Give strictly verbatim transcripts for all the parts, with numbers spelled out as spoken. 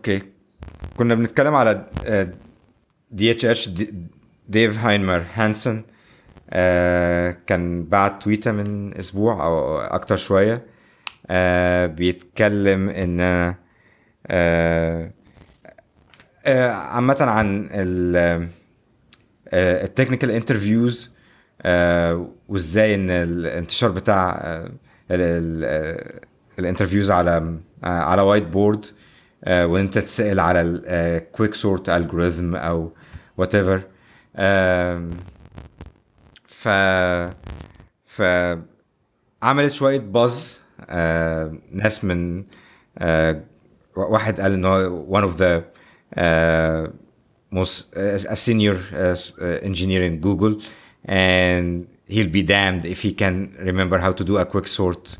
اوكي كنا بنتكلم على دي اتش اتش ديف هاينمر هانسون. آه كان بعت تويته من اسبوع او اكتر شويه آه بيتكلم ان آه آه عامه عن التكنيكال انترفيوز آه وازاي ان الانتشار بتاع الانترفيوز على على وايت بورد آه وان انت تسأل على الكويك سورت الجوريثم او وات ايفر. آه ف ف عملت شويه باز. آه ناس من آه واحد قال ان هو one of the uh, most uh, a senior uh, engineer in Google and he'll be damned if he can remember how to do a quick sort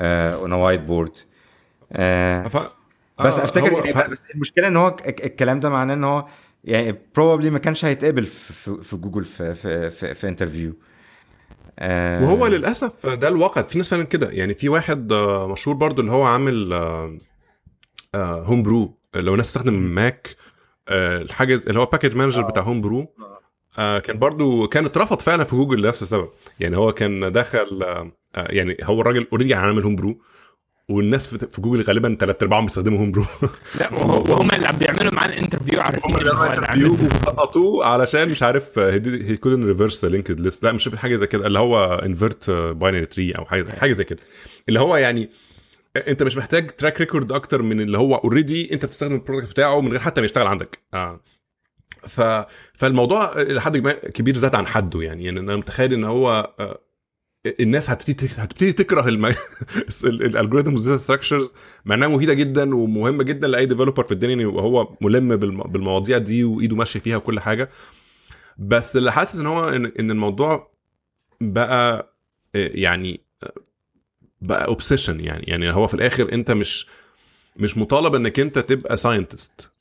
uh, on a whiteboard. Uh, ف... بس آه افتكر هو... ف... بس المشكله ان هو الكلام ده معناه ان هو يعني probably ما كانش هيتقبل في في جوجل في في في, في انترفيو. آه وهو للاسف ده الوقت في ناس فعلا كده. يعني في واحد مشهور برضو اللي هو عامل هوم برو، لو ناس تستخدم ماك الحاجه اللي هو باكج مانجر بتاع هوم برو، كان برضو كان اترفض فعلا في جوجل لنفس السبب. يعني هو كان دخل يعني هو الراجل اوريدي عامل هوم برو والناس في جوجل غالبا ثلاثة أربعة بيستخدموا هوم برو. لا وهم اللي بيعملوا معانا انترفيو عارفين انترفيو وخططوه علشان مش عارف هي كودن ريفرس لينكد ليست، لا مش شايف حاجه زي كده اللي هو انفيرت باينري تري او حاجه حاجه زي كده، اللي هو يعني انت مش محتاج تراك ريكورد اكتر من اللي هو اوريدي انت بتستخدم البرودكت بتاعه من غير حتى ما يشتغل عندك. آه. ف فالموضوع لحد كبير زاد عن حده. يعني, يعني انا متخيل ان هو آه الناس هتبتدي هتبتدي تكره الالجوريثم والستراكشرز، معناه مفيده جدا ومهمه جدا لاي ديفلوبر في الدنيا وهو ملم بالمواضيع دي وايده ماشي فيها وكل حاجه. بس اللي حاسس ان هو ان الموضوع بقى يعني بقى اوبسيشن. يعني يعني هو في الاخر انت مش مش مطالب انك انت تبقى ساينتست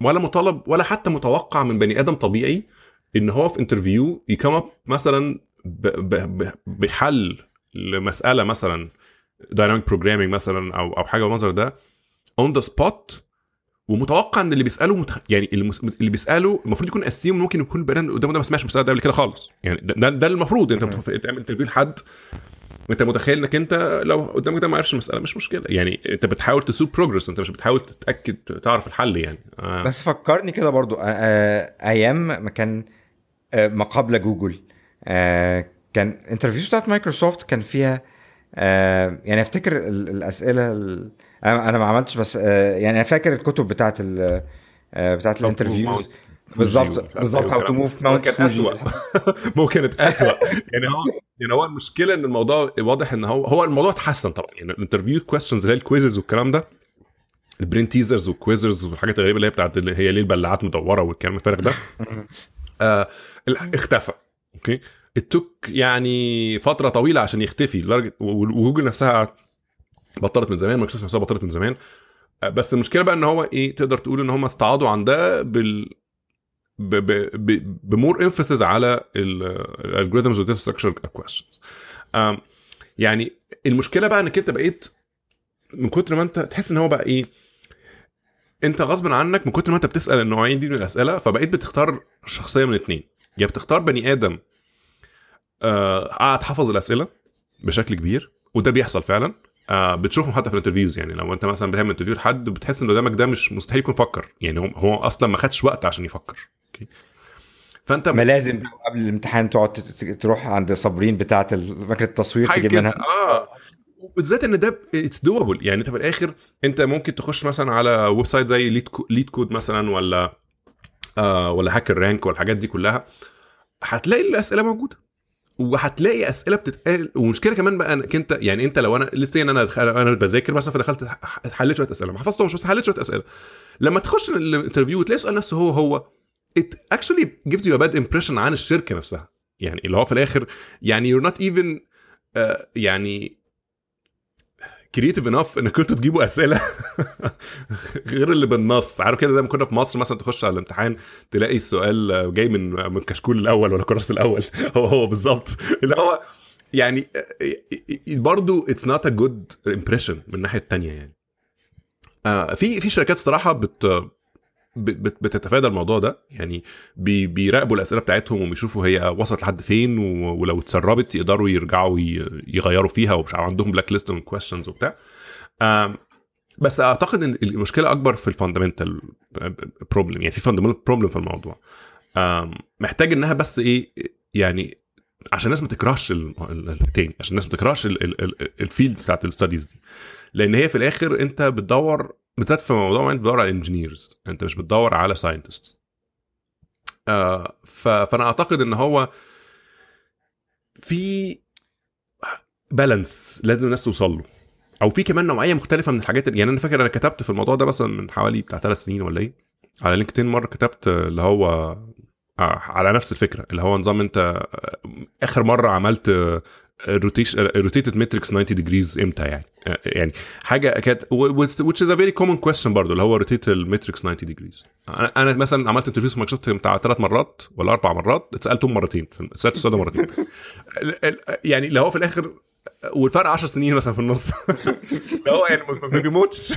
ولا مطالب ولا حتى متوقع من بني ادم طبيعي ان هو في انترفيو يكم اب مثلا بحل لمساله مثلا دايناميك بروجرامينج مثلا او او حاجه بالمنظر ده اون ذا سبوت، ومتوقع ان اللي بيساله متخ... يعني اللي بيساله المفروض يكون اسيوم ممكن يكون البني قدامه ده ما سمعش مساله ده قبل كده خالص. يعني ده, ده المفروض انت بتعمل انترفيو لحد انت متخيل انك انت لو قدامك ده ما عرفش المساله مش مشكله، يعني انت بتحاول تسوق بروجرس، انت مش بتحاول تتاكد تعرف الحل. يعني آه. بس فكرني كده برضو ايام ما كان ما قبل جوجل آه كان انترفيو بتاعت مايكروسوفت كان فيها آه يعني افتكر الاسئله ال... انا ما عملتش بس آه يعني فاكر الكتب بتاعت ال... آه بتاعت الانترفيو بالظبط بالظبط هاو تو موف ماونت اسوا ممكن اسوا. يعني هو يعني هو المشكله ان الموضوع واضح ان هو هو الموضوع اتحسن طبعا. يعني الانترفيو كويستشنز اللي هي الكويزز والكلام ده البرين تيزرز والكويزرز والحاجات الغريبه اللي هي بتاعت اللي هي ليه البلاعات مدوره والكلام الفارغ ده آه اختفى. اوكي التوك يعني فتره طويله عشان يختفي لدرجه وجوجل نفسها بطلت من زمان، مايكروسوفت نفسها بطلت من زمان. بس المشكله بقى ان هو ايه تقدر تقول ان هم استعاضوا عن ده بال بمور انفاسيس على الالجوريثمز والداتا ستراكشر كويشنز. يعني المشكله بقى انك انت بقيت من كتر ما انت تحس ان هو بقى ايه انت غصب عنك من كتر ما انت بتسال النوعين دي من الاسئله فبقيت بتختار شخصيه من الاثنين، يا بتختار بني ادم قاعد حافظ الاسئله بشكل كبير وده بيحصل فعلا آه بتشوفهم حتى في الانترفيوز. يعني لو انت مثلا بتعمل انترفيو لحد بتحس ان قدامك ده مش مستحيل يكون فكر، يعني هو اصلا ما خدش وقت عشان يفكر. اوكي فانت ما لازم قبل الامتحان تقعد تروح عند صابرين بتاعه مكنه التصوير تجيب منها اه بالذات ان ده اتس دوبل. يعني انت في الاخر انت ممكن تخش مثلا على ويب سايت زي ليت كو... ليت كود مثلا ولا آه ولا هاكر رانك والحاجات دي كلها، هتلاقي الاسئله موجوده وهتلاقي اسئله بتتقال. ومشكله كمان بقى انك انت يعني انت لو انا لسه انا انا بذاكر مثلا فدخلت حليت شويه اسئله ما حفظتهمش بس حليت شويه اسئله، لما تخش الانترفيو تلاقي السؤال نفسه هو هو it actually gives you a bad impression عن الشركه نفسها. يعني اللي هو في الاخر يعني you're not even uh, يعني creative enough انك كنت تجيبوا اسئله غير اللي بالنص. عارف كده زي ما كنا في مصر مثلا تخش على الامتحان تلاقي السؤال جاي من من كشكول الاول ولا كراسه الاول هو هو بالظبط اللي هو يعني برضو it's not a good impression من الناحيه الثانيه. يعني آه في في شركات صراحه بت بتتفادى الموضوع ده, يعني بيراقبوا الأسئلة بتاعتهم وبيشوفوا هي وصلت لحد فين, ولو اتسربت يقدروا يرجعوا يغيروا فيها, ومش عندهم بلاك ليست من questions وبتاع. بس أعتقد إن المشكلة أكبر في الفاندمنتال بروبلم, يعني في فاندمنتال بروبلم في الموضوع محتاج إنها بس إيه يعني عشان الناس ما تكرهش التاني, عشان الناس ما تكرهش الفيلد بتاعت الستاديز دي, لأن هي في الآخر أنت بتدور بالذات في موضوع ما انت بتدور على انجينيرز, انت مش بتدور على ساينتست. آه فانا اعتقد ان هو في بالانس لازم الناس توصل له, او في كمان نوعيه مختلفه من الحاجات. يعني انا فاكر انا كتبت في الموضوع ده مثلا من حوالي بتاع ثلاث سنين ولا ايه على لينكدين, مره كتبت اللي هو آه على نفس الفكره, اللي هو نظام انت اخر مره عملت آه روتيتد ماتريكس تسعين ديجريز امتى, يعني يعني حاجه كانت which is a very common question برضو, اللي هو روتيت الماتريكس تسعين ديجريز. انا مثلا عملت انترفيو في مايكروسوفت بتاع ثلاث مرات ولا اربع مرات, اتسالتهم مرتين, اتسالت السؤال مرتين يعني اللي هو في الاخر والفرق عشر سنين مثلا في النص اللي هو يعني ما بيموتش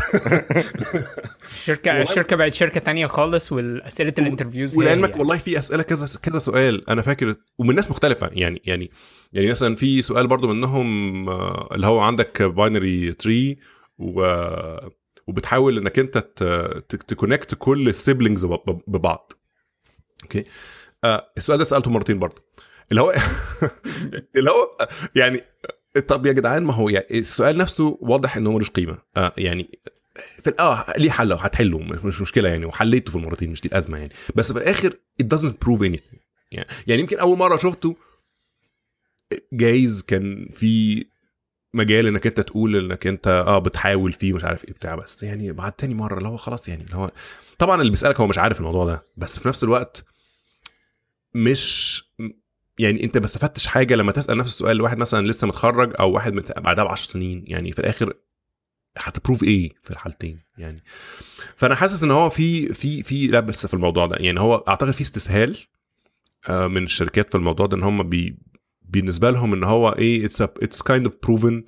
شركه شركه بعد شركه تانية خالص, والاسئله الانترفيوز ولعلمك والله في اسئله كذا كذا سؤال انا فاكر, ومن ناس مختلفه يعني يعني يعني مثلا في سؤال برضو منهم اللي هو عندك باينري تري وبتحاول انك انت تكونكت كل السيبلينجز ببعض. اوكي السؤال ده سالته مرتين برضو, اللي هو اللي هو يعني طب يا جدعان ما هو يعني السؤال نفسه واضح انه ملوش قيمه, آه يعني في اه ليه حله هتحله مش مشكله يعني, وحليته في المرتين مش دي الازمه يعني, بس في الاخر it doesn't prove anything يعني. يعني يمكن اول مره شفته جايز كان في مجال انك انت تقول انك انت اه بتحاول فيه مش عارف ايه بتاع, بس يعني بعد تاني مره اللي هو خلاص يعني اللي هو طبعا اللي بيسالك هو مش عارف الموضوع ده, بس في نفس الوقت مش يعني انت ما استفدتش حاجه لما تسال نفس السؤال لواحد مثلا لسه متخرج او واحد مت... بعدها بعشر سنين, يعني في الاخر هتبروف ايه في الحالتين يعني. فانا حاسس ان هو في في في لبس في الموضوع ده, يعني هو اعتقد في استسهال من الشركات في الموضوع ده, ان هم بي... بالنسبه لهم ان هو ايه اتس اتس كايند اوف بروفن,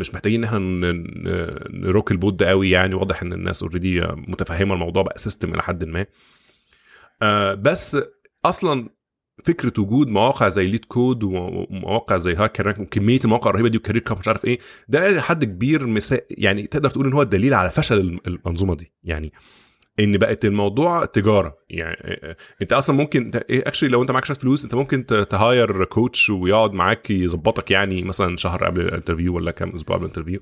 مش محتاجين ان احنا نروك البود قوي يعني, واضح ان الناس اوريدي متفهمه الموضوع بقى سيستم الى حد ما. بس اصلا فكرة وجود مواقع زي ليت كود ومواقع زي هاكر رانك وكمية المواقع الرهيبة دي وكارير كاب مش عارف ايه, ده حد كبير مساء يعني تقدر تقول ان هو الدليل على فشل المنظومة دي, يعني ان بقت الموضوع تجارة. يعني انت اصلا ممكن اكشلي لو انت معك شوية فلوس انت ممكن تهاير كوتش ويقعد معاك يزبطك يعني مثلا شهر قبل الانترفيو ولا كام اسبوع قبل الانترفيو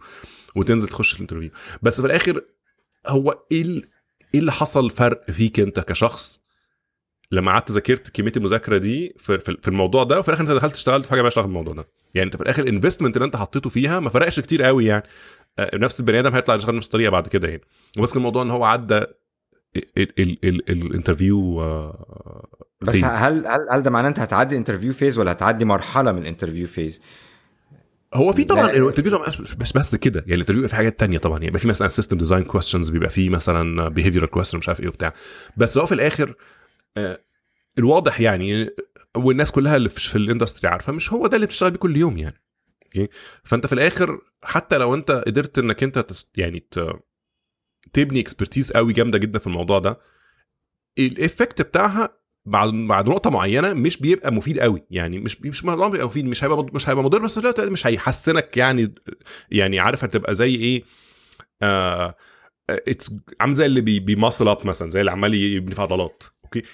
وتنزل تخش الانترفيو. بس في الاخر هو ايه اللي حصل فرق فيك انت كشخص لما قعدت ذاكرت كميه المذاكره دي في في الموضوع ده, وفي الاخر انت دخلت اشتغلت في حاجه ما شغل الموضوع ده, يعني انت في الاخر الانفستمنت اللي انت حطيته فيها ما فرقش كتير قوي يعني, نفس البني ادم هيطلع يشتغل نفس الطريقه بعد كده يعني. وبس الموضوع ان هو عدى الانترفيو بس فيز. هل هل هل ده معناه انت هتعدي انترفيو فيز ولا هتعدي مرحله من الانترفيو فيز؟ هو في طبعا الانترفيو بس بس كده يعني, الانترفيو في حاجات تانية طبعا, يبقى في مثلا سيستم ديزاين كويستشنز, بيبقى في مثلا بيهيفيرال كويستشن مش عارف ايه وبتاع, بس هو في الاخر الواضح يعني والناس كلها اللي في الاندستري عارفه مش هو ده اللي بتشتغل بيه كل يوم يعني. فانت في الاخر حتى لو انت قدرت انك انت يعني تبني اكسبرتيز قوي جامده جدا في الموضوع ده, الايفكت بتاعها بعد بعد نقطه معينه مش بيبقى مفيد قوي يعني, مش مش بيبقى مفيد, مش هيبقى مش هيبقى مضر, بس لا مش هيحسنك يعني. يعني عارف هتبقى زي ايه, آه عم زي اللي بيماسل اب مثلا, زي اللي عمال يبني في عضلات.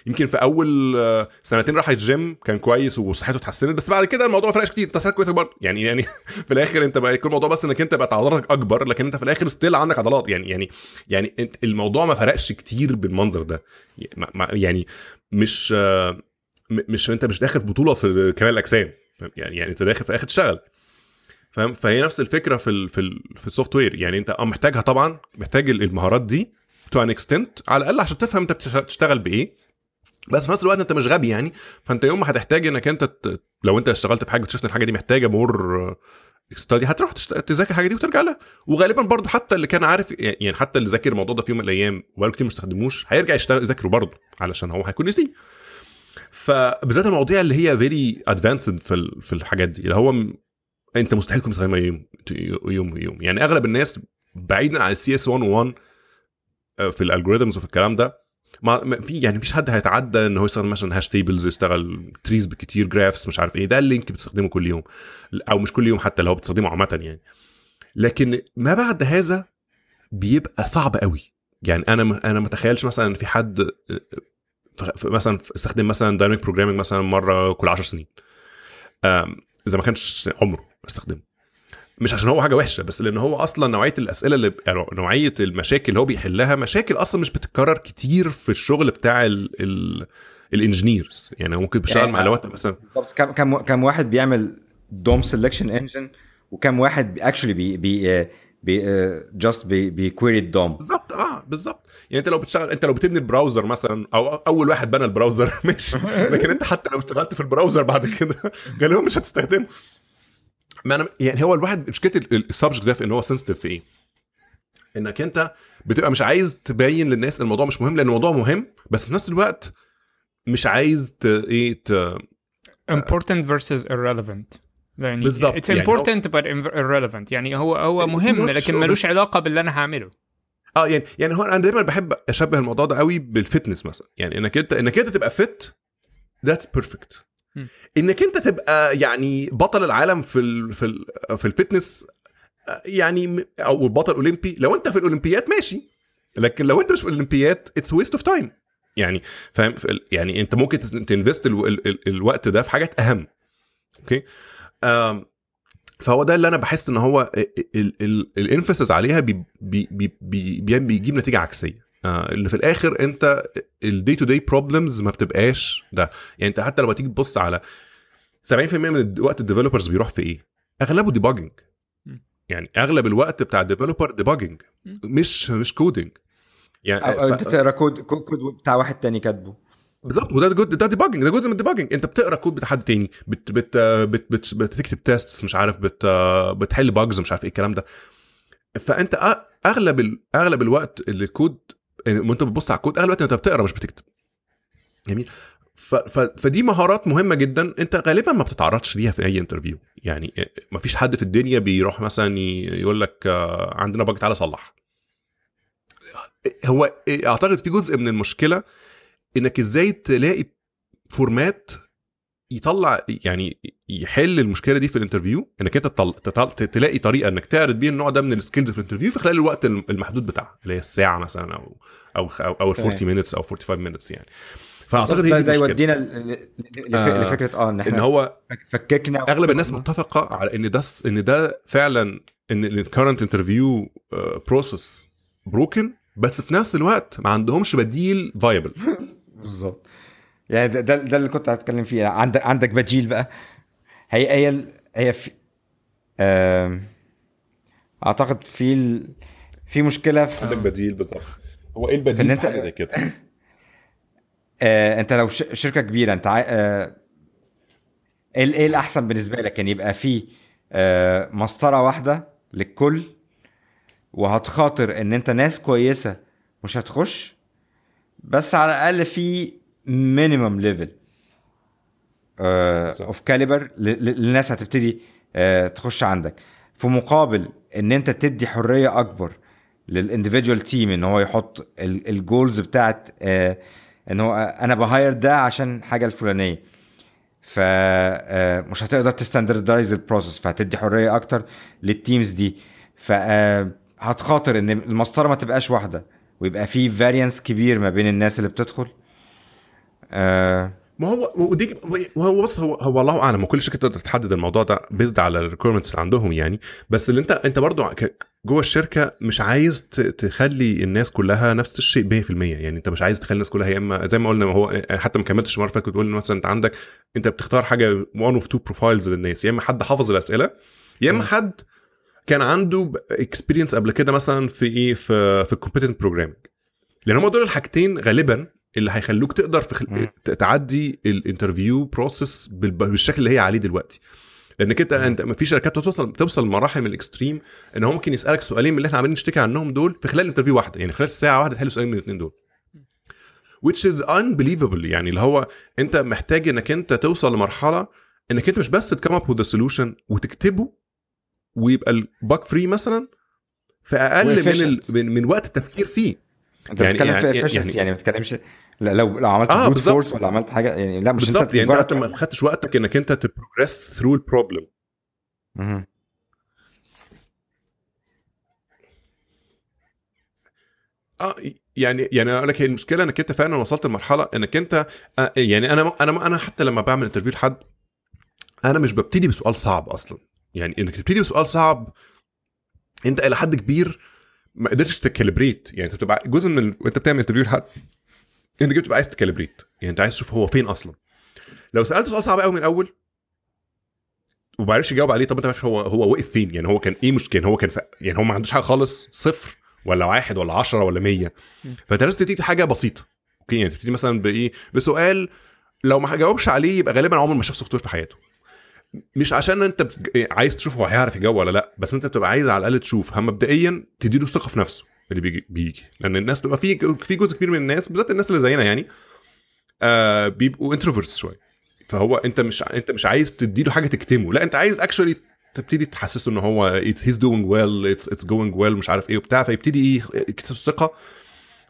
يمكن في اول سنتين راح الجيم كان كويس وصحته اتحسنت, بس بعد كده الموضوع فرق كتير, انت صحتك اكبر يعني يعني في الاخر انت بقى يكون الموضوع بس انك انت بقى عضلاتك اكبر, لكن انت في الاخر ستيل عندك عضلات يعني يعني يعني انت الموضوع ما فرقش كتير بالمنظر ده يعني, مش مش انت مش داخل بطوله في كمال الاجسام يعني يعني انت داخل في الاخر تشتغل, فاهم؟ فهي نفس الفكره في ال في, ال في السوفت وير يعني, انت محتاجها طبعا, محتاج المهارات دي تو ان اكستنت على الاقل عشان تفهم انت بتشتغل بايه, بس في نفس الوقت انت مش غبي يعني. فانت يوم ما هتحتاج انك انت ت... لو انت اشتغلت في حاجه شفت الحاجه دي محتاجه مور استادي, هتروح تشت... تذاكر الحاجه دي وترجع لها, وغالبا برضو حتى اللي كان عارف يعني, حتى اللي ذاكر الموضوع ده في يوم من الايام وبقاله كتير ما استخدموش هيرجع يشتغل يذاكره برضو علشان هو هيكون نسي. فبالذات المواضيع اللي هي فيري ادفانسد في ال... في الحاجات دي اللي هو انت مستحيل تكون صايم يوم يوم يوم يعني. اغلب الناس بعيدا عن السي اس واحد واحد في الالجوريثمز وفي الكلام ده، ما في يعني مفيش حد هيتعدى ان هو يستخدم مثلا هاش تيبلز، يشتغل تريز بكتير، جرافس، مش عارف ايه. ده اللينك بتستخدمه كل يوم او مش كل يوم حتى، اللي هو بتستخدمه عامه يعني. لكن ما بعد هذا بيبقى صعب قوي يعني. انا انا ما اتخيلش مثلا ان في حد مثلا استخدم مثلا دايناميك بروجرامينج مثلا مره كل عشر سنين اذا ما كانش عمره استخدمه. مش عشان هو حاجه وحشه، بس لان هو اصلا نوعيه الاسئله اللي يعني نوعيه المشاكل اللي هو بيحلها مشاكل اصلا مش بتتكرر كتير في الشغل بتاع الانجينيرز يعني. ممكن بيشتغل يعني مع لوات مثلا كم كم كم واحد بيعمل دوم سيلكشن انجن، وكم واحد اكشلي بي بي بي جاست بي بيكويري الدوم بالظبط. اه بالظبط يعني. انت لو بتشتغل، انت لو بتبني البراوزر مثلا او اول واحد بنى البراوزر ماشي، لكن انت حتى لو اشتغلت في البراوزر بعد كده غالبا مش هتستخدمه. ما أنا يعني هو الواحد مشكله السبجكت ده في ان هو سنسيتيف في ايه، انك انت بتبقى مش عايز تبين للناس الموضوع مش مهم، لان الموضوع مهم بس في نفس الوقت مش عايز ايه important versus irrelevant يعني. it's important يعني but irrelevant يعني. هو هو مهم لكن ملوش علاقه باللي انا هعمله. اه يعني يعني هو انا دايما بحب اشبه الموضوع ده قوي بالفتنس مثلا يعني. انك انت انك انت تبقى fit that's perfect. انك انت تبقى يعني بطل العالم في ال في ال في الفتنس يعني، او بطل اولمبي لو انت في الاولمبيات ماشي، لكن لو انت مش في الاولمبيات اتس ويست اوف تايم يعني. فاهم يعني؟ انت ممكن تنفست الوقت ده في حاجات اهم. اوكي فهو ده اللي انا بحس ان هو الانفاسيس عليها بي بي بي بيجيب نتيجه عكسيه، اللي في الاخر انت الدي تو دي بروبلمز ما بتبقاش ده يعني. انت حتى لما تيجي تبص على سبعين بالمية من وقت الديفلوبرز بيروح في ايه، اغلبه ديباجنج يعني. اغلب الوقت بتاع الديفلوبر ديباجنج مش مش كودنج يعني. انت ف... تقرا كود كود بتاع واحد تاني كاتبه بالظبط، وده ده ديباجنج، ده جزء من الديباجنج. انت بتقرا كود بتاع حد تاني، بت بت بت بت بتكتب تيستس، مش عارف بت بتحل باجز، مش عارف ايه الكلام ده. فانت اغلب ال... اغلب الوقت اللي الكود وانت بتبص على الكود اغلب الوقت انت بتقرا مش بتكتب. جميل. ف... ف... فدي مهارات مهمه جدا انت غالبا ما بتتعرضش ليها في اي انترفيو يعني. ما فيش حد في الدنيا بيروح مثلا يقول لك عندنا باج تعالى صلح. هو اعتقد في جزء من المشكله انك ازاي تلاقي فورمات يطلع يعني يحل المشكله دي في الانترفيو، انك انت تطل... تطل... تلاقي طريقه انك تعرض بيه النوع ده من السكيلز في الانترفيو في خلال الوقت المحدود بتاعها اللي هي الساعه مثلا او او او أربعين مينتس او خمسة وأربعين مينتس يعني. فاعتقد دي ده يودينا ل... لف... آه... لفكره اه ان احنا هو فككنا اغلب الناس متفقه على ان ده ان ده فعلا ان الكرنت انترفيو بروسس بروكن، بس في نفس الوقت ما عندهمش بديل فايبل بالظبط يعني. ده ده اللي كنت هتكلم فيه. عندك عندك بديل بقى. هي هي هي في اعتقد في ال... في مشكله في عندك بديل بالظبط. هو ايه البديل؟ انت زي كده انت لو ش... شركه كبيره انت ع... آه... ايه الاحسن بالنسبه لك يعني؟ يبقى في آه... مسطره واحده للكل، وهتخاطر ان انت ناس كويسه مش هتخش، بس على الاقل في minimum level uh, of caliber للناس هتبتدي uh, تخش عندك، في مقابل ان انت تدي حرية اكبر للindividual team ان هو يحط الجولز بتاعت uh, ان هو انا بهاير ده عشان حاجة الفلانية، فمش uh, هتقدر تستاندردايز البروسس، فهتدي حرية اكتر للتيمز دي. فهتخاطر uh, ان المسطرة ما تبقاش واحدة، ويبقى فيه variance كبير ما بين الناس اللي بتدخل. آه ما هو ودي هو بص هو هو الله اعلم، كل شركه تقدر تحدد الموضوع ده بيزد على الريكويرمنتس اللي عندهم يعني. بس اللي انت انت برضو جوه الشركه مش عايز تخلي الناس كلها نفس الشيء مية بالمية يعني. انت مش عايز تخلي الناس كلها، يا اما زي ما قلنا، هو حتى ما كملتش مره فاتت بتقول مثلا انت عندك انت بتختار حاجه وان اوف تو بروفايلز للناس، يا اما حد حافظ الاسئله، يا اما حد كان عنده اكسبيرينس قبل كده مثلا في ايه في في الكومبيتنت بروجرامينج، لان هم دول الحاجتين غالبا اللي هيخلوك تقدر في خل... تعدي الانترفيو بروسس بالشكل اللي هي عليه دلوقتي. لانك انت انت ما فيش شركات توصل توصل لمراحل الاكستريم ان هو ممكن يسالك سؤالين من اللي احنا عاملين نشتكي عنهم دول في خلال الانترفيو واحده يعني، خلال ساعه واحده تحل سؤالين من الاثنين دول which is unbelievable يعني. اللي هو انت محتاج انك انت توصل لمرحله انك انت مش بس تكم اب وذ سوليوشن وتكتبه ويبقى الباك فري مثلا، فاقل من, ال... من من وقت التفكير فيه. انت يعني بتتكلم يعني في افشنسي يعني, يعني ما تتكلمش لو لو عملت آه بروت فورس ولا عملت حاجه يعني, لا مش بالزبط. انت يعني انت ما خدتش وقتك انك انت تبروجريس ثرو البروبلم. اه يعني يعني اقول لك هي المشكله انك انت فعلا وصلت لمرحله انك انت آه يعني انا انا انا حتى لما بعمل انترفيو لحد انا مش ببتدي بسؤال صعب اصلا. يعني انك تبتدي بسؤال صعب انت الى حد كبير ما قدرتش تكالبريت. يعني انت بتبقى جزء من ال... انت بتعمل انترفيو لحد انت جبت بقى عايز تكالبريت, يعني انت عايز تشوف هو فين اصلا. لو سالته سؤال صعب قوي من الاول وما عرفش يجاوب عليه, طب انت مش هو هو واقف فين, يعني هو كان ايه مشكله, هو كان ف... يعني هو ما عندوش حاجه خالص, صفر ولا واحد ولا عشرة ولا مية. فترست تيجي حاجه بسيطه اوكي, يعني تبتدي مثلا بايه, بسؤال لو ما جاوبش عليه يبقى غالبا عمره ما شاف سوفت وير في حياته. مش عشان انت بت... عايز تشوف هو هيعرف يجاوب ولا لا, بس انت بتبقى عايز على الاقل تشوف هم مبدئيا تديله ثقه في نفسه اللي بيجي بيجي لان الناس بتبقى في في جزء كبير من الناس بالذات الناس اللي زينا يعني آه بيبقوا انتروفيرتس شويه. فهو انت مش انت مش عايز تديله حاجه تكتمه, لا انت عايز اكشولي تبتدي تحسسه ان هو he's doing well it's it's going well مش عارف ايه وبتاع. فيبتدي ايه يكتسب ثقه,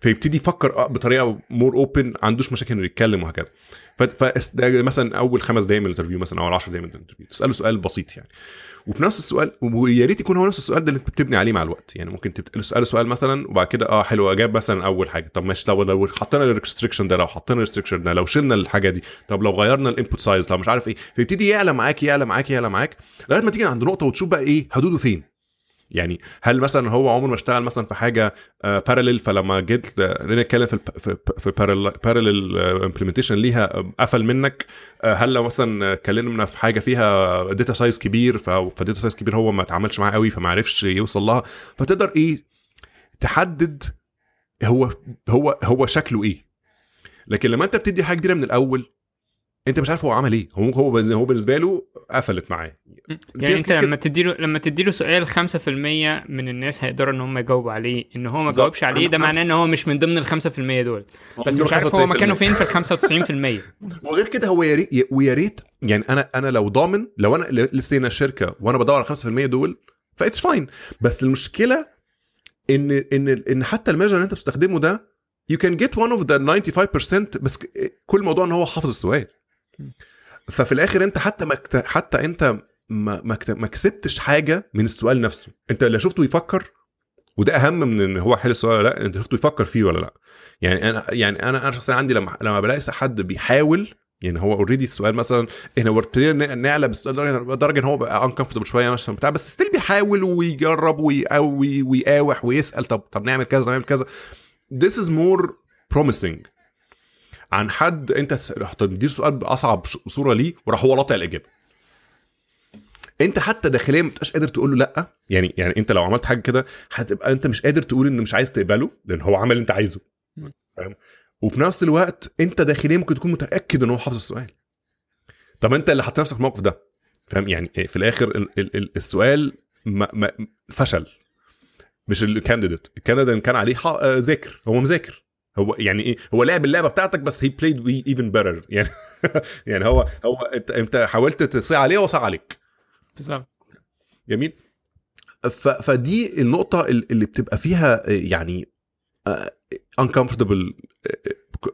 فيبتدي يفكر بطريقه مور اوبن, عندوش مشاكل انه يتكلم وهكذا. فمثلا مثلا اول خمس دقايق من الانترفيو مثلا او عشر دقايق من الانترفيو تساله سؤال بسيط يعني, وفي نفس السؤال ويا ريت يكون هو نفس السؤال ده اللي انت بتبني عليه مع الوقت. يعني ممكن تساله سؤال مثلا وبعد كده اه حلو اجاب مثلا اول حاجه, طب ماشي لو لو حطينا الريستريكشن ده, لو حطينا الريستريكشن ده, لو شلنا الحاجه دي, طب لو غيرنا الانبوت سايز, لو مش عارف ايه. فيبتدي يعلى معاك يعلى معاك يعلى معاك لغايه ما تيجي عند نقطه وتشوف بقى ايه حدوده فين. يعني هل مثلا هو عمره ما اشتغل مثلا في حاجه بارالل, فلما جيت نتكلم في في بارالل امبلمنتيشن ليها قفل منك. هل لو مثلا اتكلمنا في حاجه فيها داتا سايز كبير, فداتا سايز كبير هو ما اتعاملش معاه قوي فما عرفش يوصل لها. فتقدر ايه تحدد هو هو هو شكله ايه. لكن لما انت بتدي حاجه كبيره من الاول انت مش عارف هو عمل ايه, هو هو هو بالنسبه له قفلت معاه. يعني انت لما تديله لما تديله سؤال خمسة بالمية من الناس هيقدروا ان هم يجاوبوا عليه, ان هو ما جاوبش عليه ده معناه ان هو مش من ضمن ال خمسة بالمية دول, بس مش عارف هو مكانه فين في ال خمسة وتسعين بالمية. وغير كده هو يا ريت يعني انا انا لو ضامن, لو انا لسه هنا الشركه وانا بدور على خمسة بالمية دول فايتس فاين. بس المشكله ان ان ان حتى الميجر اللي انت بتستخدمه ده you can get one of the ninety-five percent, بس كل موضوع ان هو حافظ السؤال. ففي الاخر انت حتى ما كت... حتى انت ما ما, كت... ما كسبتش حاجه من السؤال نفسه. انت اللي شفته يفكر, وده اهم من ان هو حل السؤال ولا لا, انت شفته يفكر فيه ولا لا. يعني انا يعني انا انا شخصيا عندي لما لما بلاقي حد بيحاول, يعني هو اوريدي السؤال مثلا احنا ورتنا نعلى بالسؤال لدرجه ان هو بقى انكمفورتبل شويه مش بتاع, بس ستيل بيحاول ويجرب ويقاوي ويقاوح ويسال طب طب نعمل كذا نعمل كذا. this is more promising عن حد انت راح تديله سؤال باصعب صوره ليه وراح هو لاطع الاجابه. انت حتى داخليا ما بتبقاش قادر تقول له لا. يعني يعني انت لو عملت حاجه كده هتبقى انت مش قادر تقول انه مش عايز تقبله لان هو عمل اللي انت عايزه, فاهم؟ وفي نفس الوقت انت داخليا ممكن تكون متاكد ان هو حافظ السؤال. طب انت اللي حاطط نفسك في الموقف ده, فاهم؟ يعني في الاخر ال ال ال السؤال ما ما فشل, مش الكانديديت. الكانديديت ان كان عليه ذاكر هو مذاكر, هو يعني ايه هو لعب اللعبه بتاعتك بس he played we even better. يعني يعني هو هو انت, انت حاولت تصيع عليه وصع عليك بالظبط. جميل. فدي النقطه اللي بتبقى فيها يعني uncomfortable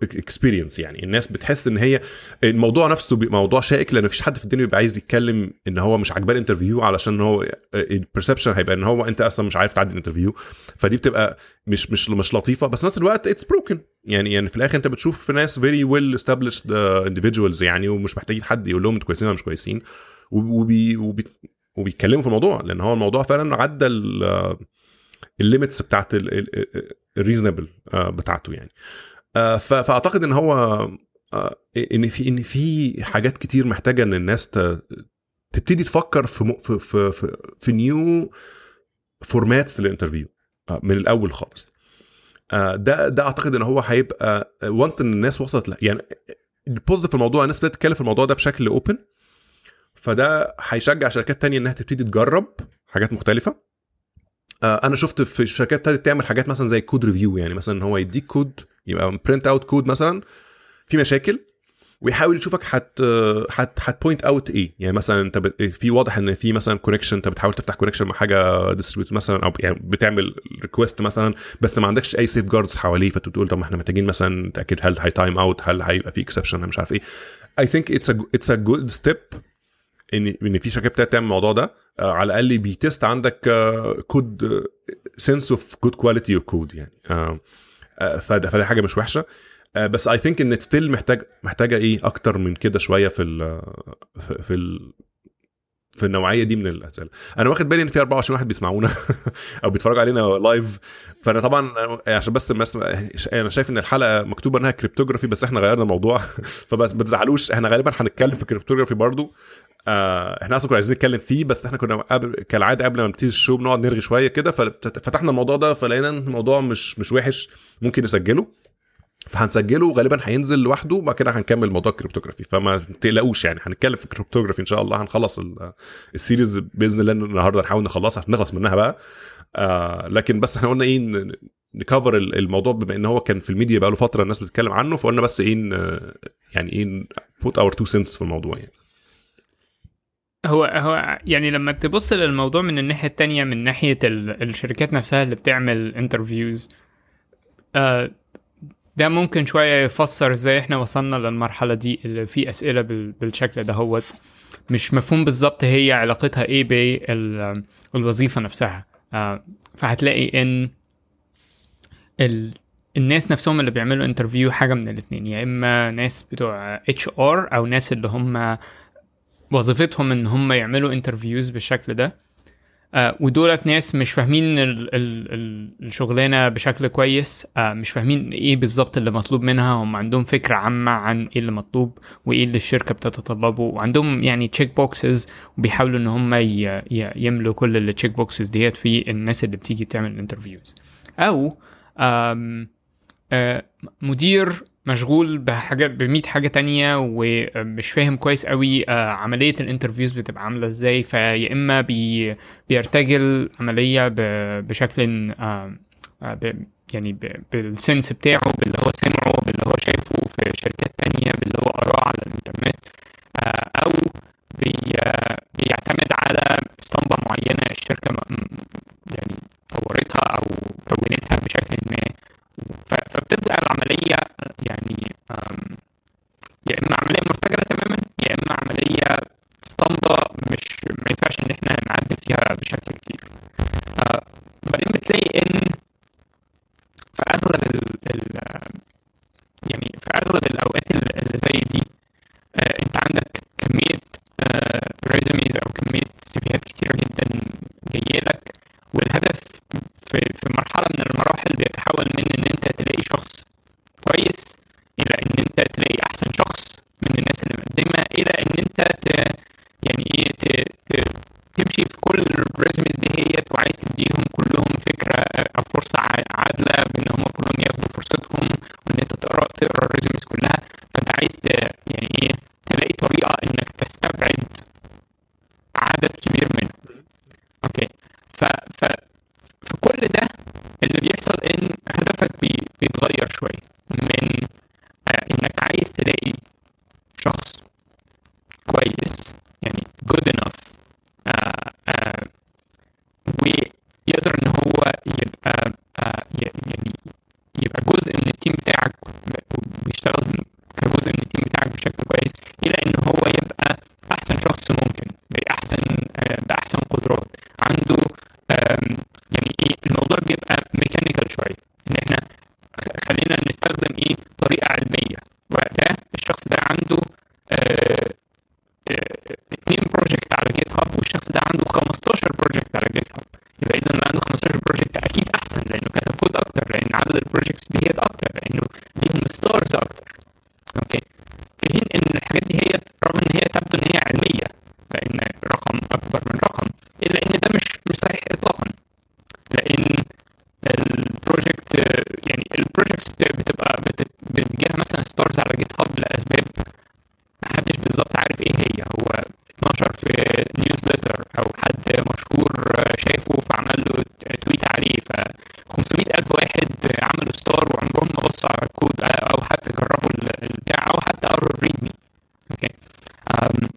experience. يعني الناس بتحس ان هي الموضوع نفسه موضوع شائك, لان مفيش حد في الدنيا بيبقى عايز يتكلم ان هو مش عاجباه الانترفيو, علشان هو البرسبشن هيبقى ان هو انت اصلا مش عارف تعدي الانترفيو. فدي بتبقى مش مش مش لطيفه, بس نفس الوقت it's broken. يعني يعني في الاخر انت بتشوف في ناس very well established individuals يعني, ومش محتاجين حد يقول لهم انتوا كويسين ولا مش كويسين, وبي وبي وبيتكلموا في الموضوع لان هو الموضوع فعلا عدى الليميتس بتاعه الريزونبل بتاعته. يعني فاعتقد ان هو ان في ان في حاجات كتير محتاجه ان الناس تبتدي تفكر في في في, في نيو فورماتس للانترفيو من الاول خالص. ده ده اعتقد ان هو هيبقى وانس ان الناس وصلت له. يعني البوزيتيف في الموضوع الناس بدات تتكلم في الموضوع ده بشكل اوبن, فده هيشجع شركات تانية انها تبتدي تجرب حاجات مختلفه. انا شفت في شركات تانية تعمل حاجات مثلا زي كود ريفيو, يعني مثلا هو يديك كود يبقى برينت اوت كود مثلا في مشاكل, ويحاول يشوفك حت حت حت بوينت اوت ايه. يعني مثلا انت في واضح ان في مثلا كونكشن، انت بتحاول تفتح كونكشن مع حاجه ديستريبيوت مثلا، او يعني بتعمل ريكويست مثلا بس ما عندكش اي سيف جاردز حواليه، فتقول طب احنا محتاجين مثلا نتاكد هل هاي تايم اوت، هل هيبقى في اكسبشن، مش عارف ايه. اي ثينك اتس اتس ا جود ستيب ان ان في شركه بتعمل الموضوع ده، على الاقل بيتست عندك كود سنس اوف جود كواليتي اوف كود يعني. فده فده حاجه مش وحشه، بس I think إن still محتاج محتاجة إيه أكتر من كده شوية في ال في ال في النوعية دي من الأسئلة. أنا واخد بالي إن في أربعة وعشرين واحد بيسمعونا أو بيتفرج علينا لايف، فأنا طبعا عشان بس أنا شايف إن الحلقة مكتوبة إنها كريبتوغرافي بس إحنا غيرنا الموضوع فبس ما تزعلوش، إحنا غالبا هنتكلم في كريبتوغرافي برضو. احنا اصلا كنا عايزين نتكلم فيه بس احنا كنا قبل كالعاده قبل ما نبتدي الشو بنقعد نرغي شوية كده، ففتحنا الموضوع ده فلقينا الموضوع مش مش وحش ممكن نسجله، فهنسجله وغالبا هينزل لوحده وبعد كده هنكمل موضوع الكريبتوغرافي، فما تقلقوش يعني هنتكلم في الكريبتوغرافي ان شاء الله. هنخلص السيريز باذن الله النهارده، نحاول نخلصها نخلص منها بقى. آه لكن بس احنا قلنا ايه نكفر الموضوع بما ان هو كان في الميديا بقى له فتره الناس بتتكلم عنه، فقلنا بس ايه يعني ايه put our two cents في الموضوع يعني. هو هو يعني لما تبص للموضوع من الناحيه الثانيه، من ناحيه الشركات نفسها اللي بتعمل انترفيوز، آه ده ممكن شوية يفسر ازاي احنا وصلنا للمرحلة دي اللي فيه اسئلة بالشكل ده. هو مش مفهوم بالضبط هي علاقتها ايه بالوظيفة نفسها، فهتلاقي ان الناس نفسهم اللي بيعملوا انترفيو حاجة من الاثنين، يا اما ناس بتوع اتش آر او ناس اللي هم وظيفتهم ان هم يعملوا انترفيوز بالشكل ده، ودولت ناس مش فاهمين الشغلانة بشكل كويس، مش فاهمين ايه بالضبط اللي مطلوب منها. هم عندهم فكرة عامة عن ايه اللي مطلوب وايه اللي الشركة بتتطلبه، وعندهم يعني تشيك بوكسز وبيحاولوا ان هم يملوا كل التشيك بوكسز ديت في الناس اللي بتيجي تعمل الانترفيوز. او مدير مشغول بحاجة بمية حاجة تانية ومش فاهم كويس قوي عملية الانترفيوز بتبقى عاملة ازاي، فيا اما بي بيرتجل عملية بشكل يعني بالسنس بتاعه، باللي هو سمعه، باللي هو شايفه في شركات تانية، باللي هو قراه على الانترنت، او بي بيعتمد على اسطمبة معينة الشركة يعني طورتها او كونتها بشكل ما. فبتبدأ العملية يعني يا إما عملية مرتجلة تماما، يا إما عملية اسطمبة مش ما ينفعش إن إحنا نعدل فيها بشكل كتير. بعدين بتلاقي إن في أغلب ال يعني في أغلب الأوقات اللي زي دي أنت عندك كمية ريزوميز أو كمية سيفيهات كتير جدا جاية لك، والهدف في في مرحلة من المراحل بيتحول من إن أنت تلاقي شخص كويس إلى إن أنت تلاقي أحسن شخص من الناس اللي مقدمة، إلى إن أنت ت... يعني إيه ت... ت... تمشي في كل الريزمز ديت وعايز تديهم كلهم فكرة أو فرصة عادلة بإن هم كلهم ياخدوا فرصتهم، وإن أنت تقرأ تقرأ الريزمز كلها. فأنت عايز ت... يعني إيه تلاقي طريقة إنك تستبعد عدد كبير منهم. أوكي ف... ف... فكل ده اللي بيحصل ان هدفك بيتغير شوية من انك عايز تلاقي شخص كويس يعني good enough آآ آآ ويقدر ان هو يبقى يعني يبقى جزء من التيم بتاعك وبيشتغل كجزء من التيم بتاعك بشكل كويس، الى ان هو يبقى احسن شخص ممكن باحسن باحسن قدرات عنده. يعني ايه الموضوع بيبقى ميكانيكال شويه، ان احنا خلينا نستخدم ايه طريقه علميه، وده الشخص ده عنده اه اه اتنين بروجكت على جيت هاب والشخص ده عنده خمستاشر بروجكت على جيت هاب، يبقى اذا عنده خمستاشر بروجكت اكيد احسن لانه كتب كود اكتر، لان عدد البروجكتس دي هيت اكتر، لانه ليهم ستارز اكتر. اوكي في حين ان الحاجات دي هي رغم ان هي تبدو ان هي علميه فان رقم اكبر من رقم، الا ان ده مش مش صحيح اطلاقا، لان البروجكت يعني البروجكتس بتبقى بتجيها مثلا ستارز على جيت هاب لاسباب محدش بالظبط عارف ايه هي، هو اتناشر في نيوزليتر او حد مشهور شايفه فعمل له تويت عليه، ف خمسمية الف واحد عملوا ستار وعمرهم ما بصوا على الكود او حتى جربوا البتاع او حتى or readme. اوكي أم.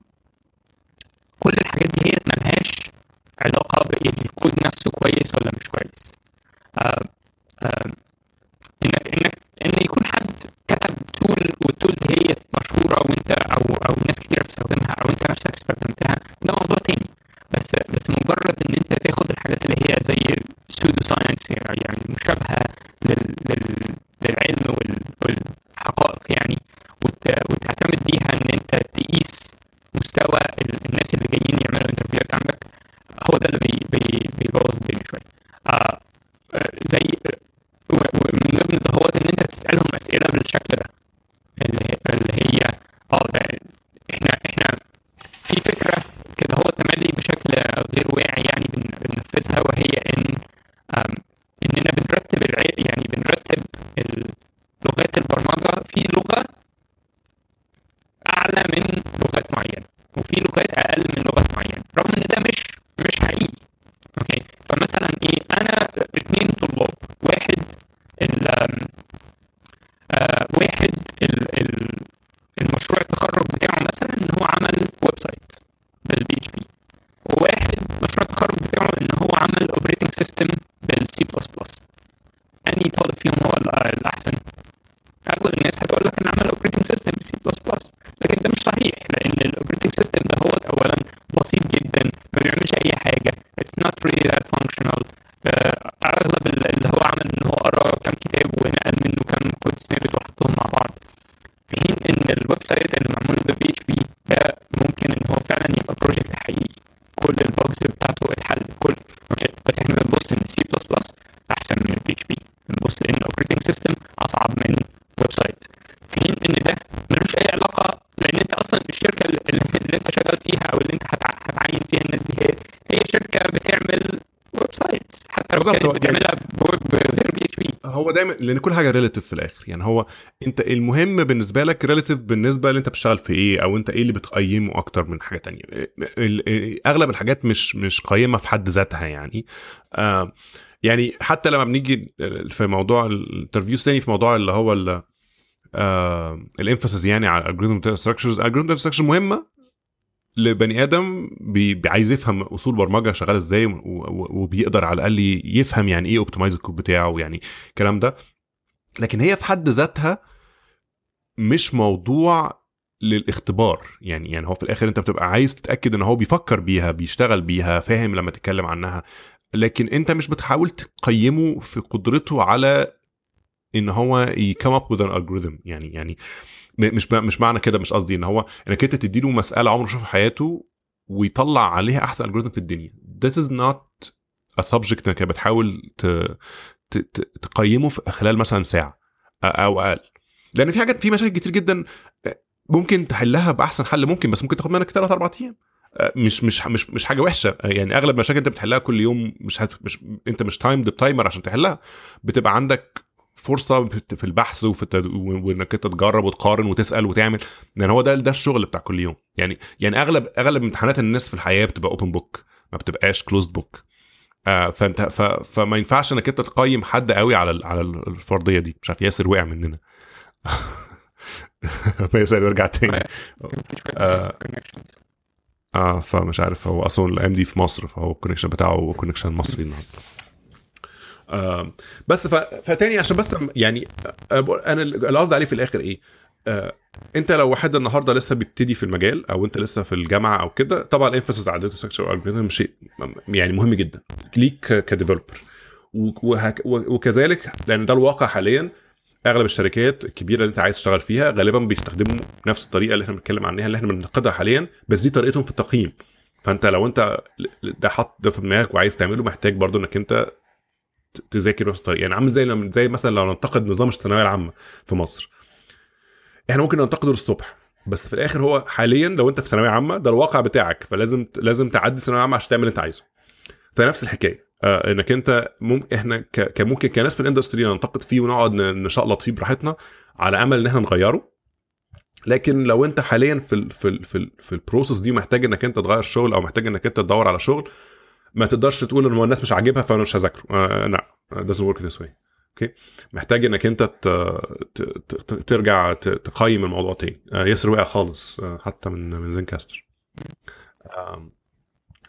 كل الحاجات دي هي ملهاش علاقه بالكود نفسه كويس ولا مش كويس. أم. أم. انك انك ان يكون حد كتب تول والتول دي هي مشهوره وانت او او ناس كتير بتستخدمها او انت نفسك استخدمتها، ده موضوع تاني. بس بس مجرد ان انت تاخد الحاجات اللي هي زي سودو ساينس، يعني مشابهه لل لل للعلم والحقائق يعني، وتعتمد بيها ان انت تقيس مستوى الناس اللي جايين يعملوا انترفيوهات عندك، هو ده اللي بي بي بيبوظ الدنيا شويه. آه زي ومن ضمن الضغوط ان انت تسالهم اسئله بالشكل ده اللي هي اه احنا احنا في فكره كده هو تملي بشكل غير واعي يعني بننفذها، وهي ان اننا بنرتب يعني بنرتب لغات البرمجه في لغه اعلى من لغات معينه وفي لغات اقل من لغات معينه، رغم ان ده مش مش حقيقي. اوكي فمثلا ايه، انا اتنين طلاب، واحد ال آه واحد ال ال المشروع التخرج بتاعه مثلا ان هو عمل ويب سايت بالبي اتش بي، وواحد مشروع التخرج بتاعه ان هو عمل اوبريتنج سيستم بالسي بلس بلس. اني طالب فيهم هو الاحسن؟ اغلب الناس هتقول لك انا عمل اوبريتنج سيستم بالسي بلس بلس، لكن ده مش صحيح، لان الاوبريتنج سيستم ده هو اولا بسيط جدا ما بيعملش اي حاجه، اتس نوت ريلي ذات فانكشنال. اغلب اللي هو عمل ان هو قرا كام كتاب ونقل منه كام كود سنابت وحطهم مع بعض، في حين ان الويب سايت اللي معمول بالبي اتش بي ده ممكن ان هو فعلا يبقى بروجكت حقيقي كل الباجز بتاعته اتحلت كل. اوكي بس احنا بنبص ان السي بلس بلس احسن من البي اتش بي، بنبص ان الاوبريتنج سيستم اصعب من الويب سايت، في حين ان ده ملوش اي علاقه، لان انت اصلا الشركه اللي انت شغال فيها او اللي انت هتعين فيها الناس دي هي هي شركه بتعمل ويب سايت، حتى لو بتعملها بغير بي اتش بي. هو دايما لان كل حاجه ريليتيف في الاخر، يعني هو انت المهم بالنسبه لك ريليتيف بالنسبه اللي انت بتشتغل في ايه، او انت ايه اللي بتقيمه اكتر من حاجه تانية. اغلب الحاجات مش مش قيمه في حد ذاتها يعني. آه يعني حتى لما بنيجي في موضوع الانترفيوز تاني، في موضوع اللي هو ال آه الامفاسيس يعني على الالجوريثم ستراكشرز، الالجوريثم ستراكشر مهمه لبني ادم عايز يفهم اصول برمجه شغاله ازاي، وبيقدر على الاقل يفهم يعني ايه اوبتمايز الكود بتاعه يعني الكلام ده، لكن هي في حد ذاتها مش موضوع للاختبار يعني. يعني هو في الاخر انت بتبقى عايز تتاكد ان هو بيفكر بيها، بيشتغل بيها، فاهم لما تتكلم عنها، لكن انت مش بتحاول تقيمه في قدرته على ان هو يكم اب وذ ان الجوريثم يعني. يعني مش مش معنى كده، مش قصدي ان هو انك انت تديله مساله عمره شافها في حياته ويطلع عليها احسن الجوريثم في الدنيا. This is not a subject انك بتحاول ت... ت... تقيمه في خلال مثلا ساعه او اقل، لان في حاجات في مشاكل كتير جدا ممكن تحلها باحسن حل ممكن، بس ممكن تاخد منك ثلاثة أربعة ايام، مش مش مش مش حاجه وحشه يعني. اغلب مشاكل انت بتحلها كل يوم مش هت... مش انت مش تايمد بتايمر عشان تحلها، بتبقى عندك فرصه في البحث وفي التد... وانك انت تجرب وتقارن وتسال وتعمل، يعني هو ده ده الشغل بتاع كل يوم يعني. يعني اغلب اغلب امتحانات الناس في الحياه بتبقى اوبن بوك، ما بتبقاش كلوزد بوك. آه فانت ف... فما ينفعش انك انت تقيم حد قوي على ال... على الفرضيه دي. مش عارف ياسر وقع مننا ياسر يرجع تاني. آه... اه فمش عارف، هو اصلا الام دي في مصر، فهو الكونكشن بتاعه كونكشن مصري النهارده. آه بس فتاني عشان بس يعني انا اللي قصدي عليه في الاخر ايه، آه انت لو واحد النهارده لسه بيبتدي في المجال او انت لسه في الجامعه او كده، طبعا الانفاسيس على الداتا ستراكشر والالجوريثم شيء يعني مهم جدا ليك كديفلوبر، وكذلك لان ده الواقع حاليا. اغلب الشركات الكبيره اللي انت عايز تشتغل فيها غالبا بيستخدموا نفس الطريقه اللي احنا بنتكلم عنها اللي احنا بننتقدها حاليا، بس دي طريقتهم في التقييم. فانت لو انت ده حاطط ده في دماغك وعايز تعمله، محتاج برضو انك انت تذاكر نفس الطريقه. يعني عامل زي زي مثلا لو ننتقد نظام الثانويه العامه في مصر، احنا ممكن ننتقده الصبح، بس في الاخر هو حاليا لو انت في ثانويه عامه ده الواقع بتاعك، فلازم لازم تعدي الثانويه العامه عشان تعمل اللي انت عايزه. فنفس الحكايه آه انك انت ممكن احنا كممكن كناس في الاندستري ننتقد فيه ونقعد نشقلط فيه براحتنا على امل ان احنا نغيره، لكن لو انت حاليا في ال في ال في, ال في البروسس دي محتاج انك انت تغير شغل او محتاج انك انت تدور على شغل، ما تقدرش تقول ان هو الناس مش عاجبها فانا مش هذاكره. لا ده doesn't work this way. اوكي محتاج انك انت ترجع تقيم الموضوع تاني. ياسر وقع خالص حتى من من زنكاستر.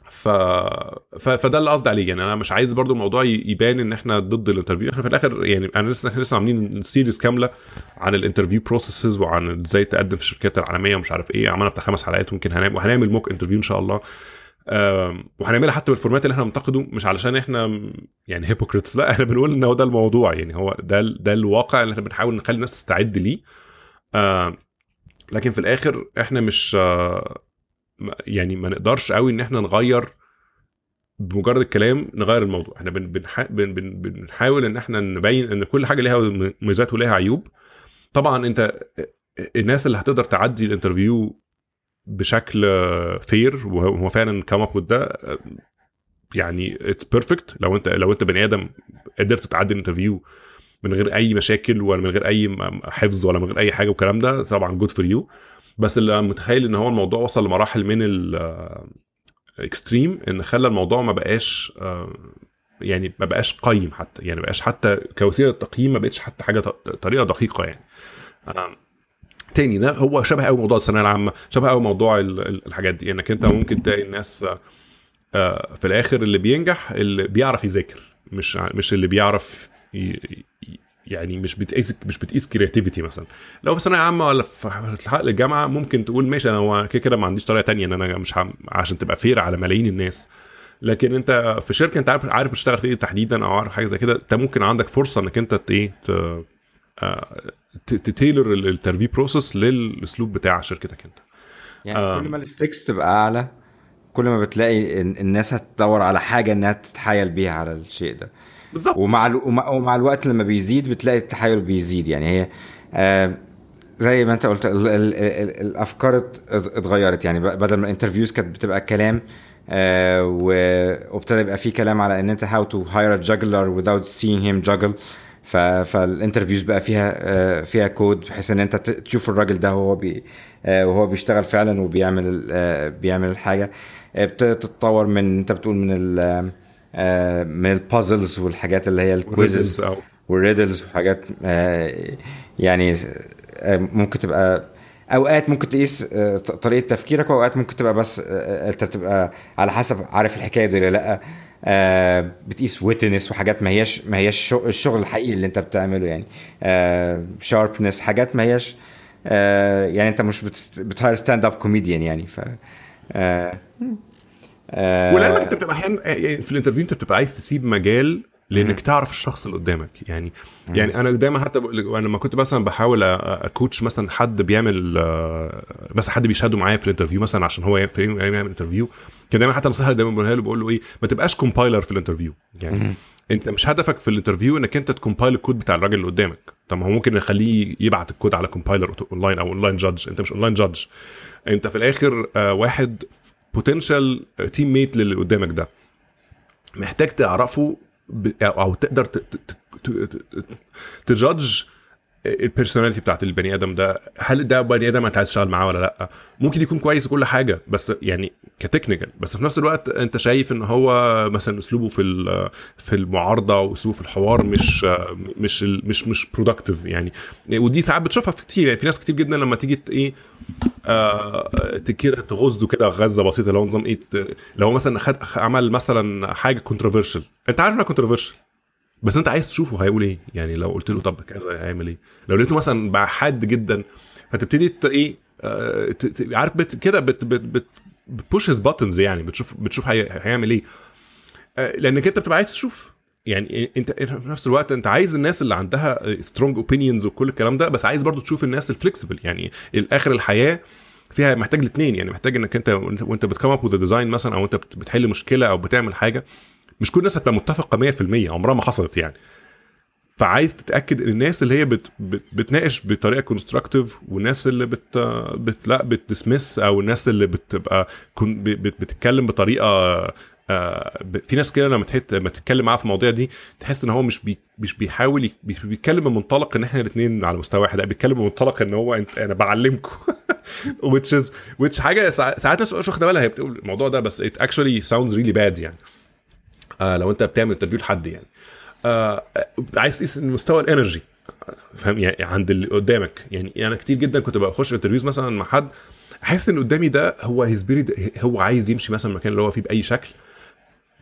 ف فده اللي قصدي عليه. يعني انا مش عايز برضو الموضوع يبان ان احنا ضد الانترفيو. احنا في الاخر يعني انا لسه احنا لسه عاملين سيريز كامله عن الانترفيو بروسيسز وعن ازاي تقدم في الشركات العالميه ومش عارف ايه. عملنا بتاع خمس حلقات ممكن هنعمل وهنعمل موك انترفيو ان شاء الله. وهنعملها حتى بالفورمات اللي احنا بننتقده, مش علشان احنا يعني هيبوكريتس, لا احنا بنقول ان هو ده الموضوع, يعني هو ده ده الواقع اللي احنا بنحاول نخلي الناس تستعد ليه. لكن في الاخر احنا مش يعني ما نقدرش قوي ان احنا نغير بمجرد الكلام نغير الموضوع. احنا بنح... بنحاول ان احنا نبين ان كل حاجه ليها ميزات وليها عيوب. طبعا انت الناس اللي هتقدر تعدي الانترفيو بشكل فير وهو فعلا كام اب ده يعني اتس بيرفكت. لو انت لو انت بني ادم قدرت تعدي الانترفيو من غير اي مشاكل ولا من غير اي حفظ ولا من غير اي حاجه والكلام ده, طبعا جود فور يو. بس اللي متخيل ان هو الموضوع وصل لمراحل من الاكستريم ان خلى الموضوع ما بقاش يعني ما بقاش قيم حتى, يعني ما بقاش حتى كوسيله تقييم, ما بقتش حتى حاجه طريقه دقيقه. يعني تاني ده هو شبه قوي موضوع الثانويه العامه, شبه قوي موضوع الحاجات دي, انك انت ممكن تلاقي الناس في الاخر اللي بينجح اللي بيعرف يذاكر, مش مش اللي بيعرف يعني مش بتقيس مش بتقيس كرياتيفيتي. مثلا لو في ثانويه عامه ولا في الجامعه ممكن تقول ماشي انا كده كده ما عنديش طريقه تانية ان انا مش هم... عشان تبقى فير على ملايين الناس. لكن انت في شركه انت عارف عارف بتشتغل في ايه تحديدا او عارف حاجه زي كده, انت ممكن عندك فرصه انك انت ايه ت... تتيلر الانترفيو بروسس للاسلوب بتاع شركتك انت. يعني كل ما الستيكس تبقى اعلى كل ما بتلاقي الناس هتدور على حاجه انها تتحايل بيها على الشيء ده بالظبط. ومع ومع الوقت لما بيزيد بتلاقي التحايل بيزيد. يعني هي آه زي ما انت قلت ال ال ال الافكار اتغيرت. يعني بدل ما الانترفيوز كانت بتبقى كلام آه وابتدى يبقى فيه كلام على ان انت how to hire a juggler without seeing him juggle, فالانترفيوز بقى فيها فيها كود بحيث ان انت تشوف الراجل ده وهو بي وهو بيشتغل فعلا وبيعمل بيعمل الحاجه. بتتطور من انت بتقول من ال من البازلز والحاجات اللي هي الكويزز والريدلز وحاجات, يعني ممكن تبقى اوقات ممكن تقيس طريقه تفكيرك واوقات ممكن تبقى بس انت بتبقى على حسب عارف الحكايه دي ولا لا. آه بتقيس ويتنس وحاجات ما هيش ما هيش الشغل الحقيقي اللي انت بتعمله, يعني آه شاربنس حاجات ما هيش آه يعني انت مش بتهاير ستاند اب كوميديان يعني. ف آه آه ولما انت بتبقى في الانترفيو انت بتبقى عايز تسيب مجال لانك تعرف الشخص اللي قدامك. يعني م. يعني انا دايما حتى انا لما كنت مثلا بحاول اكوتش مثلا حد بيعمل بس حد بيشهدوا معايا في الانترفيو مثلا عشان هو يعمل انترفيو, كان دايما حتى نصيحه دايما بقولها له بقول له ايه ما تبقاش كومبايلر في الانترفيو. يعني م. انت مش هدفك في الانترفيو انك انت تكمبايل الكود بتاع الراجل اللي قدامك. طب هو ممكن يخليه يبعت الكود على كومبايلر اونلاين او اونلاين جادج, انت مش اونلاين جادج, انت في الاخر واحد بوتنشال تيم ميت للي قدامك ده محتاج تعرفه او تقدر تجادج البيرسوناليتي بتاعت البني ادم ده. هل ده بني ادم انت عايز تشتغل معاه ولا لا؟ ممكن يكون كويس كل حاجه بس يعني كتكنيكال, بس في نفس الوقت انت شايف ان هو مثلا اسلوبه في في المعارضه واسلوبه في الحوار مش مش مش مش برودكتيف يعني. ودي ساعات بتشوفها في كتير, يعني في ناس كتير جدا لما تيجي ايه آه تكير تغزه كده غزه بسيطه لو نظام ايه لو مثلا خد عمل مثلا حاجه كونتروفيرشل, انت عارف انها كونتروفيرشل بس انت عايز تشوفه هيقول ايه. يعني لو قلت له طب كذا هيعمل ايه؟ لو لقيته مثلا بقى حاد جدا هتبتدي ايه اه عارف بت كده بت بت بتبوش هيز باتنز, يعني بتشوف بتشوف هيعمل ايه اه لانك انت بتبقى عايز تشوف. يعني انت في نفس الوقت انت عايز الناس اللي عندها سترونج اوبينيونز وكل الكلام ده, بس عايز برضو تشوف الناس الفلكسبل. يعني الاخر الحياه فيها محتاج الاثنين, يعني محتاج انك انت وانت بتكم اب وذ ديزاين مثلا او انت بتحل مشكله او بتعمل حاجه مش كل الناس هتبقى متفقه مية في المية, عمرها ما حصلت يعني. فعايز تتاكد ان الناس اللي هي بت بت بتناقش بطريقه كونستراكتيف والناس اللي بت بتلا بتدسمس او الناس اللي بتبقى بت بتتكلم بطريقه في ناس كده لما تتكلم معاه في المواضيع دي تحس ان هو مش بي مش بيحاول بيتكلم من منطلق ان احنا الاثنين على مستوى واحد, بيتكلم من منطلق ان هو انا بعلمكم which is which حاجه ساعات ناس مش واخده بالها هي بتقول الموضوع ده بس it actually sounds really bad يعني. آه لو انت بتعمل انترفيو لحد يعني آه عايز تقيس مستوى الانرجي فاهم يعني عند اللي قدامك. يعني انا يعني كتير جدا كنت بخش في انترفيوز مثلا مع حد احس ان قدامي ده هو هيسبيريد هو عايز يمشي مثلا المكان اللي هو فيه باي شكل,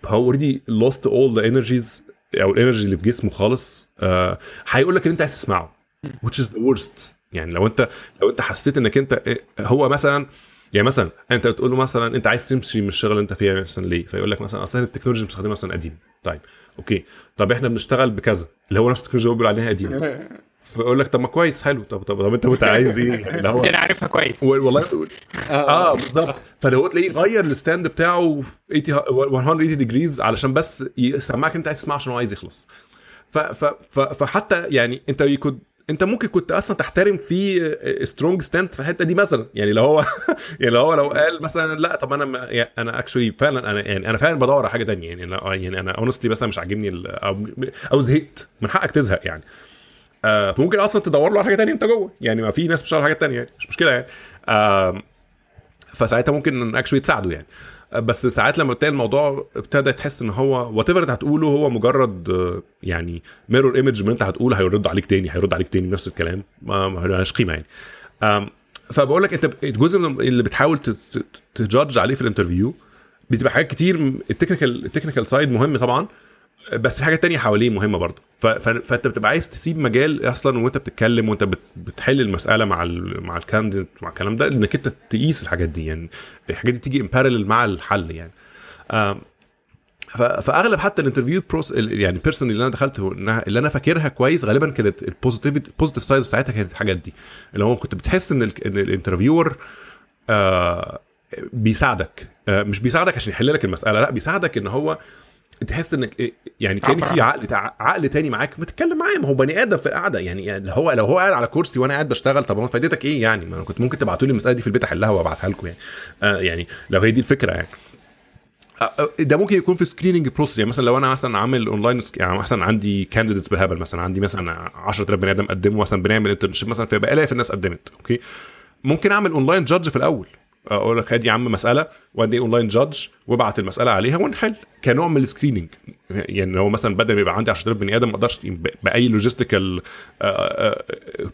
هو already lost all the energies او الانرجي اللي في جسمه خالص. آه هيقول لك ان انت عايز تسمعه which is the worst. يعني لو انت لو انت حسيت انك انت هو مثلا يعني مثلا انت بتقول له مثلا انت عايز تمشي من الشغل اللي انت فيها مثلا ليه, فيقول لك مثلا اصلا التكنولوجيا بنستخدمها مثلا قديم. طيب اوكي, طب احنا بنشتغل بكذا اللي هو نفس التكنولوجيا اللي بيقولوا عليها قديم, فيقول لك طب ما كويس حلو, طب طب, طب انت عايز ايه اللي هو انا عارفها كويس والله اه بالظبط. فلو تلاقيه غير الستاند بتاعه مية وتمانين ديجريز علشان بس يسمعك انت عايز تسمع عشان هو عايز يخلص. ف ف فحتى يعني انت يكون انت ممكن كنت اصلا تحترم فيه سترونج ستاند في الحته دي مثلا. يعني لو هو يعني لو هو لو قال مثلا لا طب انا يعني انا اكشولي فعلا انا يعني انا فعلا بدور على حاجه ثانيه, يعني انا يعني انا اونستلي مثلا مش عاجبني او, أو زهقت, من حقك تزهق يعني. آه فممكن اصلا تدور له على حاجه ثانيه انت جوه, يعني ما في ناس بتشتغل حاجه ثانيه يعني مش مشكله يعني. آه فساعتها ممكن اكشولي تساعده يعني. آه بس ساعات لما بتلاقي الموضوع ابتدى تحس ان هو وات ايفر انت هتقوله هو مجرد آه يعني ميرور ايمج من انت هتقوله, هيرد عليك تاني هيرد عليك تاني نفس الكلام, ما لهاش قيمه يعني. آه فبقول لك انت الجزء اللي بتحاول تجادج عليه في الانترفيو بتبقى حاجات كتير. التكنيكال التكنيكال سايد مهم طبعا, بس في حاجه تانية حواليه مهمه برضه. فانت بتبقى عايز تسيب مجال اصلا وانت بتتكلم وانت بتحل المساله مع ال مع الكانديديت مع الكلام ده انك انت تقيس الحاجات دي. يعني الحاجات دي بتيجي امبارل مع الحل يعني. فاغلب حتى الانترفيو بروس يعني بيرسونال اللي انا دخلته اللي انا فاكرها كويس غالبا كانت البوزيتيف البوزيتيف سايد ساعتها كانت الحاجات دي اللي هو كنت بتحس ان الانترفيور آه بيساعدك, آه مش بيساعدك عشان يحل لك المساله, لا بيساعدك ان هو تحس انك يعني كان في عقل عقل تاني معاك بتتكلم معاه. ما هو بني ادم في القعده يعني, يعني هو لو هو قاعد على كرسي وانا قاعد بشتغل طب انا فايدتك ايه يعني, ما انا كنت ممكن تبعتوا لي المساله دي في البيت احلها وابعتها لكم يعني. آه يعني لو هي دي الفكره يعني. آه ده ممكن يكون في سكريننج بروسيس يعني. مثلا لو انا مثلا عامل اونلاين يعني مثلا عندي كانديديتس بالهبل, مثلا عندي مثلا عشرة آلاف بني ادم قدموا, مثلا بنعمل انترنشيب مثلا في آلاف الناس قدمت. اوكي ممكن اعمل اونلاين جادج في الاول, اقول لك ادي يا عم مساله وادي اونلاين جادج وابعت المساله عليها ونحل كنوع من السكريننج. يعني لو مثلا بدل ما يبقى عندي عشرة آلاف بني ادم ما اقدرش باي لوجيستيكال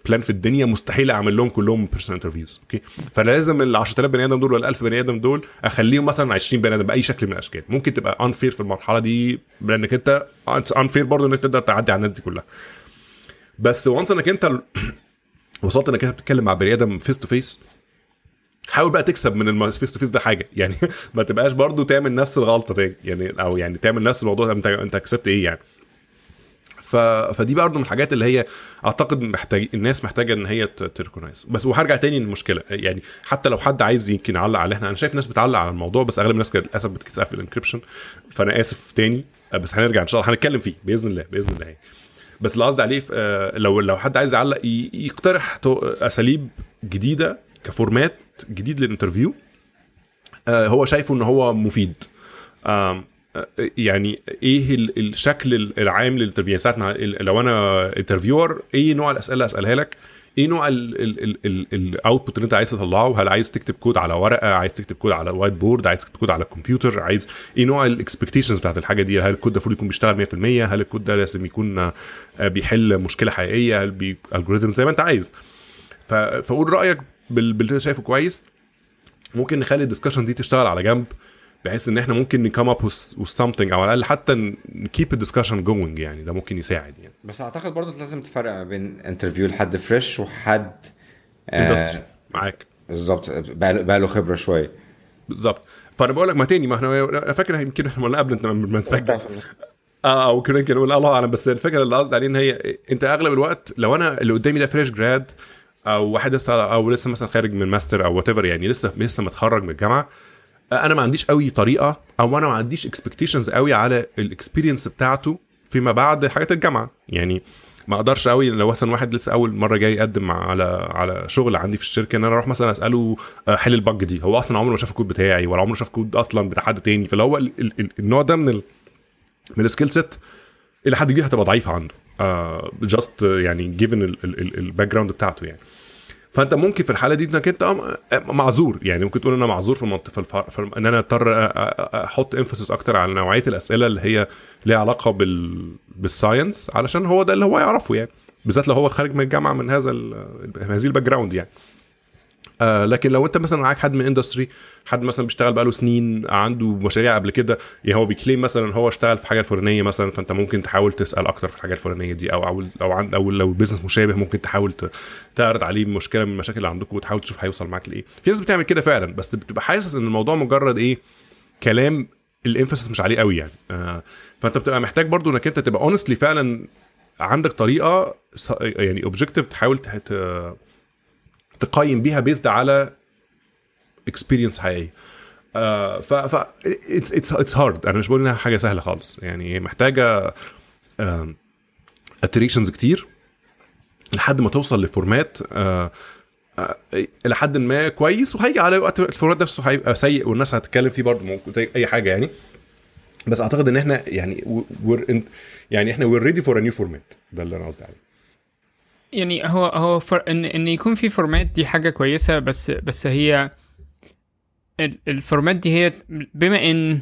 بلان في الدنيا مستحيل اعمل لهم كلهم بيرسونال انترفيوز. اوكي فلازم ال عشرة آلاف بني ادم دول ولا ألف بني ادم دول اخليهم مثلا عشرين بني ادم باي شكل من الاشكال. ممكن تبقى انفير في المرحله دي لانك انت انفير برضو انك تقدر تعدي على الناس دي كلها, بس وانس انك انت وصلت انك انت بتتكلم مع بني ادم فيس تو فيس حاول بقى تكسب من الفيس تو فيس ده حاجه يعني. ما تبقاش برضو تعمل نفس الغلطه تاني يعني, او يعني تعمل نفس الموضوع انت انت كسبت ايه يعني. ف فدي برضو من الحاجات اللي هي اعتقد محتاج الناس محتاجه ان هي تركونايز. بس وهرجع تاني للمشكله يعني, حتى لو حد عايز يمكن يعلق على احنا, انا شايف ناس بتعلق على الموضوع بس اغلب الناس كانت للاسف بتكتسف في الانكريبشن, فانا اسف تاني بس هنرجع ان شاء الله هنتكلم فيه باذن الله باذن الله. بس اللي قصد عليه لو لو حد عايز يعلق يقترح اساليب جديده كفورمات جديد للانترفيو آه هو شايفه ان هو مفيد. آه يعني ايه الشكل العام للانترفيو ساعتنا لو انا انترفيور, ايه نوع الاسئله اسالها لك, ايه نوع الاوتبوت اللي انت عايز تطلعه, هل عايز تكتب كود على ورقه, عايز تكتب كود على وايت بورد, عايز تكتب كود على الكمبيوتر, عايز ايه نوع الاكسبكتيشنز بتاعت الحاجه دي, هل الكود ده المفروض يكون بيشتغل مية في المية, هل الكود ده لازم يكون بيحل مشكله حقيقيه, هل بالالجوريثم زي ما انت عايز. فقول رايك باللي شايفه كويس. ممكن نخلي الدسكشن دي تشتغل على جنب بحيث ان احنا ممكن نكم اب وسامثينج, او على الاقل حتى نكيب الدسكشن جوينج يعني, ده ممكن يساعد يعني. بس اعتقد برضه لازم تفرق بين انترفيو لحد فريش وحد اندستري آه معاك بالظبط بقى له خبره شويه بالظبط. فانا بقول لك ما تاني ما احنا فاكر يمكن احنا قلنا قبل انت ما نسجل اه او كنا نقول الله اعلم, بس الفكره اللي قصدي عليه ان هي انت اغلب الوقت لو انا اللي قدامي ده فريش جراد او واحد لسه او لسه مثلا خارج من ماستر او whatever يعني لسه لسه متخرج من الجامعه, انا ما عنديش قوي طريقه او انا ما عنديش expectations قوي على الاكسبيرينس بتاعته فيما بعد حاجات الجامعه يعني. ما اقدرش قوي لو مثلا واحد لسه اول مره جاي يقدم على على شغل عندي في الشركه ان انا اروح مثلا اساله حل الباج دي, هو اصلا عمره ما شاف الكود بتاعي ولا عمره شاف كود اصلا بتاع حد تاني. فلو هو النوع ده من ال من السكيل سيت اللي حد جه هتبقى ضعيفه عنده جاست uh, يعني given الباك جراوند بتاعته يعني. فانت ممكن في الحاله دي انك انت معذور، يعني ممكن تقول انا معذور في المنطقه ان انا اضطر احط امفاسيس اكتر على نوعيه الاسئله اللي هي ليها علاقه بال بالساينس، علشان هو ده اللي هو يعرفه يعني، بالذات لو هو خارج من الجامعه من هذا هذه الباك جراوند يعني. آه لكن لو انت مثلا معاك حد من اندستري، حد مثلا بيشتغل بقاله سنين، عنده مشاريع قبل كده، يعني هو بيكليم مثلا هو اشتغل في حاجه الفلانيه مثلا، فانت ممكن تحاول تسال اكتر في الحاجه الفلانيه دي، او او لو عند او لو البيزنس مشابه ممكن تحاول تعرض عليه مشكله من المشاكل اللي عندكم وتحاول تشوف هيوصل معاك لايه. في ناس بتعمل كده فعلا، بس بتبقى حاسس ان الموضوع مجرد ايه كلام، الامفاسس مش عليه قوي يعني. آه فانت بتبقى محتاج برضو انك انت تبقى اونستلي فعلا عندك طريقه يعني اوبجكتيف تحاول تحت تقيم بيها بيزد على experience حقيقي. آه ف ف it's it's it's hard. أنا مش بقول إنها حاجة سهلة خالص يعني، محتاجة آه iterations كتير لحد ما توصل لفورمات آه آه لحد ما كويس، وهيجي على وقت الفورمات نفسه هيبقى سيء والناس هتتكلم فيه برضه، ممكن أي حاجة يعني. بس أعتقد إن إحنا يعني we're يعني إحنا we're ready for a new format، ده اللي أنا قصدي عليه يعني. هو هو فر... ان ان يكون في فورمات دي حاجه كويسه، بس بس هي الفورمات دي هي بما ان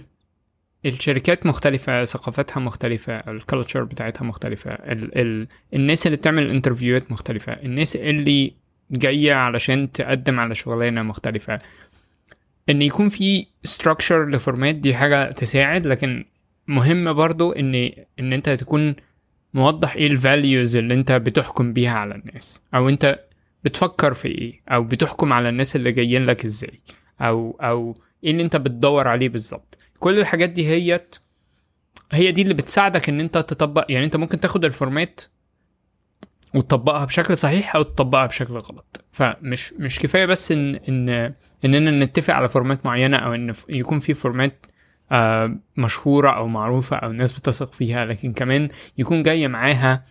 الشركات مختلفه، ثقافتها مختلفه، الكالتشر بتاعتها مختلفه، ال... ال... الناس اللي بتعمل الانترفيوهات مختلفه، الناس اللي جايه علشان تقدم على شغلانه مختلفه، ان يكون في ستراكشر لفورمات دي حاجه تساعد. لكن مهم برضو ان ان انت تكون موضح ايه الفاليوز اللي انت بتحكم بيها على الناس، او انت بتفكر في ايه، او بتحكم على الناس اللي جايين لك ازاي، او او ايه اللي انت بتدور عليه بالظبط. كل الحاجات دي هي هي دي اللي بتساعدك ان انت تطبق يعني. انت ممكن تاخد الفورمات وتطبقها بشكل صحيح او تطبقها بشكل غلط. فمش مش كفايه بس ان ان اننا نتفق على فورمات معينه، او ان يكون في فورمات آه مشهورة أو معروفة أو الناس بتثق فيها، لكن كمان يكون جاية معاها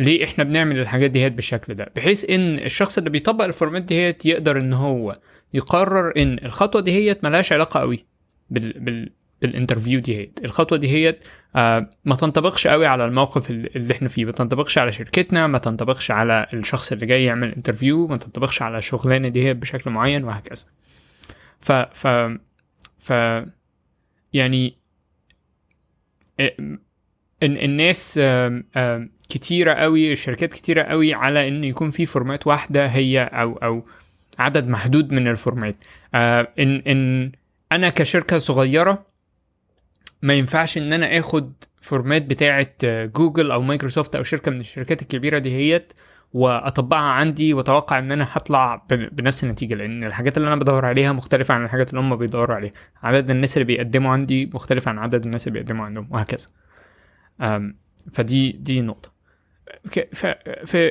ليه إحنا بنعمل الحاجات دي بالشكل ده، بحيث إن الشخص اللي بيطبق الفورمات دي يقدر إن هو يقرر إن الخطوة دي ملهاش علاقة قوي بال بال بالانترفيو دي، الخطوة دي آه ما تنطبقش قوي على الموقف اللي إحنا فيه، ما تنطبقش على شركتنا، ما تنطبقش على الشخص اللي جاي يعمل انترفيو، ما تنطبقش على شغلانة دي بشكل معين، وهكذا. ف ف ف يعني الناس كتيرة قوي، الشركات كتيرة قوي على ان يكون في فورمات واحدة هي او او عدد محدود من الفورمات. ان ان انا كشركة صغيرة ما ينفعش ان انا اخد فورمات بتاعة جوجل او مايكروسوفت او شركة من الشركات الكبيرة دي هيت واطبقها عندي واتوقع ان انا هطلع بنفس النتيجه، لان الحاجات اللي انا بدور عليها مختلفه عن الحاجات اللي هم بيدوروا عليها، عدد الناس اللي بيقدموا عندي مختلف عن عدد الناس اللي بيقدموا عندهم، وهكذا. فدي دي نقطه. في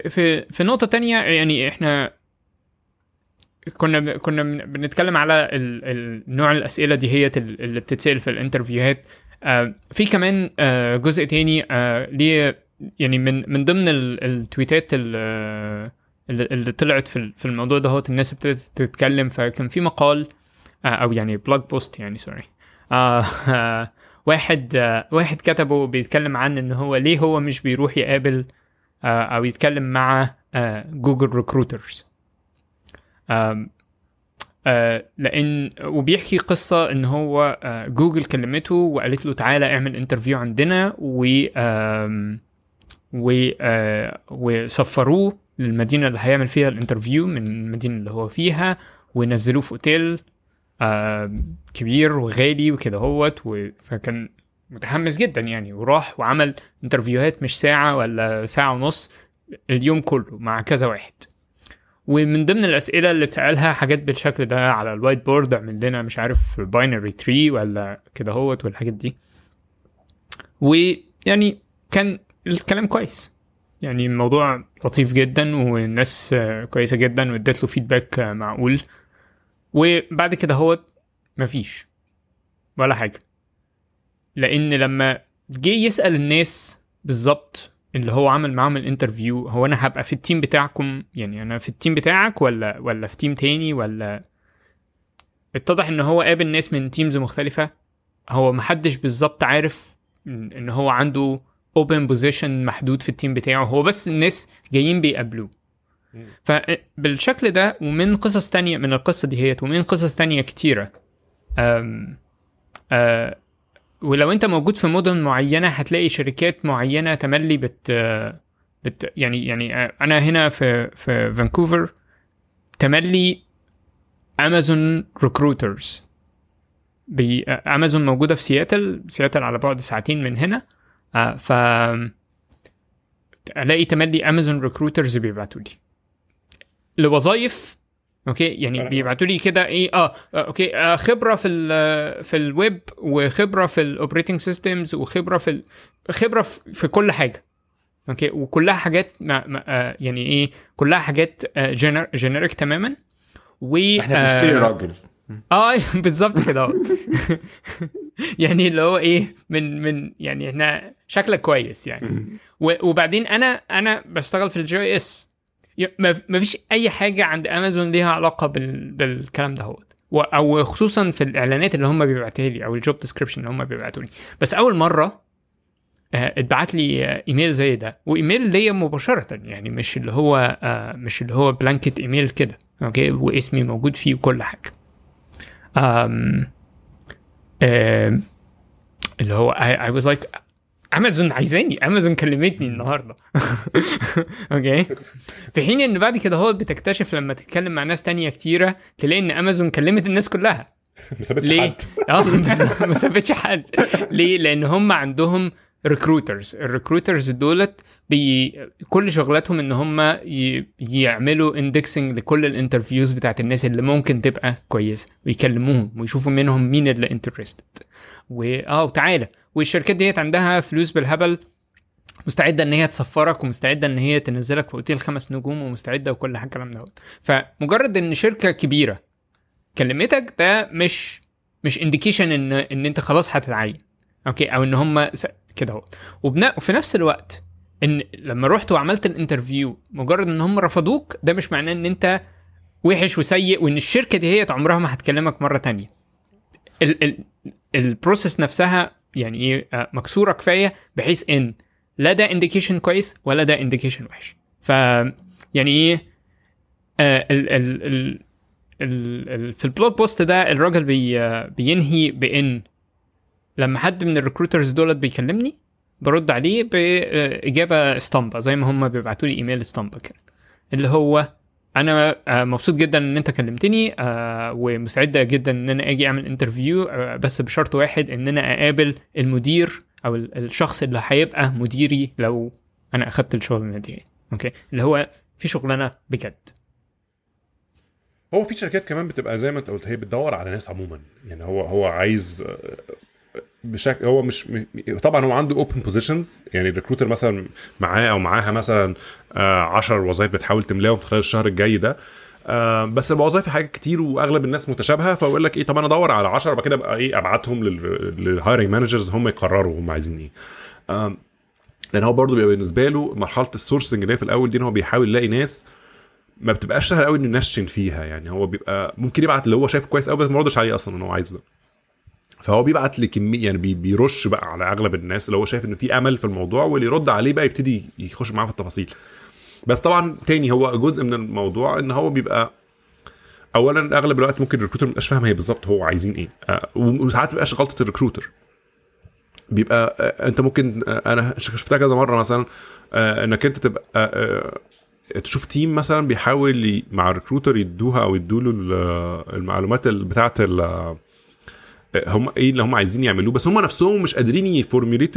في في نقطه تانية يعني احنا كنا كنا بنتكلم على النوع الاسئله دي هي اللي بتتسال في الانترفيوهات. في كمان جزء تاني ليه يعني، من من ضمن التويتات اللي, اللي طلعت في في الموضوع ده هو الناس ابتدت تتكلم، فكان في مقال او يعني بلوج بوست يعني سوري آه آه واحد آه واحد كتبه بيتكلم عن ان هو ليه هو مش بيروح يقابل آه او يتكلم مع آه جوجل ريكروترز، آه آه لان وبيحكي قصه ان هو آه جوجل كلمته وقالت له تعالى اعمل انترفيو عندنا، و آه و آه وسفروه للمدينه اللي هيعمل فيها الانترفيو من المدينه اللي هو فيها، ونزلوه في اوتيل آه كبير وغالي وكده هوت، فكان متحمس جدا يعني، وراح وعمل انترفيوهات مش ساعه ولا ساعه ونص، اليوم كله مع كذا واحد. ومن ضمن الاسئله اللي اتسالها حاجات بالشكل ده على الوايت بورد، اعمل لنا مش عارف باينري تري ولا كده هوت والحاجات دي، ويعني كان الكلام كويس يعني، الموضوع لطيف جدا والناس كويسه جدا وادت له فيدباك معقول، وبعد كده هو مفيش ولا حاجه. لان لما جه يسال الناس بالظبط اللي هو عمل معاهم الانترفيو، هو انا هبقى في التيم بتاعكم يعني، انا في التيم بتاعك ولا ولا في تيم تاني ولا، اتضح ان هو قابل ناس من تيمز مختلفه، هو محدش بالظبط عارف ان هو عنده open position محدود في التيم بتاعه، هو بس الناس جايين بيقابلوه. فبالشكل ده ومن قصص تانية من القصة دي هيت ومن قصص تانية كتيرة. أم أم ولو انت موجود في مدن معينة هتلاقي شركات معينة تملي بت, بت يعني يعني انا هنا في في فانكوفر تملي امازون ريكروترز. امازون موجودة في سياتل سياتل على بعد ساعتين من هنا، ف الاقي تملي امازون ريكروترز بيبعتوا لي لوظائف، اوكي يعني بيبعتوا لي كده ايه اه اوكي آه خبره في ال في الويب وخبره في الاوبريتنج سيستمز وخبره في خبره في كل حاجه، اوكي وكلها حاجات ما ما آه يعني ايه كلها حاجات آه جينر جينيريك تماما. و احنا بنشتري راجل اه بالظبط كده يعني اللي هو ايه من من يعني احنا شكلك كويس يعني. وبعدين انا انا بشتغل في الجي اي اس، ما فيش اي حاجه عند امازون ليها علاقه بالكلام ده هوت، او خصوصا في الاعلانات اللي هم بيبعتوها لي او الجوب ديسكريبشن اللي هم بيبعتوا لي. بس اول مره اتبعت لي ايميل زي ده، وايميل ليا مباشره يعني مش اللي هو مش اللي هو بلانكت ايميل كده، اوكي واسمي موجود فيه وكل حاجه. امم امم اللي هو I, I was like امازون عايزاني، امازون كلمتني النهارده اوكي في حين ان بعد كده هو بتكتشف لما تتكلم مع ناس تانية كتيره تلاقي ان امازون كلمت الناس كلها ما سابتش حد اه ما سابتش حد. ليه؟ لان هم عندهم ريكروترز. الريكروترز دولت بي... كل شغلاتهم ان هم ي... يعملوا اندكسنج لكل الانترفيوز بتاعت الناس اللي ممكن تبقى كويسه ويكلموهم ويشوفوا منهم مين اللي انترستد واه تعالى. والشركات ديت عندها فلوس بالهبل، مستعده ان هي تسفرك ومستعده ان هي تنزلك في اوتيل خمس نجوم ومستعده وكل حاجه الكلام ده. فمجرد ان شركه كبيره كلمتك ده مش مش انديكيشن ان ان انت خلاص هتتعين، اوكي او ان هم كده اهو. وفي نفس الوقت ان لما رحت وعملت الانترفيو مجرد ان هم رفضوك ده مش معناه ان انت وحش وسيء وان الشركه دي هي عمرها ما هتكلمك مره تانية. ال ال البروسيس نفسها يعني ايه مكسوره كفايه بحيث ان لا ده انديكيشن كويس ولا ده انديكيشن وحش. ف يعني ايه ال ال ال ال في البلوج بوست ده الراجل بي بينهي بان لما حد من الريكروترز دولت بيكلمني برد عليه بإجابة استامبة زي ما هم بيبعتوا لي إيميل استامبة كده اللي هو أنا مبسوط جدا إن أنت كلمتني ومسعدة جدا إن أنا أجي أعمل انترفيو، بس بشرط واحد إن أنا أقابل المدير أو الشخص اللي هيبقى مديري لو أنا أخدت الشغلانة دي، أوكي اللي هو في شغلانة بجد. هو في شركات كمان بتبقى زي ما أنت قلت هي بتدور على ناس عموما، يعني هو هو عايز بشكل هو مش طبعا هو عنده اوبن بوزيشنز، يعني الريكروتر مثلا معاه او معاها مثلا عشر وظائف بتحاول تملاهم في خلال الشهر الجاي ده، بس الوظائف حاجه كتير واغلب الناس متشابهه، فيقول لك ايه طب انا ادور على عشرة بقى كده بقى ايه ابعتهم للهايرنج مانجرز هم يقرروا هم عايزين ايه. لان هو برضو بيبقى بالنسبه له مرحله السورسنج اللي في الاول دي هو بيحاول يلاقي ناس ما بتبقاش سهل قوي انه ينشن فيها، يعني هو بيبقى ممكن يبعت اللي هو شايف كويس قوي بس ما رضاش عليه اصلا ان هو عايزه، فهو بيبعت لكمية يعني بيرش بقى على اغلب الناس اللي هو شايف ان في امل في الموضوع، واللي يرد عليه بقى يبتدي يخش معاه في التفاصيل. بس طبعا تاني هو جزء من الموضوع ان هو بيبقى اولا اغلب الوقت ممكن الريكروتر مش فاهم هي بالظبط هو عايزين ايه، وساعات بيبقاش غلطه الريكروتر، بيبقى انت ممكن انا شفتها كذا مره مثلا انك انت تبقى تشوف تيم مثلا بيحاول مع الريكروتر يدوها او يدوا له المعلومات بتاعه هم ايه اللي هم عايزين يعملوه، بس هم نفسهم مش قادرين يفورميليت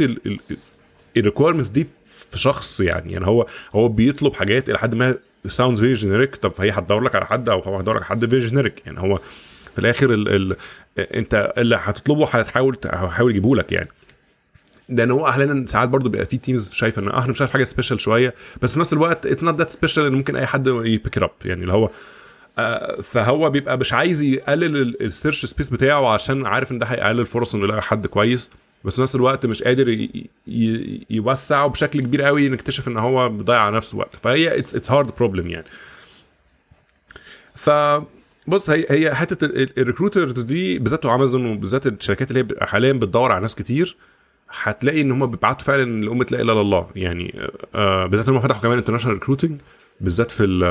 الريكويرمنتس دي في شخص. يعني يعني هو هو بيطلب حاجات الى حد ما ساوندز فيري جينيريك، طب هي هتدور لك على حد او هو هيدور لك على حد فيري جينيريك، يعني هو في الاخر ال ال انت اللي هتطلبه هتحاول هيحاول يجيبه لك يعني. لان هو احيانا ساعات برضو بيبقى في تيمز شايفه ان احنا مش عارف حاجه سبيشال شويه، بس في نفس الوقت اتس نوت ذات سبيشال ان ممكن اي حد يبيك اب، يعني اللي هو فهو بيبقى مش عايز يقلل السيرش سبيس بتاعه عشان عارف ان ده هيقلل فرص انه يلاقي حد كويس، بس في نفس الوقت مش قادر يوسعه بشكل كبير قوي نكتشف ان هو بيضيع على نفسه وقت. فهي اتس هارد بروبلم يعني. فبص هي هي حته الريكروترز دي بالذات امازون وبالذات الشركات اللي هي حاليا بتدور على ناس كتير هتلاقي ان هم بيبعتوا فعلا لامه لا اله الا الله، يعني بالذات هم فتحوا كمان انترناشونال ريكروتنج بالذات في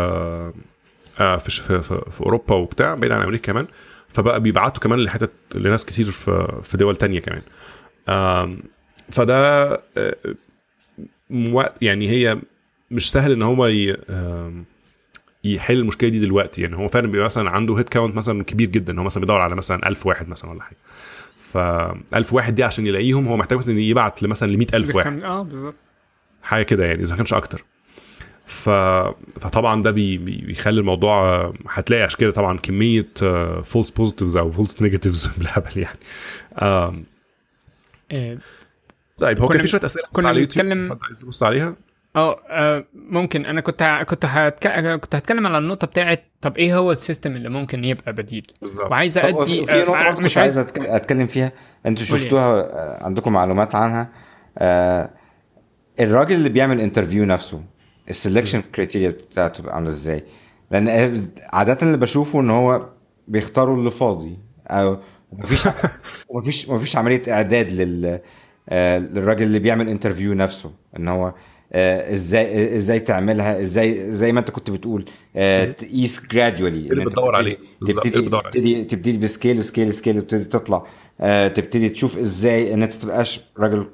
آه في, في في اوروبا وبتاع بعيد عن امريكا كمان, فبقى بيبعتوا كمان لحتت لناس كتير في في دول تانية كمان. آه فده آه يعني هي مش سهل ان هو يحل المشكله دي دلوقتي. يعني هو فعلا بيبقى مثلا عنده هيد كاونت مثلا كبير جدا, هو مثلا بيدور على مثلا ألف واحد مثلا ولا حاجه, فألف واحد دي عشان يلاقيهم هو محتاج مثلا يبعت لمثلا ل مئة ألف واحد اه بالظبط حاجه كده يعني اذا كانش اكتر. ف فطبعا ده بي... بيخلي الموضوع هتلاقي عشان كده طبعا كميه فولس بوزيتيفز او فولس نيجاتيفز بالهبل يعني. امم آه. طيب هو كان في شويه اسئله كنا بنتكلم بص عليها. اه ممكن انا كنت كنت هتك... كنت هتكلم على النقطه بتاعه طب ايه هو السيستم اللي ممكن يبقى بديل, وعايز ادي في نقطه مش عايز اتكلم فيها, انتوا شفتوها عندكم معلومات عنها. آه الراجل اللي بيعمل انترفيو نفسه السلكشن كريتيريا بتاعته عامله ازاي؟ لان عاده اللي بشوفه ان هو بيختاروا اللي فاضي او مفيش مفيش مفيش عمليه اعداد لل للراجل اللي بيعمل انترفيو نفسه, ان هو ازاي ازاي تعملها, ازاي زي ما انت كنت بتقول تقيس جرادولي اللي بتدور عليه, تبتدي تبتدي بسكيل سكيل سكيل وتبتدي تطلع, تبتدي تشوف ازاي ان انت تبقاش راجل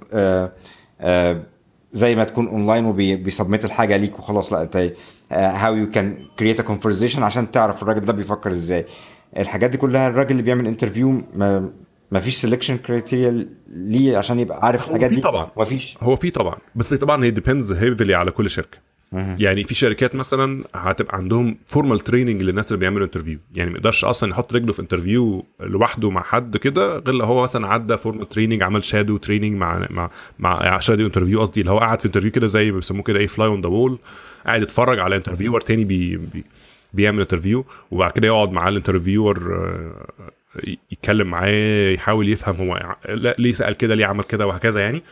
زي ما تكون اونلاين وبيسبميت الحاجه ليك وخلاص, لا انت هاو يو كان كرييت ا كونفرزيشن عشان تعرف الراجل ده بيفكر ازاي. الحاجات دي كلها الراجل اللي بيعمل انترفيو ما فيش سيلكشن كريتيريا ليه عشان يبقى عارف الحاجات دي. طبعا ما فيش, هو في طبعا, بس طبعا هي ديبيندز هيفلي على كل شركه. أه. يعني في شركات مثلا هتبقى عندهم فورمال تريننج للناس اللي بيعملوا انترفيو, يعني ما يقدرش اصلا يحط رجله في انترفيو لوحده مع حد كده غير لو هو مثلا عدى فورمال تريننج, عمل شادو تريننج مع مع مع شادو انترفيو قصدي, اللي هو قاعد في انترفيو كده زي بيسموه كده ايه فلاي اون ذا وول, قاعد يتفرج على انترفيور تاني بي بي بيعمل انترفيو, وبعد كده يقعد مع الانترفيور يتكلم معاه, يحاول يفهم هو ليه سأل كده, ليه عمل كده, وهكذا يعني.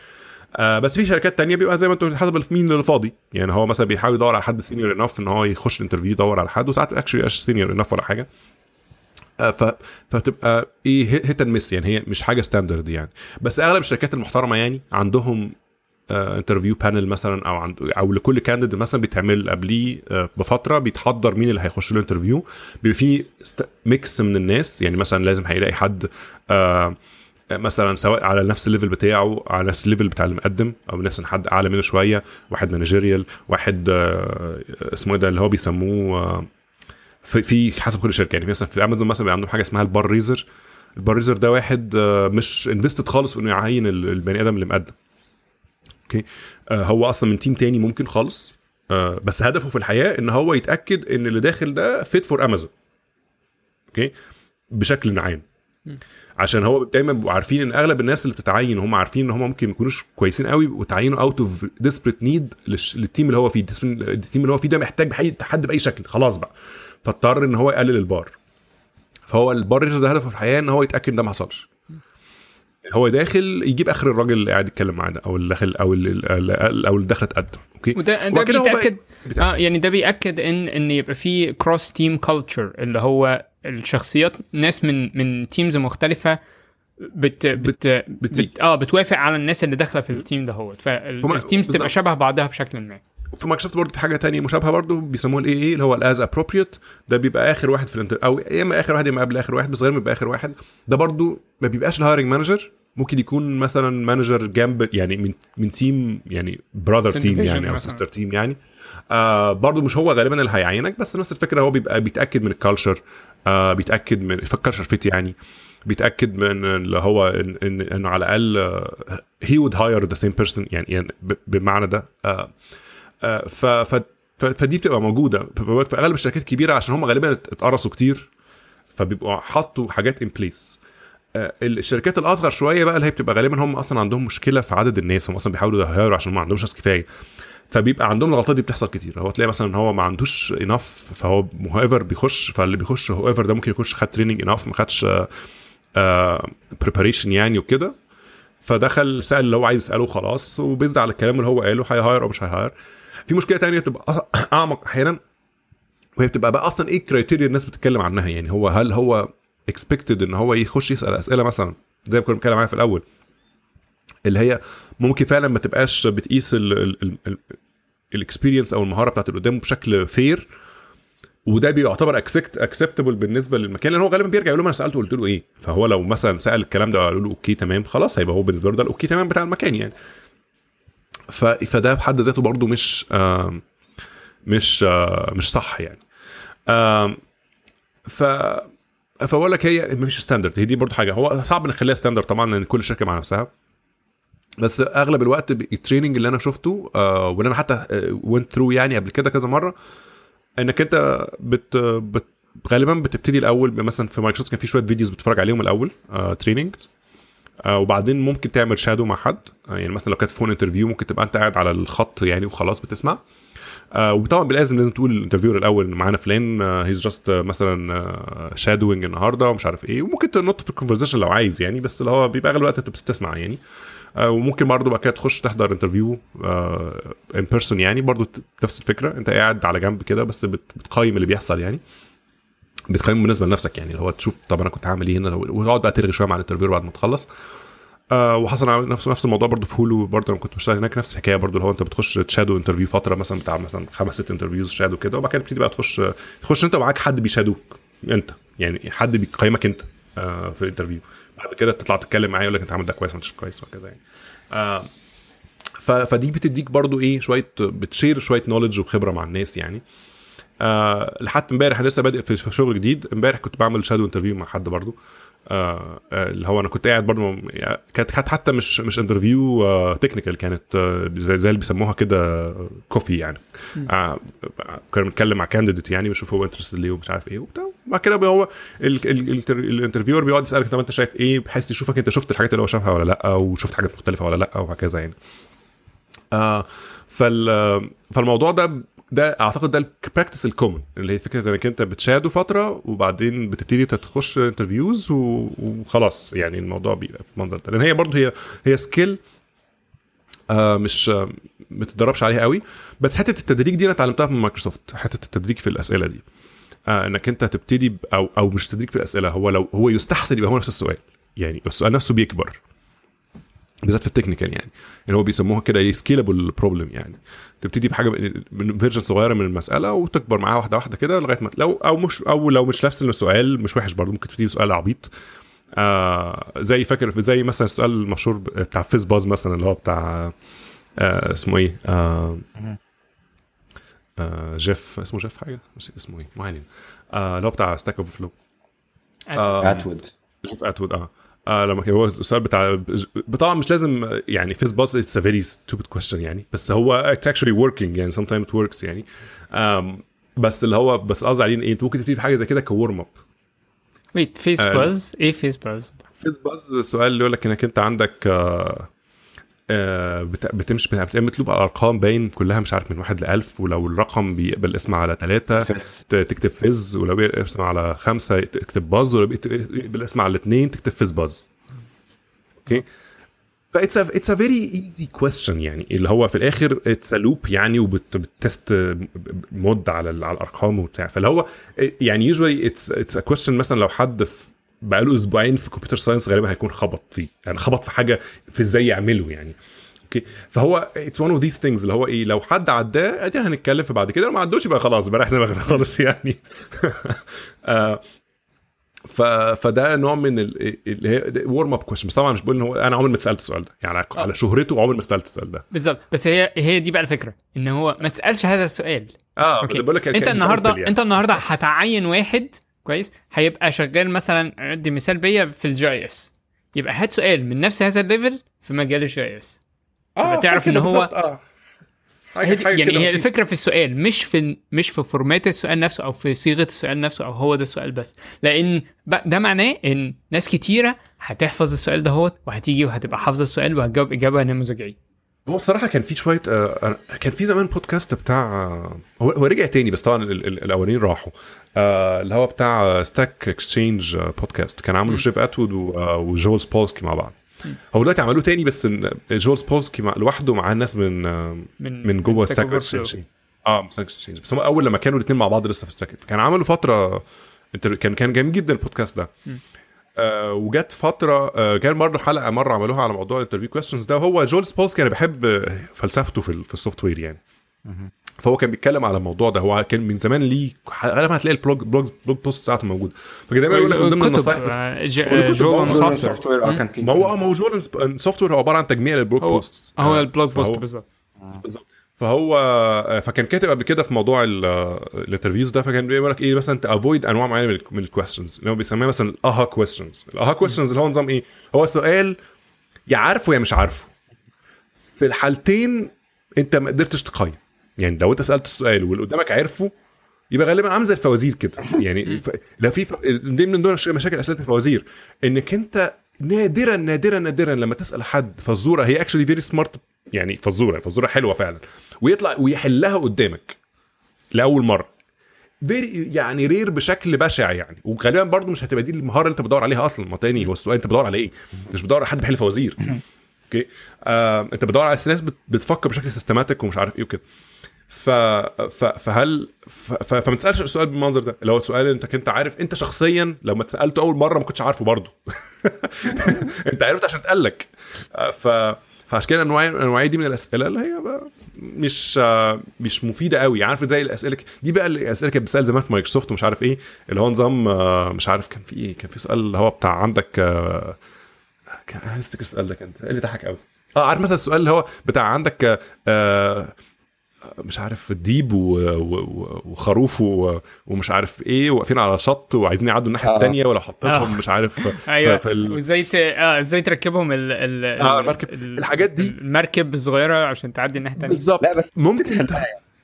آه بس في شركات تانية بيبقى زي ما انتوا حسب مين اللي فاضي, يعني هو مثلا بيحاول يدور على حد سينيور انف ان هو يخش الانترفيو يدور على حد, وساعات اكشلي مش سينيور انف ولا حاجه. آه ف فتبقى ايه هيت اند مس, يعني هي مش حاجه ستاندرد يعني. بس اغلب الشركات المحترمه يعني عندهم انترفيو آه بانل مثلا, او عند او لكل كانديد مثلا بيتعمل قبليه آه بفتره بيتحضر مين اللي هيخش الانترفيو, بيبقى فيه ميكس من الناس, يعني مثلا لازم هيلاقي حد آه مثلا سواء على نفس الليفل بتاعه, على نفس الليفل بتاع المقدم, او نفس حد اعلى منه شويه, واحد مانجيريال, واحد آه اسمه ده اللي هو بيسموه آه في, في حسب كل شركه. يعني مثلا في امازون مثلا عندهم حاجه اسمها البار ريزر. البار ريزر ده واحد آه مش انفستد خالص انه يعين البني ادم اللي مقدم, اوكي هو اصلا من تيم تاني ممكن خالص, بس هدفه في الحياه ان هو يتاكد ان اللي داخل ده فيت فور امازون اوكي بشكل عام, عشان هو دايما بيبقوا عارفين ان اغلب الناس اللي بتتعين هم عارفين ان هم ممكن ما يكونوش كويسين قوي, وتعينوا اوت اوف ديسبريت نيد للتيم اللي هو فيه. التيم اللي هو فيه ده محتاج حد باي شكل خلاص بقى, فاضطر ان هو يقلل البار. فهو البار ده هدفه في الحياه ان هو يتاكد ده ما حصلش, هو داخل يجيب اخر الراجل اللي قاعد يتكلم معاه ده, او اللي داخل او اللي او اللي دخل اتقدم اوكي. وده ده بيتاكد اه يعني ده بياكد ان ان يبقى في كروس تيم كلتشر, اللي هو الشخصيات ناس من من تيمز مختلفه بت بت, بت, بت, بت اه بتوافق على الناس اللي داخله في التيم ده هو, فالتيمز تبقى شبه بعضها بشكل ما. في مايكروسوفت برضه في حاجه تانية مشابهه برضه بيسموها الاي اي اللي هو الاز ابروبريت, ده بيبقى اخر واحد في الانتر او يا اما اخر واحد يا اما قبل اخر واحد, بس غالبا بيبقى اخر واحد. ده برضه ما بيبقاش الهايرنج مانجر, ممكن يكون مثلا مانجر جنب يعني من من تيم يعني براذر تيم يعني او سيستر تيم يعني. آه برضه مش هو غالبا اللي هيعينك, بس نفس الفكره هو بيبقى بيتاكد من الكالتشر, آه بيتاكد من الكالتشر فيت يعني, بيتاكد من اللي هو ان انه إن على الاقل هي وود هاير ذا سيم بيرسون يعني بمعنى ده. آه ف فدي بتبقى موجوده في اغلب الشركات الكبيره عشان هم غالبا اتقرصوا كتير, فبيبقوا حطوا حاجات ان بليس. الشركات الاصغر شويه بقى اللي هي بتبقى غالبا هم اصلا عندهم مشكله في عدد الناس, هم اصلا بيحاولوا يغيروا عشان ما عندهمش ناس كفايه, فبيبقى عندهم الغلطات دي بتحصل كتير. هو تلاقي مثلا هو ما عندوش اناف, فهو مهايفر بيخش, فاللي بيخش هو ايفر ده ممكن يكونش خد تريننج اناف, ما خدش بريباريشن يعني وكده, فدخل سأل اللي هو عايز يساله خلاص وبيزع على الكلام اللي هو قاله, هيهاير او مش هيهاير. في مشكله تانية بتبقى اعمق احيانا, وهي بتبقى بقى اصلا ايه الكرايتيريا الناس بتتكلم عنها, يعني هو هل هو اكسبكتد ان هو يخش يسال اسئله مثلا زي ما كنا بنتكلم عنها في الاول, اللي هي ممكن فعلا ما تبقاش بتقيس ال ال ال الاكسبيرينس او المهاره بتاعت اللي قدامه بشكل فير, وده بيعتبر اكسبت اكسبتبل بالنسبه للمكان, لان هو غالبا بيرجع يقول له انا سالته قلت له ايه, فهو لو مثلا سال الكلام ده قالوا له اوكي تمام خلاص هيبقى هو بالنسبه له ده الاوكي تمام بتاع المكان يعني. فده بحد ذاته برضو مش آه مش آه مش صح يعني. آه ف فاقول لك هي مش ستاندرد, هي دي برضو حاجه هو صعب نخليها ستاندرد طبعا لان كل شركه مع نفسها, بس اغلب الوقت التريننج اللي انا شفته آه واللي انا حتى went through يعني قبل كده كذا مره, انك انت بت, بت غالبا بتبتدي الاول مثلا في مايكروسوفت كان في شويه فيديوز بتتفرج عليهم الاول آه تريننج, آه وبعدين ممكن تعمل شادو مع حد, آه يعني مثلا لو كانت فون انترفيو ممكن تبقى انت قاعد على الخط يعني وخلاص بتسمع, آه وطبعا باللازم لازم تقول الانترفيور الاول معانا فلان هيز جاست مثلا شادوينج النهارده ومش عارف ايه, وممكن تنط في الكونفرسيشن لو عايز يعني, بس اللي هو بيبقى اغلب الوقت انت بتستسمع يعني, آه وممكن برضو بقى كده تخش تحضر انترفيو ان بيرسون يعني, برضو نفس الفكره انت قاعد على جنب كده بس بتقيم اللي بيحصل يعني, بتقيم بالنسبه لنفسك يعني اللي هو تشوف طب انا كنت هعمل ايه هنا, وتقعد بقى ترغي شويه مع الانترفيور بعد ما تخلص. آه وحصل نفس نفس الموضوع برضو في هولو, برضو انا كنت بشتغل هناك نفس الحكايه برضو اللي هو انت بتخش تشادو انترفيو فتره مثلا بتاع مثلا خمس ست انترفيوز شادو كده, وبعد كده بتبتدي بقى تخش تخش انت ومعاك حد بيشادوك انت يعني, حد بيقيمك انت آه في الانترفيو, بعد كده تطلع تتكلم معايا يقول لك انت عملت ده كويس مش كويس وكذا يعني. آه فدي بتديك برضو ايه شويه, بتشير شويه نوليدج وخبره مع الناس يعني. آه لحد امبارح انا لسه بادئ في شغل جديد, امبارح كنت بعمل شادو انترفيو مع حد برضو, آه اللي هو انا كنت قاعد برضو كانت حتى مش مش انترفيو آه تكنيكال, كانت آه زي زي اللي بيسموها كده كوفي يعني, آه كنا بنتكلم مع كانديديت يعني بشوف هو انترستد ليه ومش عارف ايه وبتاع, ما كده هو الانترفيور بيقعد يسالك طب انت شايف ايه, بحيث يشوفك انت شفت الحاجات اللي هو شافها ولا لا, وشفت حاجات مختلفه ولا لا وهكذا يعني. آه فال فالموضوع ده ده اعتقد ده البراكتس الكومن اللي هي فكره انك انت بتشادو فتره وبعدين بتبتدي تخش انترفيوز وخلاص يعني, الموضوع بيبقى في المنظر ده لان هي برضو هي هي سكيل آه مش آه متدربش عليها قوي, بس حته التدريج دي انا اتعلمتها من مايكروسوفت, حته التدريج في الاسئله دي, آه انك انت تبتدي او او مش تدريج في الاسئله, هو لو هو يستحسن يبقى هو نفس السؤال يعني, السؤال نفسه بيكبر بالذات في التكنيكال يعني, اللي يعني هو بيسموها كده سكيلابل بروبلم يعني, تبتدي بحاجه من فيرجن صغيره من المساله وتكبر معاها واحده واحده كده لغايه ما لو او مش او لو مش نفس السؤال مش وحش برضو, ممكن تبتدي سؤال عبيط آه زي فاكر زي مثلا السؤال المشهور بتاع فيز باز مثلا اللي هو بتاع آه اسمه ايه آه آه جيف اسمه جيف حاجه مش اسمه ايه ما علينا آه اللي هو بتاع ستاك اوفر فلو اتوود جيف اتوود اه آه لما هو السؤال بتاع طبعا مش لازم يعني فيز باز اتس ا فيري ستوبيد كويستشن يعني, بس هو اكشلي وركينج يعني سم تايم ات وركس يعني, بس اللي هو بس قصدي عليه ايه, ممكن تبتدي بحاجه زي كده كورم اب. ويت فيز باز ايه فيز باز فيز باز السؤال اللي يقول لك انك انت عندك آه آه بتمشي بتطلب ارقام باين كلها مش عارف من واحد لألف, ولو الرقم بيقبل اسم على ثلاثة تكتب فيز, ولو بيقبل اسم على خمسة تكتب باز, ولو بيقبل اسم على اثنين تكتب فيز باز. اوكي فايتس اتس ا فيري ايزي كويستشن يعني, اللي هو في الاخر اتس لوب يعني, وبتست مود على على الارقام وبتاع, فاللي هو يعني يوجوالي اتس اتس كويستشن مثلا لو حد بقاله اسبوعين في كمبيوتر ساينس غالبا هيكون خبط فيه يعني, خبط في حاجه في ازاي يعمله يعني. اوكي فهو اتس وان اوف ذيس ثينجز اللي هو ايه, لو حد عداه ادي هنتكلم في بعد كده, لو ما عدوش يبقى خلاص بقى احنا بقى خلاص يعني. آه ف فده نوع من اللي هي وورم اب كويشن, بس طبعا مش بقول ان هو انا عمري ما اتسالت السؤال ده يعني, أوه. على شهرته عمري ما اتسالت السؤال ده بالظبط, بس هي هي دي بقى الفكره ان هو ما تسالش هذا السؤال. اه بقول لك انت النهارده يعني. انت النهارده هتعين واحد كويس هيبقى شغال مثلا, عندي مثال بيا في الجي اس, يبقى هات سؤال من نفس هذا الليفل في مجال الجي اس, اه تعرف ان هو آه. حاجة حاجة يعني هي الفكره في السؤال, مش في مش في فورمات السؤال نفسه او في صيغه السؤال نفسه او هو ده السؤال بس, لان ده معناه ان ناس كتيره هتحفظ السؤال ده هوت, وهتيجي وهتبقى حافظه السؤال وهتجاوب اجابه نموذجيه. هو الصراحه كان في شويه آه كان في زمان بودكاست بتاع هو آه رجع تاني, بس طبعا الاولين راحوا آه اللي هو بتاع ستاك اكسشينج بودكاست, كان عامله شيف اتوود وجولز بولسكي مع بعض. هو دلوقتي عملوه تاني بس جولز بولسكي لوحده مع الناس من آه من, من جوه ستاك اكسشينج اه ستاك اكسشينج, بس هم اول لما كانوا الاثنين مع بعض لسه في ستاك كان عملوا فتره كان كان جميل جدا البودكاست ده. م. آه وجت فتره آه كان مره حلقه مره عملوها على موضوع الانترفيو كويستشنز ده, هو جولز بولز كان بحب فلسفته في السوفت وير يعني, فهو كان بيتكلم على الموضوع ده, هو كان من زمان ليه غالبا هتلاقي البلوج بلوج بلوج بوست ساعته موجود, فكده دايما يقول لك ضمن النصائح جوجل سوفت وير كان فيه, ما هو ما هو جوجل سوفت وير هو عباره عن تجميع للبلوج بوست, هو البلوج بوست بالظبط بالظبط. فهو فكان كاتب قبل كده في موضوع الانترفيوز ده, فكان بيقول لك ايه مثلا تافويد انواع معينه من الكويستشنز اللي هو بيسميها مثلا الاها كويستشنز. الاها كويستشنز اللي هو نظام ايه, هو سؤال يا عارفه يا مش عارفه, في الحالتين انت ما قدرتش تقيم. يعني لو انت سالت السؤال واللي قدامك عرفه يبقى غالبا عامل زي الفوازير كده, يعني ف... لو في ف... من دون مشاكل اسئله الفوازير انك انت نادرا نادرا نادرا لما تسال حد فزوره هي اكشلي فيري سمارت, يعني فزوره فزوره حلوه فعلا ويطلع ويحلها قدامك لاول مره, يعني رير بشكل بشع يعني, وغالبا برضو مش هتبقى دي المهاره اللي انت بتدور عليها اصلا. ما تاني هو السؤال انت بتدور على ايه, مش بتدور على حد بيحل فوازير اوكي, آه، انت بتدور على ناس بتفكر بشكل سيستماتيك ومش عارف ايه وكده. ف فهل ف... ف... فما تسالش السؤال بالمنظر ده. لو السؤال انت كنت عارف انت شخصيا, لو ما سالته اول مره ما كنتش عارفه برضو انت عرفت عشان اتقالك. ف فعشان كده انواع انواع دي من الاسئله اللي هي بقى مش مش مفيده قوي, عارف زي الاسئله دي بقى الاسئله كانت بتسال زمان في مايكروسوفت ومش عارف ايه, اللي هو نظام مش عارف كان في ايه, كان في سؤال اللي هو بتاع عندك كان هستكر السؤال ده كان اللي ضحك قوي, اه عارف مثلا السؤال اللي هو بتاع عندك آه مش عارف الديب وخروف ومش عارف ايه واقفين على شط وعايزين يعدوا الناحيه آه. الثانيه ولا حطيتهم آه. مش عارف ايوه ال... وازاي ت... اه ازاي تركبهم ال... ال... آه المركب ال... الحاجات دي المركب الصغيره عشان تعدي الناحيه الثانيه بالظبط. لا بس ممكن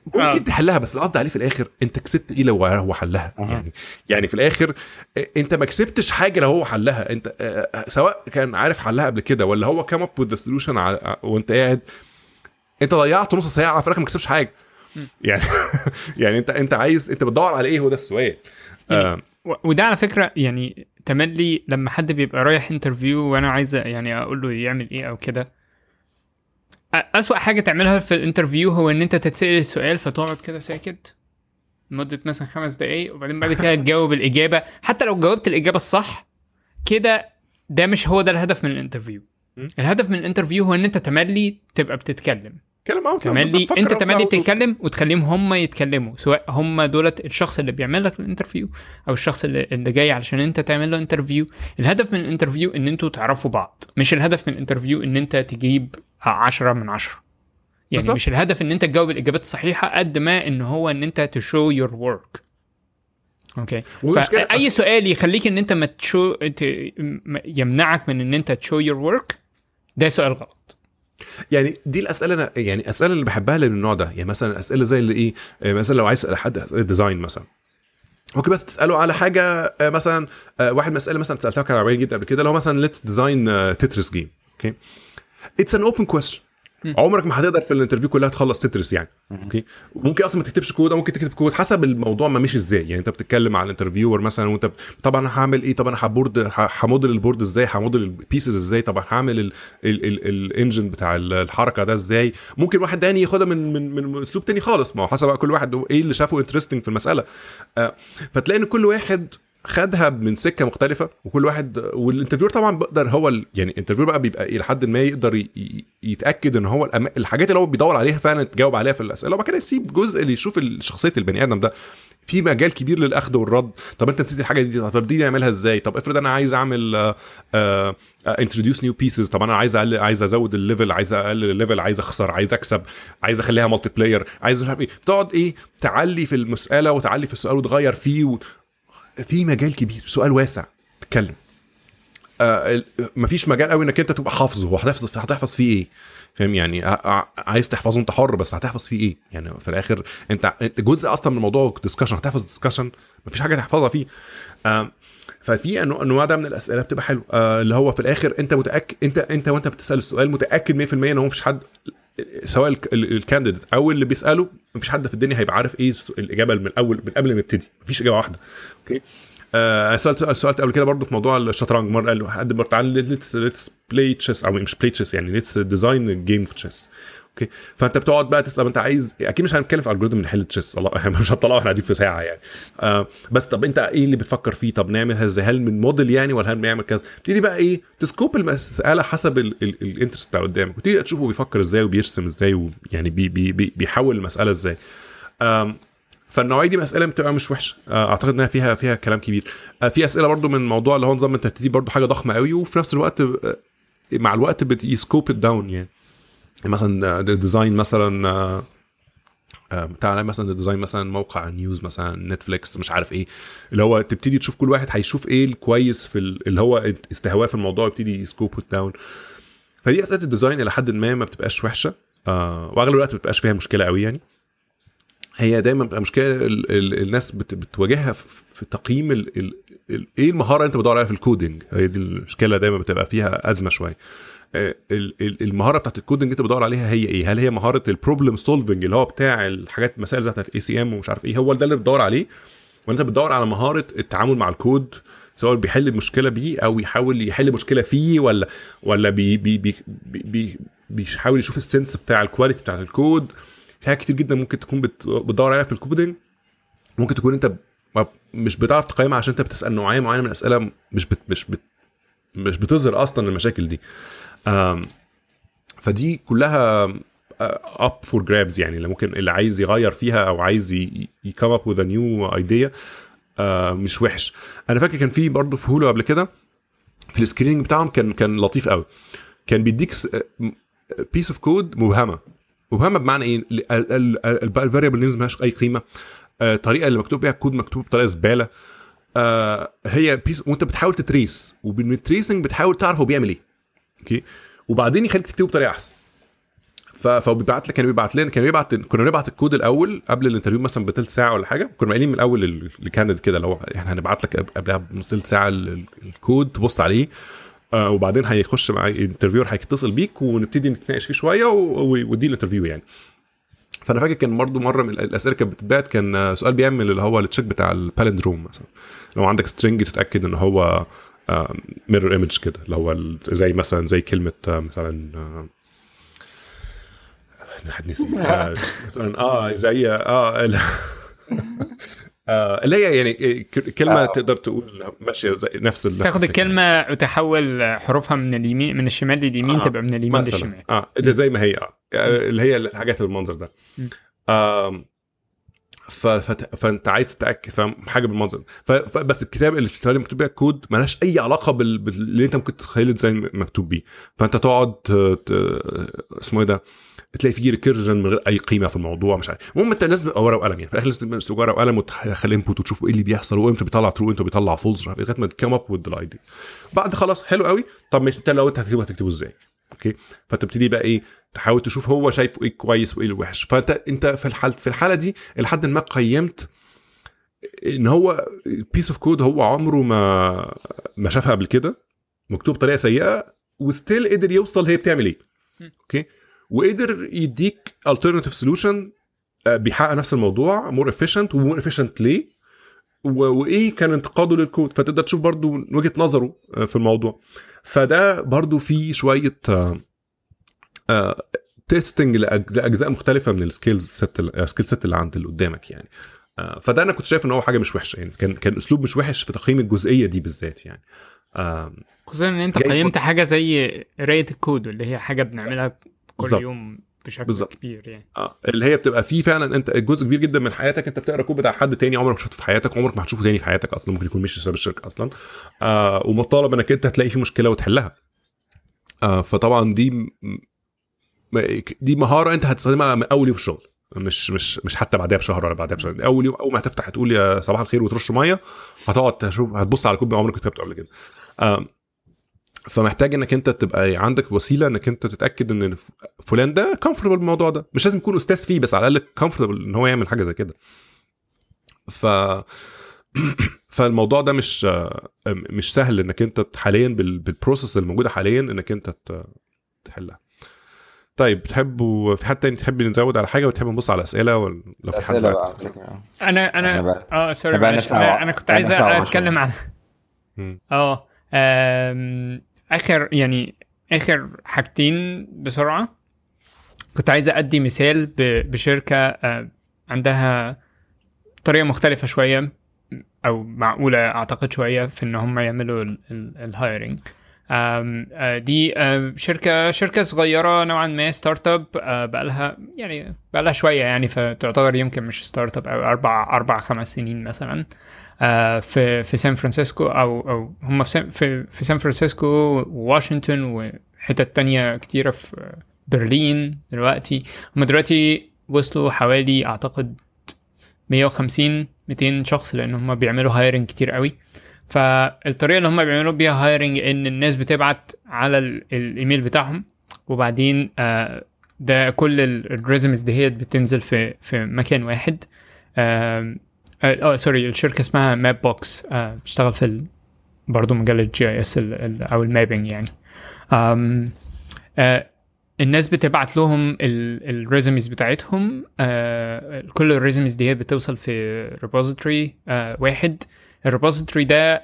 ممكن آه. تحلها, بس القصد عليه في الاخر انت كسبت ايه لو هو حلها آه. يعني يعني في الاخر انت ما كسبتش حاجه لو هو حلها, انت سواء كان عارف حلها قبل كده ولا هو كام اب وذ سوليوشن على... وانت قاعد انت ضيعت نص ساعه في رقم ما كسبش حاجه يعني يعني انت انت عايز انت بتدور على ايه, هو ده السؤال يعني. وده على فكره يعني تملي لما حد بيبقى رايح انترفيو وانا عايز يعني اقول له يعمل ايه او كده, اسوا حاجه تعملها في الانترفيو هو ان انت تتسال السؤال فتقعد كده ساكت لمده مثلا خمس دقايق وبعدين بعد كده تجاوب الاجابه. حتى لو جاوبت الاجابه الصح كده ده مش هو ده الهدف من الانترفيو. الهدف من الانترفيو هو ان انت تملي تبقى بتتكلم تملي, انت تملي بتتكلم وتخليهم هم يتكلموا, سواء هم دولت الشخص اللي بيعمل لك الانترفيو او الشخص اللي, اللي جاي علشان انت تعمل له انترفيو. الهدف من الانترفيو ان انتوا تعرفوا بعض, مش الهدف من الانترفيو ان انت تجيب عشرة من عشرة يعني بالزبط. مش الهدف ان انت تجاوب الاجابات الصحيحه قد ما ان هو ان انت to show your work اوكي. فاي أش... سؤال يخليك ان انت ما تشو ت... يمنعك من ان انت تشو your work ده سؤال غلط. يعني دي الاسئله انا يعني اسئله اللي بحبها للنوع ده, يعني مثلا اسئله زي اللي ايه, مثلا لو عايز اسال حد اسئله ديزاين مثلا ممكن بس تساله على حاجه, مثلا واحد مساله مثلا سالتها كان عبارة جدا قبل كده لو مثلا ليتس ديزاين تتريس جيم اوكي, اتس ان اوبن كويستشن, عمرك ما هتقدر في الانترفيو كلها تخلص تتريس يعني اوكي. ممكن اصلا ما تكتبش كود, ممكن تكتب كود حسب الموضوع ما ماشي ازاي. يعني انت بتتكلم على الانترفيور مثلا وانت طبعا هعمل ايه, طبعا هبورد همودل البورد ازاي, همودل البيسز ازاي, طبعا هعمل الانجن بتاع الحركه ده ازاي. ممكن واحد تاني ياخدها من من من اسلوب تاني خالص, ما هو حسب كل واحد ايه اللي شافه انترستنج في المساله. فتلاقي ان كل واحد خدها من سكه مختلفه, وكل واحد والانترفيور طبعا بقدر هو ال... يعني الانترفيور بقى بيبقى الى حد ما يقدر ي... يتاكد ان هو الأم... الحاجات اللي هو بيدور عليها فعلا تجاوب عليها في الاسئله, وبعد كده يسيب جزء اللي يشوف شخصيه البني ادم ده في مجال كبير للاخذ والرد. طب انت نسيت الحاجه دي, طب دي نعملها ازاي, طب افرض انا عايز اعمل انتروديوس نيو بيسز, طب انا عايز أقل... عايز ازود الليفل, عايز اقلل الليفل, عايز اخسر, عايز اكسب, عايز اخليها مالتي بلاير, عايز مش عارف ايه. تقعد ايه تعلي في المساله وتعلي في السؤال وتغير فيه و... في مجال كبير, سؤال واسع تتكلم. آه مفيش مجال قوي انك انت تبقى حافظه, هتحفظ هتحفظ فيه ايه فاهم يعني, عايز تحفظه انت حر, بس هتحفظ فيه ايه يعني. في الاخر انت جزء اصلا من الموضوع ديسكشن, هتحفظ ديسكشن مفيش حاجه تحفظها فيه. آه ففي انواع ده من الاسئله بتبقى حلو, آه اللي هو في الاخر انت متاكد انت انت وانت بتسال السؤال متاكد مية في المية ان هو مفيش حد سواء الكانديديت او اللي بيساله, مفيش حد في الدنيا هيبقى عارف ايه الاجابه من الاول من قبل ما يبتدي, مفيش اجابه واحده اوكي. آه سالت سالت قبل كده برضو في موضوع الشطرنج مره, قال له حد بيتعلم ليتس بلاي تشيس او مش بلاي تشيس يعني ليتس ديزاين جيم اوف تشيس اوكي. فانت بتقعد بقى تسال انت عايز اكيد مش هنتكلم في الجوريثم نحل تشيس الله احنا مش هنطلعه احنا قاعدين في ساعه يعني آه بس طب انت ايه اللي بتفكر فيه؟ طب نعملها ازاي؟ هل من موديل يعني ولا هنعمل كذا؟ تبتدي بقى ايه تسكوب المساله حسب الانترست بتاع قدامك وتبتدي تشوفه بيفكر ازاي وبيرسم ازاي ويعني بي بي بي بيحول المساله ازاي. آه فالنوعيه دي مساله بتبقى مش وحشه اعتقد انها فيها فيها كلام كبير. في اسئله برضو من موضوع اللي هو نظام الترتيب برضو حاجه ضخمه قوي وفي نفس الوقت مع الوقت بتسكوب داون يعني مثلا ديزاين مثلا بتاع مثلا ديزاين مثلا موقع نيوز مثلا نتفليكس مش عارف ايه اللي هو تبتدي تشوف كل واحد هيشوف ايه الكويس في اللي هو استهواه في الموضوع يبتدي يسكوب داون. فدي اسئله الديزاين الى حد ما ما بتبقاش وحشه واغلب الوقت ما بتبقاش فيها مشكله قوي يعني. هي دايما بتبقى مشكله الناس بتواجهها في تقييم ال ال ال ايه المهاره انت بتدور عليها في الكودينج. هي دي المشكله دايما بتبقى فيها ازمه شويه. المهاره بتاعت الكودينج انت بتدور عليها هي ايه؟ هل هي مهاره البروبلم سولفنج اللي هو بتاع الحاجات مسائل بتاعت الاي سي ام ومش عارف ايه هو ده اللي بتدور عليه، وانت بتدور على مهاره التعامل مع الكود سواء بيحل مشكله بيه او يحاول يحل مشكله فيه ولا ولا بي بي بي بي بيحاول يشوف السنس بتاع الكواليتي بتاعت الكود. فيها كتير جدا ممكن تكون بتدور عليها في الكودينج، ممكن تكون انت مش بتعرف تقيمها عشان انت بتسال نوعيه معينه من الاسئله مش بت مش بت مش بتظهر اصلا المشاكل دي. فدي كلها up for grabs يعني اللي ممكن اللي عايز يغير فيها او عايز يكم اب with a new idea مش وحش. انا فاكر كان في برضه في هولو قبل كده في السكريننج بتاعهم كان كان لطيف قوي، كان بيديك piece of code مبهمه وبهمه بمعنى ايه الفاريبل نيمز مالهاش اي قيمه، الطريقه اللي مكتوب بيها الكود مكتوب بطريقه زباله هي بيس وانت بتحاول تتريس وبالتريسنج بتحاول تعرف هو بيعمل ايه اوكي وبعدين يخليك تكتبه بطريقه احسن. فهو بيبعت لك كان بيبعت لنا كان بيبعت كنا بنبعت الكود الاول قبل الانترفيو مثلا بثلث ساعه ولا حاجه، كنا قايلين من الاول للكانديد كده لو احنا هنبعت لك قبلها بثلث ساعه الكود تبص عليه آه وبعدين هيخش مع الانترفيور هيتصل بيك ونبتدي نتناقش فيه شويه ودي الانترفيو يعني. فانا فاكر كان برضو مره من الاسئله كانت بتبات كان سؤال بيعمل اللي هو التشيك بتاع البالندروم مثلا لو عندك سترينج تتاكد ان هو آه ميرور ايمج كده اللي هو زي مثلا زي كلمه آه مثلا آه حد نسي آه مثلا اه زي اه ال اللي هي يعني كلمه تقدر تقول ماشيه نفس النفس تاخد الكلمه يعني. وتحول حروفها من اليمين من الشمال لليمين آه. تبقى من اليمين للشمال اه زي ما هي آه. اللي هي الحاجات بالمنظر ده آه. فانت عايز تتاكد فاهم حاجه بالمنظر بس الكتاب اللي مكتوب بيه الكود مالهاش اي علاقه باللي انت ممكن تتخيله زي مكتوب بيه. فانت تقعد اسمه ايه ده تلاقي فيه ريكيرجن من غير اي قيمه في الموضوع مش عارف. المهم انت لازم ورقه وقلم يعني في الاخر لازم ورقه وقلم وتخلي انبوت وتشوف ايه اللي بيحصل وامتى بيطلع ترو امتى بيطلع فولز لغايه ما تكم اب وذ الاي دي. بعد خلاص حلو قوي طب مش انت لو انت هتكتبه هتكتبه ازاي اوكي. فتبتدي بقى ايه تحاول تشوف هو شايفه ايه كويس وايه الوحش. فانت انت في الحاله في الحاله دي لحد ما قيمت ان هو بيس اوف كود هو عمره ما ما شافها قبل كده مكتوب طريقه سيئه وستيل قدر يوصل هي بتعمل ايه اوكي وقدر يديك alternative solution بيحقق نفس الموضوع more efficient و more efficiently وإيه كان انتقاده للكود. فتقدر تشوف برضو وجهة نظره في الموضوع. فده برضو في شوية تيستنج لأجزاء مختلفة من السكيلز ست اللي عند اللي قدامك يعني. فده أنا كنت شايف إن هو حاجة مش وحشة يعني كان كان أسلوب مش وحش في تقييم الجزئية دي بالذات يعني. خصوصا إن أنت قيمت حاجة زي قراية الكود اللي هي حاجة بنعملها كل يوم بشكل بالزبط. كبير يعني اه اللي هي بتبقى فيه فعلا انت جزء كبير جدا من حياتك انت بتقرا كود بتاع حد تاني عمرك ما شفته في حياتك عمرك ما هتشوفه تاني في حياتك اصلا ممكن يكون مش حساب الشركه اصلا آه ومطالب انك انت هتلاقي فيه مشكله وتحلها آه فطبعا دي م... دي مهاره انت هتستخدمها من اول يوم في الشغل مش مش مش حتى بعدها بشهر ولا بعدها بشهر. اول يوم اول ما هتفتح هتقول يا صباح الخير وترش ميه هتقعد تشوف هتبص على كود عمرك كتبته قبل كده آه فمحتاج انك انت تبقى عندك وسيله انك انت تتاكد ان فلان ده كومفورتبل بالموضوع ده مش لازم يكون استاذ فيه بس على الاقل كومفورتبل ان هو يعمل حاجه زي كده. ف فالموضوع ده مش مش سهل انك انت حاليا بالبروسيس الموجوده حاليا انك انت تحلها. طيب تحبوا في حد تاني تحب نزود على حاجه وتحب نبص على اسئله ولا في حد انا انا اه سوري انا, أنا كنت عايز اتكلم عن اه اخر يعني اخر حاجتين بسرعه كنت عايز أدي مثال بشركة عندها طريقة مختلفة شوية أو معقولة أعتقد شوية في إن هم يعملوا الهايرينج. دي شركة شركة صغيرة نوعا ما، ستارت اب، بقالها يعني بقالها شوية يعني، فتعتبر يمكن مش ستارت اب أو أربع أربع خمس سنين مثلا، في في سان فرانسيسكو أو أو هم في في سان فرانسيسكو وواشنطن وحتت تانية كتيرة في برلين. دلوقتي هم دلوقتي وصلوا حوالي أعتقد مية وخمسين مئتين شخص، لأن هم بيعملوا هايرنج كتير قوي. فالطريقة اللي هم بيعملوا بيها هايرنج إن الناس بتبعت على الإيميل بتاعهم، وبعدين ده كل الريزمز دهيت بتنزل في في مكان واحد. اه سوري، الشركة اسمها ماب بوكس، بتشتغل في برضو مجال الجي اي اس أو المابينج يعني. اه الناس بتبعت لهم الريزمز بتاعتهم، آه كل الريزمز دي بتوصل في ريبوزيتوري آه واحد. الريبوزيتوري ده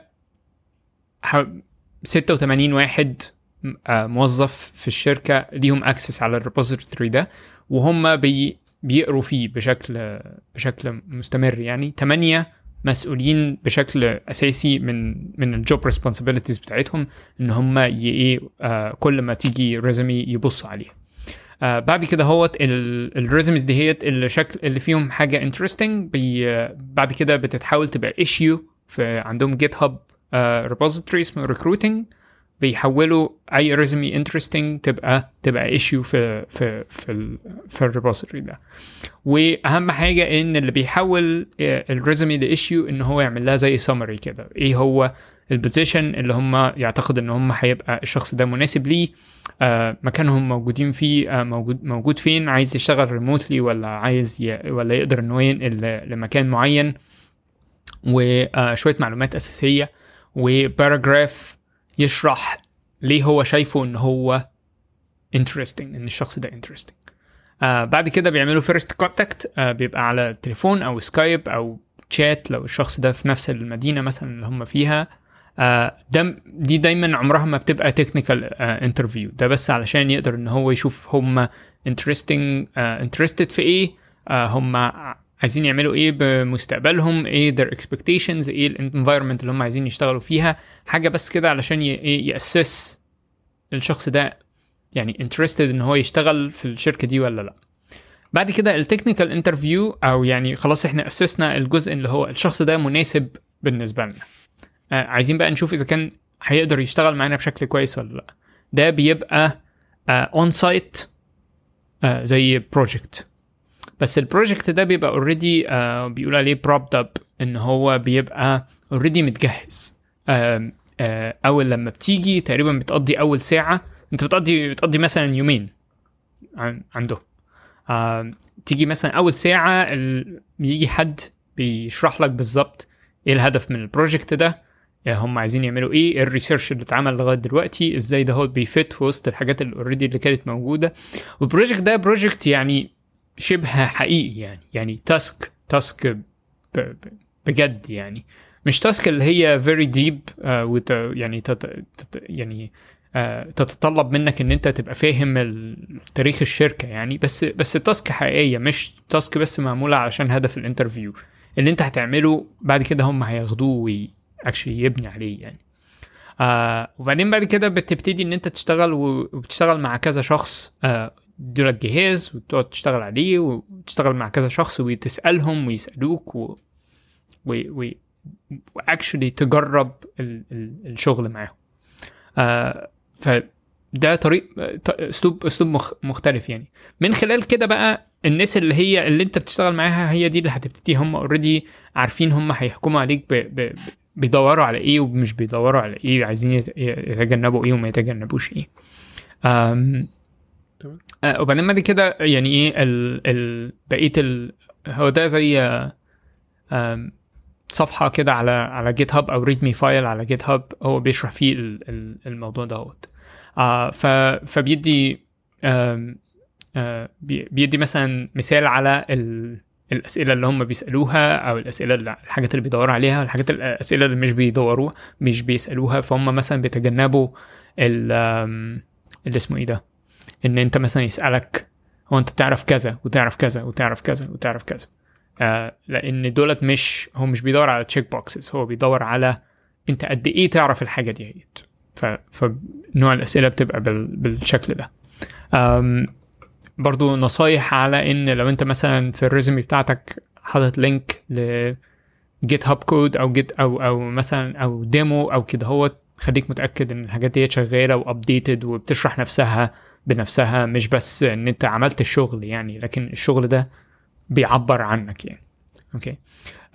ستة وثمانين واحد آه موظف في الشركة ليهم اكسس على الريبوزيتوري ده، وهم بي بيقروا فيه بشكل بشكل مستمر يعني. ثمانية مسؤولين بشكل اساسي من من الجوب ريسبونسابيلتيز بتاعتهم، ان هم ايه آه كل ما تيجي ريزومي يبصوا عليها. آه بعد كده هوت الريزومز دهيت اللي شكل اللي فيهم حاجه انترستينج بعد كده بتتحاول تبقى ايشيو في عندهم جيت هاب ريبوزيتوري اسمه ريكروتنج، بيحولوا اي ريزومي انترستينج تبقى تبقى ايشيو في في في في الريبوزيتوري ده. واهم حاجه ان اللي بيحول الريزومي لايشيو ان هو يعمل لها زي سامري كده، ايه هو البوزيشن اللي هم يعتقد ان هم هيبقى الشخص ده مناسب ليه، آه مكانهم موجودين فيه، آه موجود موجود فين، عايز يشتغل ريموتلي ولا عايز ي... ولا يقدر انه ينقل لمكان معين، وشويه معلومات اساسيه وباراجراف يشرح ليه هو شايفه ان هو interesting، ان الشخص ده interesting. آه بعد كده بيعملوا first contact، آه بيبقى على تليفون او سكايب او شات لو الشخص ده في نفس المدينة مثلا اللي هم فيها. آه دم دي دايما عمرها ما بتبقى technical آه interview، ده بس علشان يقدر ان هو يشوف هم interesting آه interested في ايه، آه هم عايزين يعملوا ايه بمستقبلهم، ايه their expectations، ايه ال environment اللي هم عايزين يشتغلوا فيها، حاجة بس كده علشان يأسس الشخص ده يعني interested ان هو يشتغل في الشركة دي ولا لا. بعد كده ال technical interview، او يعني خلاص احنا أسسنا الجزء اللي هو الشخص ده مناسب بالنسبة لنا، آه عايزين بقى نشوف اذا كان هيقدر يشتغل معنا بشكل كويس ولا لا. ده بيبقى آه on site آه زي project، بس البروجكت ده بيبقى already uh, بيقول عليه propped up، ان هو بيبقى already متجهز. uh, uh, اول لما بتيجي تقريبا بتقضي اول ساعة، انت بتقضي بتقضي مثلا يومين عنده. uh, تيجي مثلا اول ساعة ال... يجي حد بيشرح لك بالظبط ايه الهدف من البروجكت ده، يعني هم عايزين يعملوا ايه، الريسيرش اللي اتعمل لغايه دلوقتي ازاي ده هو بيفيت في وسط الحاجات اللي already اللي كانت موجودة. والبروجكت ده بروجكت يعني شبه حقيقي يعني، يعني تاسك تاسك بجد يعني، مش تاسك اللي هي very deep uh, يعني تت يعني uh, تتطلب منك ان انت تبقى فاهم تاريخ الشركة يعني، بس بس تاسك حقيقية، مش تاسك بس معمولة علشان هدف الانترفيو اللي انت هتعمله بعد كده، هم هياخدوه actually يبني عليه يعني. uh, وبعدين بعد كده بتبتدي ان انت تشتغل، وبتشتغل مع كذا شخص uh, دول الجهاز، وتقعد تشتغل عليه وتشتغل مع كذا شخص وتسألهم ويسألوك و و واكشلي تجرب ال... ال... الشغل معاهم. آه فده طريق اسلوب اسلوب مخ... مختلف يعني. من خلال كده بقى الناس اللي هي اللي انت بتشتغل معاها هي دي اللي هتبتدي هم اوريدي عارفين هم هيحكموا عليك ب... ب... بيدوروا على ايه ومش بيدوروا على ايه، عايزين يتجنبوا ايه وما يتجنبوش ايه. آم... آه وبعدين بعد كده يعني ايه ال ال بقيه ال هو ده زي آه صفحه كده على على جيت هاب او ريدمي فايل على جيت هاب، هو بيشرح فيه ال الموضوع دوت. آه ف فبيدي آه آه بيدي مثلا مثال على الاسئله اللي هم بيسالوها، او الاسئله اللي الحاجات اللي بيدوروا عليها، والحاجات الاسئله اللي مش بيدوروها مش بيسالوها. فهم مثلا بيتجنبوا ال اللي اسمه ايه ده، ان انت مثلا يسألك هو انت تعرف كذا وتعرف كذا وتعرف كذا وتعرف كذا. آه لان دولت مش هو مش بيدور على تشيك بوكسز، هو بيدور على انت قد ايه تعرف الحاجه دي هيت. فنوع الاسئله بتبقى بالشكل ده. برضو نصايح على ان لو انت مثلا في الريزومي بتاعتك حاطط لينك لجيت هاب كود او جيت او او مثلا او ديمو او كده، هو خليك متاكد ان الحاجات دي شغاله وابديتد وبتشرح نفسها بنفسها، مش بس ان انت عملت الشغل يعني، لكن الشغل ده بيعبر عنك يعني. اوكي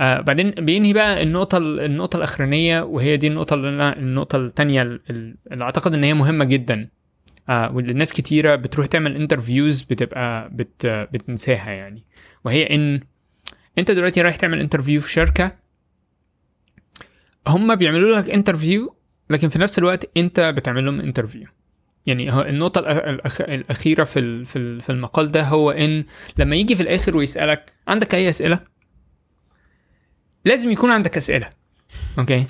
آه بعدين بينهي بقى النقطه النقطه الاخرانيه، وهي دي النقطه النقطه الثانيه اللي اعتقد ان هي مهمه جدا آه والناس كتيره بتروح تعمل انترفيوز بتبقى بت بتنساها يعني، وهي ان انت دلوقتي رايح تعمل انترفيو في شركه، هم بيعملوا لك انترفيو لكن في نفس الوقت انت بتعمل لهم انترفيو يعني. النقطه الاخيره في في المقال ده هو ان لما يجي في الاخر ويسالك عندك اي اسئله، لازم يكون عندك اسئله. اوكي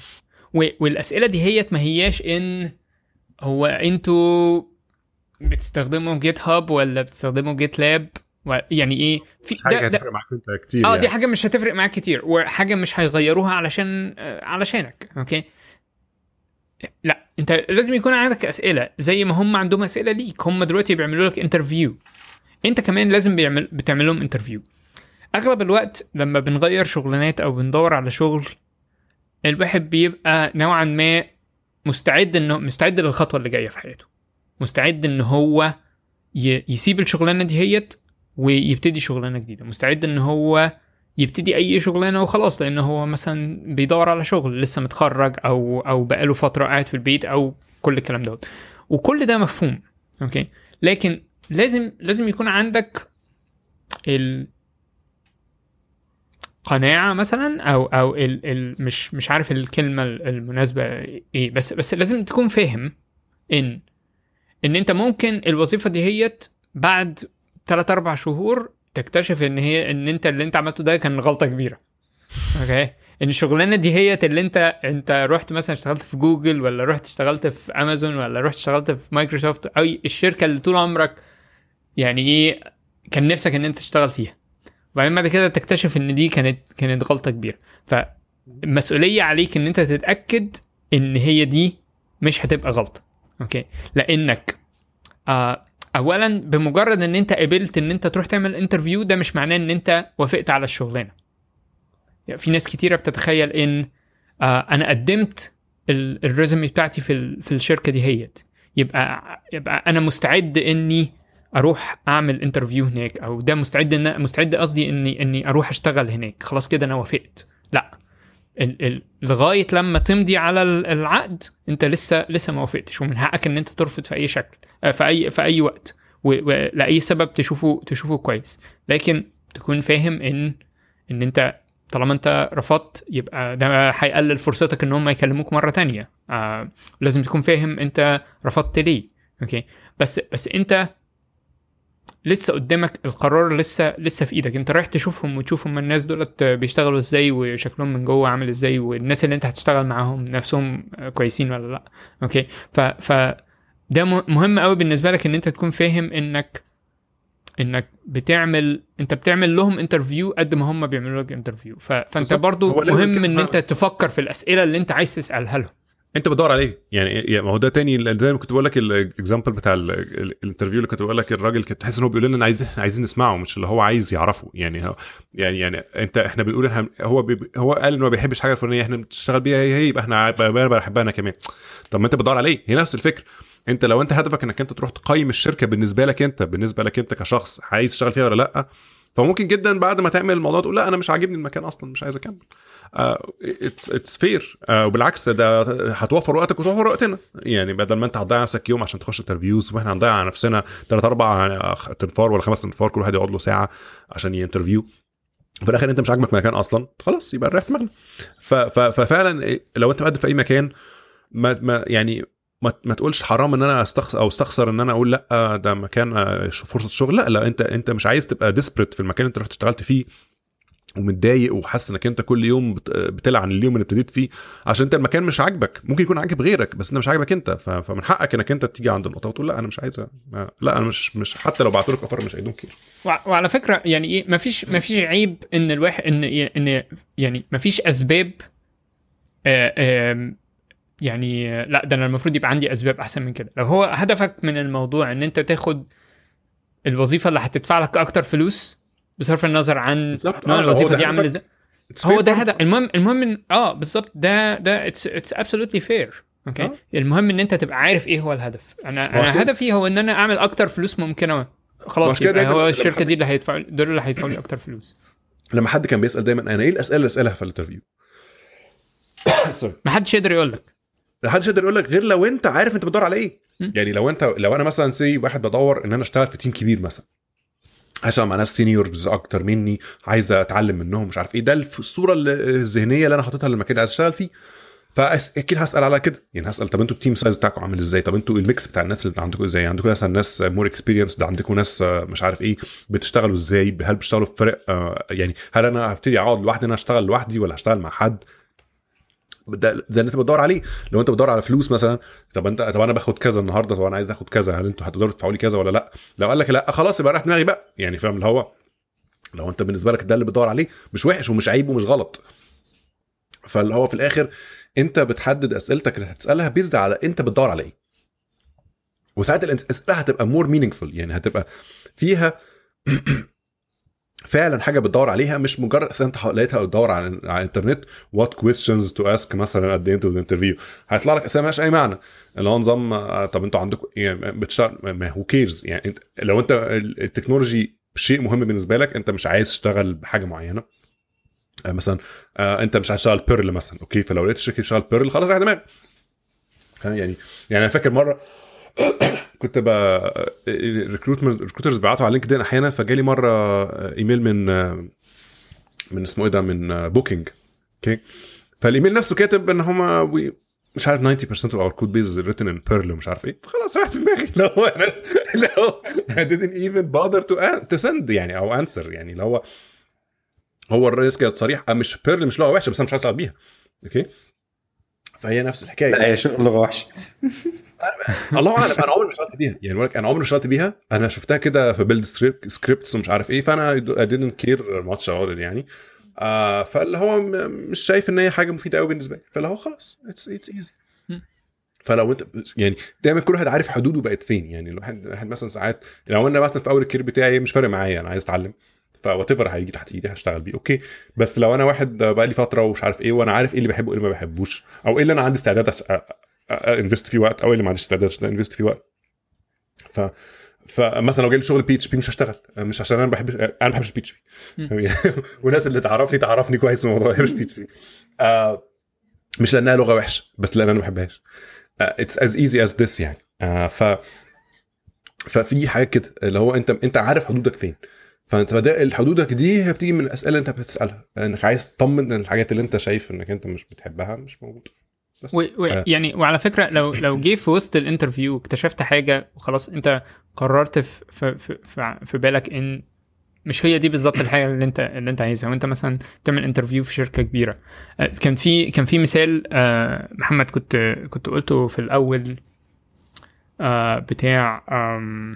والاسئله دي هيت ما هياش ان هو انتوا بتستخدموا جيت هاب ولا بتستخدموا جيت لاب يعني ايه، في ده, ده كتير اه يعني. دي حاجه مش هتفرق معاك كتير، وحاجه مش هيغيروها علشان علشانك. اوكي لا، انت لازم يكون عندك اسئله زي ما هم عندهم اسئله ليك. هم دلوقتي بيعملوا لك انترفيو، انت كمان لازم بيعمل بتعمل لهم انترفيو. اغلب الوقت لما بنغير شغلانات او بندور على شغل، الواحد بيبقى نوعا ما مستعد انه مستعد للخطوه اللي جايه في حياته، مستعد ان هو يسيب الشغلانه دي هيت ويبتدي شغلانه جديده، مستعد ان هو يبتدي اي شغلانه وخلاص، لان هو مثلا بيدور على شغل لسه متخرج او او بقاله فتره قاعد في البيت او كل الكلام دوت، وكل ده مفهوم. اوكي لكن لازم لازم يكون عندك القناعه مثلا او او ال ال مش مش عارف الكلمه المناسبه ايه، بس بس لازم تكون فاهم ان ان انت ممكن الوظيفه دي هيت بعد ثلاثة أربعة شهور تكتشف ان هي ان انت اللي انت عملته ده كان غلطه كبيره. اوكي ان الشغلانه دي هي اللي انت انت رحت مثلا اشتغلت في جوجل، ولا رحت اشتغلت في امازون، ولا رحت اشتغلت في مايكروسوفت، اي الشركه اللي طول عمرك يعني ايه كان نفسك ان انت تشتغل فيها، وبعدين بعد كده تكتشف ان دي كانت كانت غلطه كبيره. فالمسؤوليه عليك ان انت تتاكد ان هي دي مش هتبقى غلطه. اوكي لانك آه اولا بمجرد ان انت قبلت ان انت تروح تعمل انترفيو، ده مش معناه ان انت وافقت على الشغلانه. يعني في ناس كتيره بتتخيل ان آه انا قدمت الريزومي بتاعتي في في الشركه دي هيت، يبقى يبقى انا مستعد اني اروح اعمل انترفيو هناك، او ده مستعد ان مستعد قصدي اني اني اروح اشتغل هناك، خلاص كده انا وافقت. لا، لغايه لما تمضي على العقد انت لسه لسه ما وافقتش، ومن حقك ان انت ترفض في اي شكل في اي في اي وقت ولاي سبب تشوفه تشوفه كويس، لكن تكون فاهم ان ان انت طالما انت رفضت يبقى ده هيقلل فرصتك ان هم يكلموك مره تانية. آه لازم تكون فاهم انت رفضت ليه. اوكي بس بس انت لسه قدامك القرار، لسه لسه في ايدك، انت رايح تشوفهم وتشوفهم الناس دولت بيشتغلوا ازاي وشكلهم من جوه عامل ازاي، والناس اللي انت هتشتغل معاهم نفسهم كويسين ولا لا. اوكي ف ف ده مهم قوي بالنسبه لك ان انت تكون فاهم انك انك بتعمل انت بتعمل لهم انترفيو قد ما هم بيعملوا لك انترفيو. فانت برضو مهم ان انت تفكر في الاسئله اللي انت عايز تسالها لهم، انت بدور عليه يعني. ما هو ده تاني اللي كنت بقول لك الاكزامبل بتاع الانترفيو اللي كنت بقول لك الراجل كنت تحس ان هو بيقول لنا عايزين عايزين نسمعه، مش اللي هو عايز يعرفه يعني. يعني يعني انت احنا بنقول ان هو بي هو قال انه ما بيحبش حاجه الفلانيه احنا بنشتغل بيها، هي يبقى احنا بنحبها انا كمان. طب ما انت بدور عليه، هي نفس الفكره. انت لو انت هدفك انك انت تروح تقيم الشركه بالنسبه لك انت بالنسبه لك انت كشخص عايز تشتغل فيها ولا لا، فممكن جدا بعد ما تعمل الموضوع تقول لا انا مش عاجبني المكان اصلا مش عايز اكمل. اتس اتس فير، وبالعكس ده هتوفر وقتك وتوفر وقتنا يعني. بدل ما انت هتضيع نفسك يوم عشان تخش انترفيوز، واحنا هنضيع على نفسنا ثلاثة أربعة تنفار ولا خمسة تنفار كل واحد يقعد له ساعه عشان يانترفيو، في الاخر انت مش عاجبك مكان اصلا، خلاص يبقى ريحت مغنى. ففعلا لو انت مقدم في اي مكان ما, ما يعني ما ما تقولش حرام ان انا استخس او استخسر ان انا اقول لا ده مكان فرصه شغل. لا لا انت انت مش عايز تبقى ديسبريت في المكان اللي انت رحت اشتغلت فيه، ومتضايق وحاسس انك انت كل يوم بتلعن اليوم اللي ابتديت فيه عشان انت المكان مش عاجبك. ممكن يكون عاجب غيرك بس انت مش عاجبك انت، فمن حقك انك انت تيجي عند النقطه وتقول لا انا مش عايزه، لا انا مش مش حتى لو بعتوا لك اوفر مش هيدوم كتير. وعلى فكره يعني ايه، ما فيش ما فيش عيب ان الواحد ان ان يعني ما فيش اسباب آآ آآ يعني لا ده انا المفروض يبقى عندي اسباب احسن من كده. لو هو هدفك من الموضوع ان انت تاخد الوظيفه اللي هتدفع لك اكتر فلوس بصرف النظر عن نوع الوظيفه دي عامله ازاي، هو ده هدف. المهم المهم اه بالظبط ده ده اتس اتس ابسولوتلي فير اوكي. المهم ان انت تبقى عارف ايه هو الهدف. انا انا هدفي هو ان انا اعمل اكتر فلوس ممكنه، خلاص يبقى هو الشركه دي اللي هيدفع دول اللي هيدفعوا لي اكتر فلوس. لما حد كان بيسال دايما انا ايه الاسئله اللي اسالها في الانترفيو، ما حدش يقدر يقول لك ما حدش يقدر يقول لك غير لو انت عارف انت بتدور على ايه. يعني لو انت لو انا مثلا سي واحد بدور ان انا اشتغل في تيم كبير مثلا عشان مع ناس سينيورز اكتر مني، عايز اتعلم منهم مش عارف ايه، ده الصوره الذهنيه اللي انا حاططها للمكان اللي عايز اشتغل فيه. فاكيد هسال على كده، يعني هسال طب انتوا التيم سايز بتاعكم عامل ازاي، طب انتوا الميكس بتاع الناس اللي عندكم ازاي، عندكم مثلا ناس مور اكسبيرينس، ده عندكم ناس مش عارف ايه، بتشتغلوا ازاي، هل بتشتغلوا في فرق، يعني هل انا هبتدي اقعد لوحدي انا اشتغل لوحدي ولا هشتغل مع حد، ده ده انت بتدور عليه. لو انت بتدور على فلوس مثلا، طب انت طب انا باخد كذا النهارده، طب انا عايز اخد كذا، هل انتوا هتقدروا تدفعوا لي كذا ولا لا؟ لو قال لك لا خلاص يبقى راح دماغي بقى، يعني فاهم اللي هو لو انت بالنسبه لك ده اللي بتدور عليه مش وحش ومش عيب ومش غلط. فاللي هو في الاخر انت بتحدد اسئلتك اللي هتسالها بيزد على انت بتدور على ايه، وساعات الاسئله هتبقى مور مينينجفول، يعني هتبقى فيها فعلا حاجه بتدور عليها، مش مجرد انت لقيتها بتدور على على الانترنت what questions to ask مثلا at the end of the interview. هيطلع لك اسئله مالهاش اي معنى، اللي هو نظام طب انتوا عندكم يعني بتشتغل ما هو كيرز. يعني انت لو انت التكنولوجي شيء مهم بالنسبه لك، انت مش عايز تشتغل بحاجه معينه، مثلا انت مش عايز تشتغل بيرل مثلا اوكي، فلو لقيت شركه بتشتغل بيرل خلاص راح دماغك. يعني يعني انا فاكر مره كنت بقى الريكروتمنت ريكروترز بعتوا على لينكدين احيانا، فجالي مره ايميل من من اسمه ايه ده من بوكينج اوكي، فالايميل نفسه كاتب ان هم مش عارف ninety percent of our code base is written in Perl مش عارف ايه، فخلاص راح في دماغي اللي هو انا اللي هو I didn't even bother to, to send يعني او انسر. يعني اللي هو هو الريسك الصريح مش Perl مش لغه وحشه بس انا مش عايز اشتغل بيها اوكي، فهي نفس الحكايه. لا هي لغه وحشه الله اعلم، انا عمري ما اشتغلت بيها، يعني بقولك انا عمري ما اشتغلت بيها، انا شفتها كده في بيلد سكريبتس ومش عارف ايه، فانا didn't care much about it يعني آه، فاللي هو مش شايف ان هي حاجه مفيده قوي بالنسبه لي، فاللي هو خلاص it's it's easy. فلو انت يعني دايما كل واحد عارف حدوده بقت فين، يعني الواحد واحد مثلا ساعات لو انا مثلا في اول الكير بتاعي مش فارق معايا انا عايز اتعلم فواتيفر هيجي تحت ايدي هشتغل بيه اوكي، بس لو انا واحد بقى لي فتره ومش عارف ايه وانا عارف ايه اللي بحبه وايه اللي ما بحبوش، او ايه اللي انا عندي استعداد انفست فيه وقت او اللي ما عنديش استعداد انفست فيه وقت. ف فمثلا لو جاي لي شغل بي اتش بي مش هشتغل، مش عشان انا ما بحبش انا ما بحبش البي اتش بي والناس اللي تعرفني تعرفني كويس الموضوع ما بحبش البي اتش بي آه، مش لانها لغه وحشه بس لان انا ما بحبهاش. اتس از ايزي از ذس يعني آه، ف ففي حاجه كده اللي هو انت انت عارف حدودك فين، فانت بدأ حدودك دي بتيجي من الاسئله انت بتسالها، انك عايز تطمن ان الحاجات اللي انت شايف انك انت مش بتحبها مش موجوده و... و... آه. يعني وعلى فكره لو لو جه في وسط الانترفيو اكتشفت حاجه وخلاص انت قررت في في في, في بالك ان مش هي دي بالظبط الحاجه اللي انت اللي انت عايزها، وانت مثلا بتعمل انترفيو في شركه كبيره. كان في كان في مثال آه محمد كنت كنت قلته في الاول آه بتاع آم...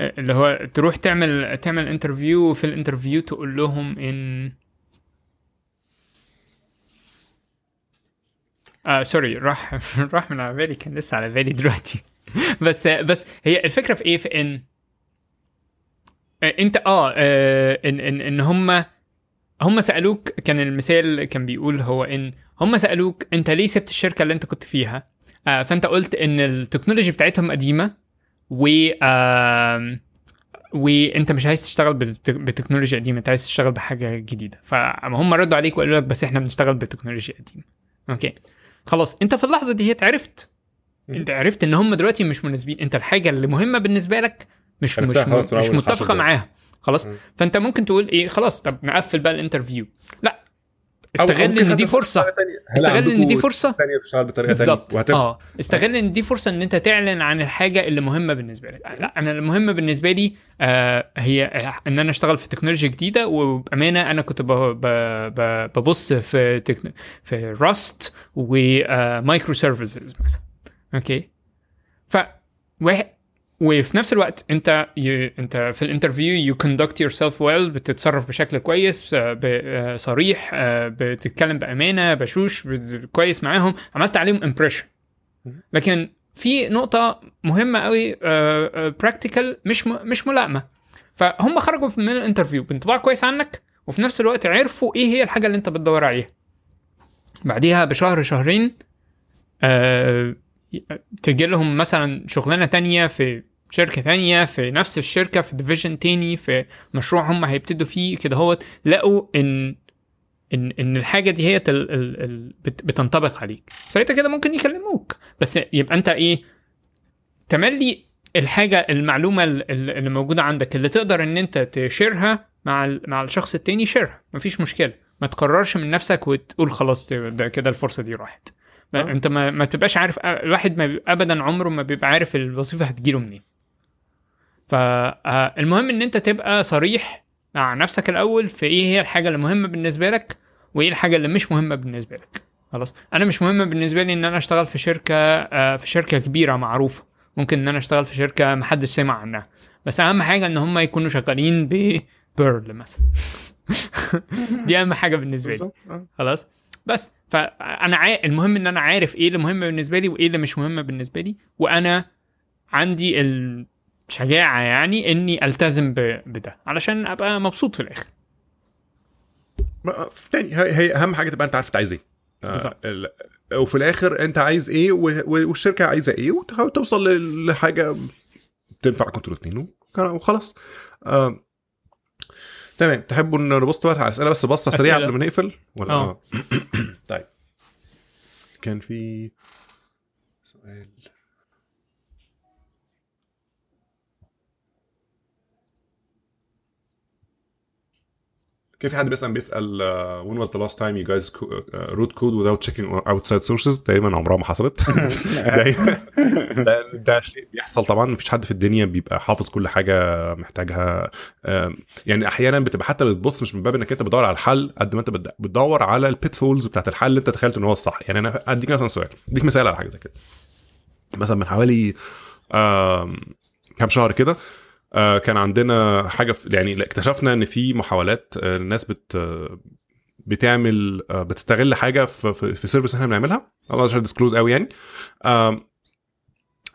اللي هو تروح تعمل تعمل انترفيو، في الانترفيو تقول لهم ان آه سوري راح راح من على بالي، كان لسه على بالي دلوقتي بس بس هي الفكره في ايه، في ان انت اه ان ان, إن هم هم سالوك، كان المثال كان بيقول هو ان هم سالوك انت ليه سبت الشركه اللي انت كنت فيها آه، فانت قلت ان التكنولوجي بتاعتهم قديمه و آه... وانت مش عايز تشتغل بتكنولوجيا قديمه، انت عايز تشتغل بحاجه جديده، فهم ردوا عليك وقالوا لك بس احنا بنشتغل بتكنولوجيا قديمه اوكي. خلاص انت في اللحظه دي عرفت انت عرفت ان هم دلوقتي مش مناسبين، انت الحاجه اللي مهمه بالنسبه لك مش مش, مش, مش متفقه معاها خلاص. فانت ممكن تقول ايه خلاص طب نقفل بقى الانترفيو، لا استغل ان دي فرصه استغل ان دي فرصه ثانيه تشتغل بطريقه ثانيه وهتف... اه استغل ان دي فرصه ان انت تعلن عن الحاجه اللي مهمه بالنسبه لك. لا انا المهمه بالنسبه لي آه هي ان انا اشتغل في تكنولوجيا جديده, وبامانه انا كنت ببص في تكن... في راست ومايكرو سيرفيسز مثلا, اوكي. ف وفي نفس الوقت انت ي... انت في الانترفيو you conduct yourself well, بتتصرف بشكل كويس, ب... صريح, بتتكلم بأمانة, بشوش كويس معاهم, عملت عليهم impression. لكن في نقطة مهمة قوي practical مش م... مش ملائمة. فهم خرجوا من الانترفيو بانطباع كويس عنك, وفي نفس الوقت عرفوا ايه هي الحاجة اللي انت بتدور عليها. بعديها بشهر شهرين اه... تجي لهم مثلا شغلانة تانية في شركة تانية في نفس الشركة في ديفيجن تاني في مشروع هم هيبتدوا فيه كده هوت, لقوا ان ان ان الحاجة دي هي تل... ال... ال... بتنطبق عليك. ساعتها كده ممكن يكلموك, بس يبقى انت ايه تملي الحاجة المعلومة اللي موجودة عندك اللي تقدر ان انت تشيرها مع ال... مع الشخص التاني. شيرها, مفيش مشكلة, ما تقررش من نفسك وتقول خلاص ده كده الفرصة دي راحت. ما انت ما, ما تبقاش عارف. الواحد ما ابدا عمره ما بيبقى عارف الوظيفه هتجيله منين. فالمهم ان انت تبقى صريح مع نفسك الاول في ايه هي الحاجه اللي مهمه بالنسبه لك وايه الحاجه اللي مش مهمه بالنسبه لك. خلاص, انا مش مهمه بالنسبه لي ان انا اشتغل في شركه في شركه كبيره معروفه, ممكن ان انا اشتغل في شركه ما حدش سمع عنها, بس اهم حاجه ان هم يكونوا شغالين ببيرل مثلا. دي اهم حاجه بالنسبه لي. خلاص, بس فانا عا... المهم ان انا عارف ايه اللي مهم بالنسبه لي وايه اللي مش مهم بالنسبه لي, وانا عندي الشجاعه يعني اني التزم ب... بده علشان ابقى مبسوط في الاخر. تاني هي, هي اهم حاجه تبقى انت عارف انت عايز ايه آه ال... وفي الاخر انت عايز ايه و... والشركه عايزه ايه, وتحاول توصل لحاجه تنفع كنتوا الاثنين وخلاص. آه... تمام. تحبوا نبص بقى على اسئله بس بصه سريعه قبل ما نقفل ولا اه؟ طيب كان في سؤال كيف حد بيسال بيسال when was the last time you guys wrote code without checking outside sources. دايما عمرها ما حصلت. ده ده شيء بيحصل طبعا, مفيش حد في الدنيا بيبقى حافظ كل حاجه محتاجها. يعني احيانا بتبقى حتى بتبص مش من باب انك انت بتدور على الحل قد ما انت بتدور على البيتفولز بتاعه الحل اللي انت تخيلت ان هو الصح. يعني انا اديك مثلا سؤال, اديك مثال على حاجه زي كده. مثلا من حوالي كام شهر كده كان عندنا حاجه يعني اكتشفنا ان في محاولات الناس بت بتعمل بتستغل حاجه في في سيرفيس احنا بنعملها, الله عشان ديسكلوز قوي يعني.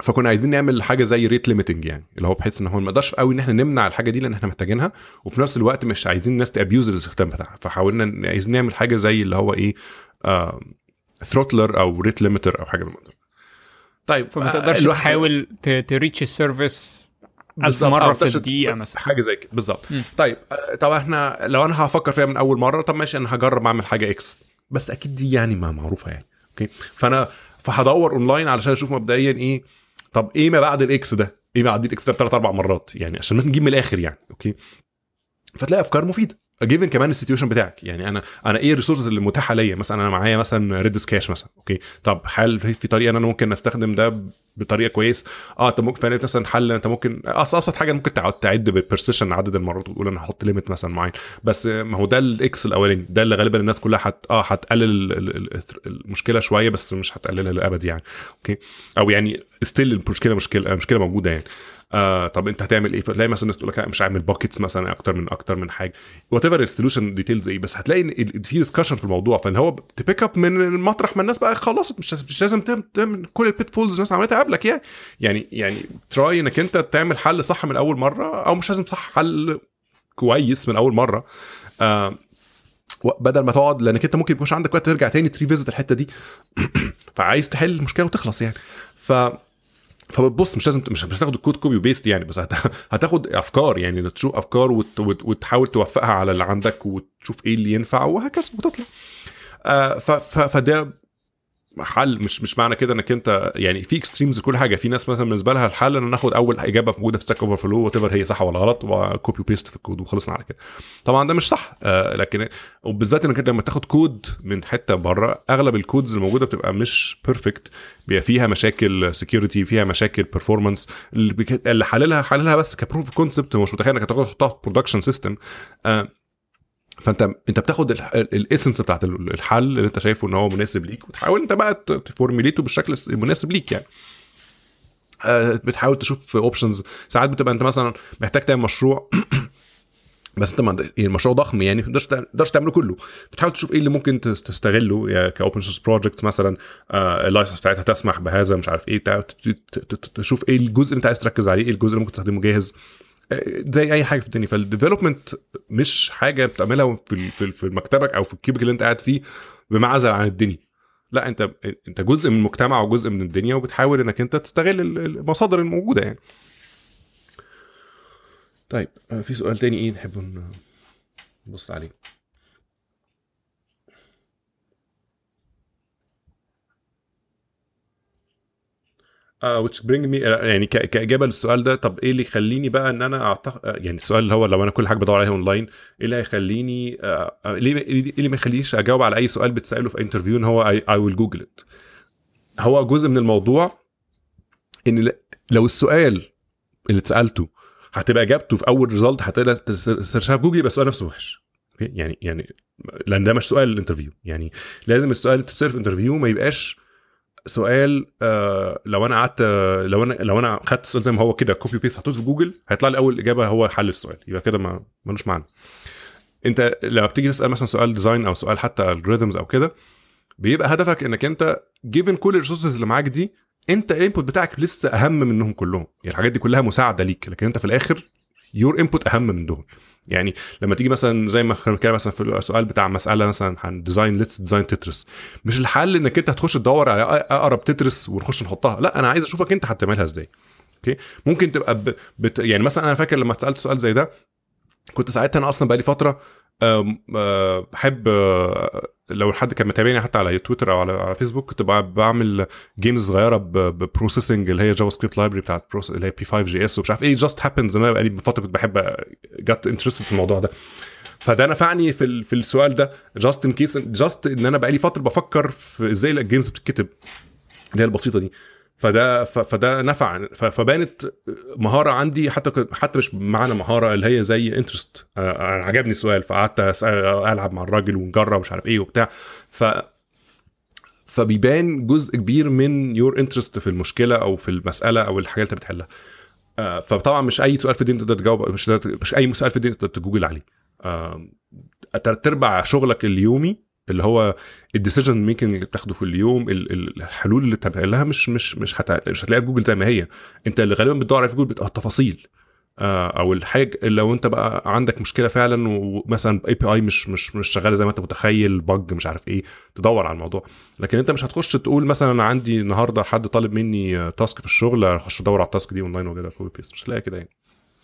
فكنا عايزين نعمل حاجه زي ريت ليميتنج, يعني اللي هو بحيث ان هو ما نقدرش قوي ان احنا نمنع الحاجه دي لان احنا محتاجينها, وفي نفس الوقت مش عايزين الناس تابيوز الاستخدام بتاعها. فحاولنا عايزين نعمل حاجه زي اللي هو ايه ثروتلر او ريت ليميتر او حاجه من المنظر. طيب فما تقدرش تحاول تريتش السيرفيس ألف مرة في الدقيقة مثلا, حاجة زي كده بالظبط. طيب طبعا احنا لو انا هفكر فيها من اول مرة, طب ماشي انا هجرب اعمل حاجة اكس, بس اكيد دي يعني ما معروفة يعني, اوكي. فانا فهدور اونلاين علشان اشوف مبدئيا ايه, طب ايه ما بعد الاكس ده, ايه ما بعد الاكس ده بثلاث اربع مرات يعني عشان ما نجيب من الاخر يعني, اوكي. فتلاقي افكار مفيدة جيفن كمان السيتويشن بتاعك. يعني انا انا ايه الريسورسز اللي متاحه ليا, مثلا انا معايا مثلا ريدس كاش مثلا, اوكي. طب هل في طريقه ان انا ممكن استخدم ده بطريقه كويس؟ اه طب ممكن فعلا مثلا حل انت ممكن اصلا حاجه ممكن تعد تعد بالبرسيشن عدد المرات وتقول انا هحط ليميت مثلا معين, بس ما هو ده الاكس الاولاني ده اللي غالبا الناس كلها حت اه هتقلل المشكله شويه بس مش هتقللها للابد يعني, اوكي. او يعني ستيل المشكله مشكله مشكله موجوده يعني. آه طب انت هتعمل ايه؟ فتلاقي مثلا الناس تقول لك لا مش هعمل باكيتس مثلا اكتر من اكتر من حاجه وات ايفر السوليوشن ديتيلز ايه, بس هتلاقي ان في ديسكشن في الموضوع. فان هو تبيك اب من المطرح ما الناس بقى خلصت, مش لازم تعمل كل البيت فولز الناس عملتها قبلك يعني. يعني يعني تراي انك انت تعمل حل صح من اول مره, او مش لازم صح, حل كويس من اول مره آه بدل ما تقعد لانك انت ممكن يكونش عندك وقت ترجع تاني تريفيزيت الحته دي. فعايز تحل المشكله وتخلص يعني. ف فبتبص مش لازم مش هتاخد الكود كوبي وبيست يعني, بس هتاخد افكار يعني, تشوف افكار وت... وتحاول توفقها على اللي عندك وتشوف ايه اللي ينفع وهكذا وتطلع. آه ف... ف... فده حل. مش مش معنى كده انك انت يعني في اكستريمز كل حاجه. في ناس مثلا بالنسبه لها الحل ان ناخد اول اجابه موجوده في ستاك اوفر فلو واتيفر هي صح ولا غلط وكوبي بيست في الكود وخلصنا على كده. طبعا ده مش صح، آه لكن وبالذات انك لما تاخد كود من حته بره، اغلب الكودز الموجوده بتبقى مش بيرفكت، بيبقى فيها مشاكل سكيورتي، فيها مشاكل بيرفورمانس. اللي, بك... اللي حللها حللها بس كبروف كونسبت، مش متخيل انك هتاخد تحطها في برودكشن سيستم. آه فانت انت بتاخد الاسنس بتاعت الحل اللي انت شايفه ان هو مناسب ليك وتحاول انت بقى تفورميليته بالشكل المناسب ليك. يعني بتحاول تشوف اوبشنز. ساعات بتبقى انت مثلا محتاج تعمل مشروع بس انت المشروع ضخم، يعني ما تقدرش تعمله كله. بتحاول تشوف ايه اللي ممكن تستغله يعني كاوبن سورس بروجكتس مثلا، اللايسنس بتاعتها تسمح بهذا، مش عارف ايه. تشوف ايه الجزء اللي انت عايز تركز عليه، ايه الجزء اللي ممكن تستخدمه جاهز زي اي حاجه في الدنيا. فالديفلوبمنت مش حاجه بتعملها في في مكتبك او في الكيبك اللي انت قاعد فيه بمعزل عن الدنيا. لا، انت انت جزء من المجتمع وجزء من الدنيا، وبتحاول انك انت تستغل المصادر الموجوده يعني. طيب في سؤال تاني ايه نحب نبص عليه؟ Uh, which bring me uh, يعني كإجابة للسؤال ده، طب ايه اللي يخليني بقى ان انا اعتقد uh, يعني السؤال اللي هو لو انا كل حاجة بدور عليها اونلاين، ايه اللي هيخليني uh, ليه اللي ما يخلينيش اجاوب على اي سؤال بتسأله في انترفيو ان هو I, I will google it. هو جزء من الموضوع ان لو السؤال اللي اتسألته هتبقى اجابته في اول ريزلت هتلاقي سيرشها في جوجل، بس السؤال نفسه وحش. يعني يعني لان ده مش سؤال الانترفيو. يعني لازم السؤال اللي بتسأله في انترفيو ما يبقاش سؤال. آه لو انا قعدت لو انا لو انا خدت السؤال زي ما هو كده كوبي بيست حطيته في جوجل هيطلع لي اول اجابه هو حل السؤال، يبقى كده ما ملوش معنى. انت لما بتيجي تسال مثلا سؤال ديزاين او سؤال حتى الجوريزمز او كده، بيبقى هدفك انك انت جيفن كل الريسورسز اللي معاك دي، انت الانبوت بتاعك لسه اهم منهم كلهم. يعني الحاجات دي كلها مساعده ليك، لكن انت في الاخر يور انبوت اهم من دول. يعني لما تيجي مثلا زي ما كنا مثلا في السؤال بتاع مساله مثلا عن ديزاين ليتس ديزاين تترس، مش الحل انك انت هتخش تدور على اقرب تترس ونخش نحطها. لا، انا عايز اشوفك انت هتعملها ازاي. اوكي، ممكن تبقى بت... يعني مثلا انا فاكر لما اتسالت سؤال زي ده كنت ساعتها انا اصلا بقى لي فتره بحب، لو حد كان متابعني حتى على تويتر او على فيسبوك، كنت بعمل جيمز صغيره ببروسيسنج اللي هي جافا سكريبت لايبرري بتاعت بروس اللي هي بي فايف دوت جي اس ومش عارف ايه. جاست هابنز انا بقى لي فتره كنت بحب جت انترست في الموضوع ده، فده نفعني في في السؤال ده جاست ان كيس، جاست ان انا بقى لي فتره بفكر في ازاي الجيمز بتتكتب اللي هي البسيطه دي. فده فده نفع، فبانت مهاره عندي حتى حتى مش معنا مهاره اللي هي زي انترست. عجبني السؤال فقعدت العب مع الراجل ونجرب مش عارف ايه وبتاع. ف فبيبان جزء كبير من يور انترست في المشكله او في المساله او الحاجه اللي انت بتحلها. فطبعا مش اي سؤال في الدين تقدر تجاوب، مش مش اي سؤال في الدين تقدر تجوجل عليه. تربع شغلك اليومي اللي هو الديسيجن ميكنج اللي بتاخده في اليوم، الحلول اللي تبقى لها مش مش مش هتلاقيها في جوجل زي ما هي. انت اللي غالبا بتدور على في جوجل بتبقى التفاصيل او الحاجه. لو انت بقى عندك مشكله فعلا ومثلا اي بي اي مش مش مش شغاله زي ما انت متخيل، بج مش عارف ايه، تدور على الموضوع. لكن انت مش هتخش تقول مثلا انا عندي النهارده حد طالب مني تاسك في الشغل، اخش ادور على التاسك دي اونلاين وكده كوبي بيست، مش هتلاقي كده يعني.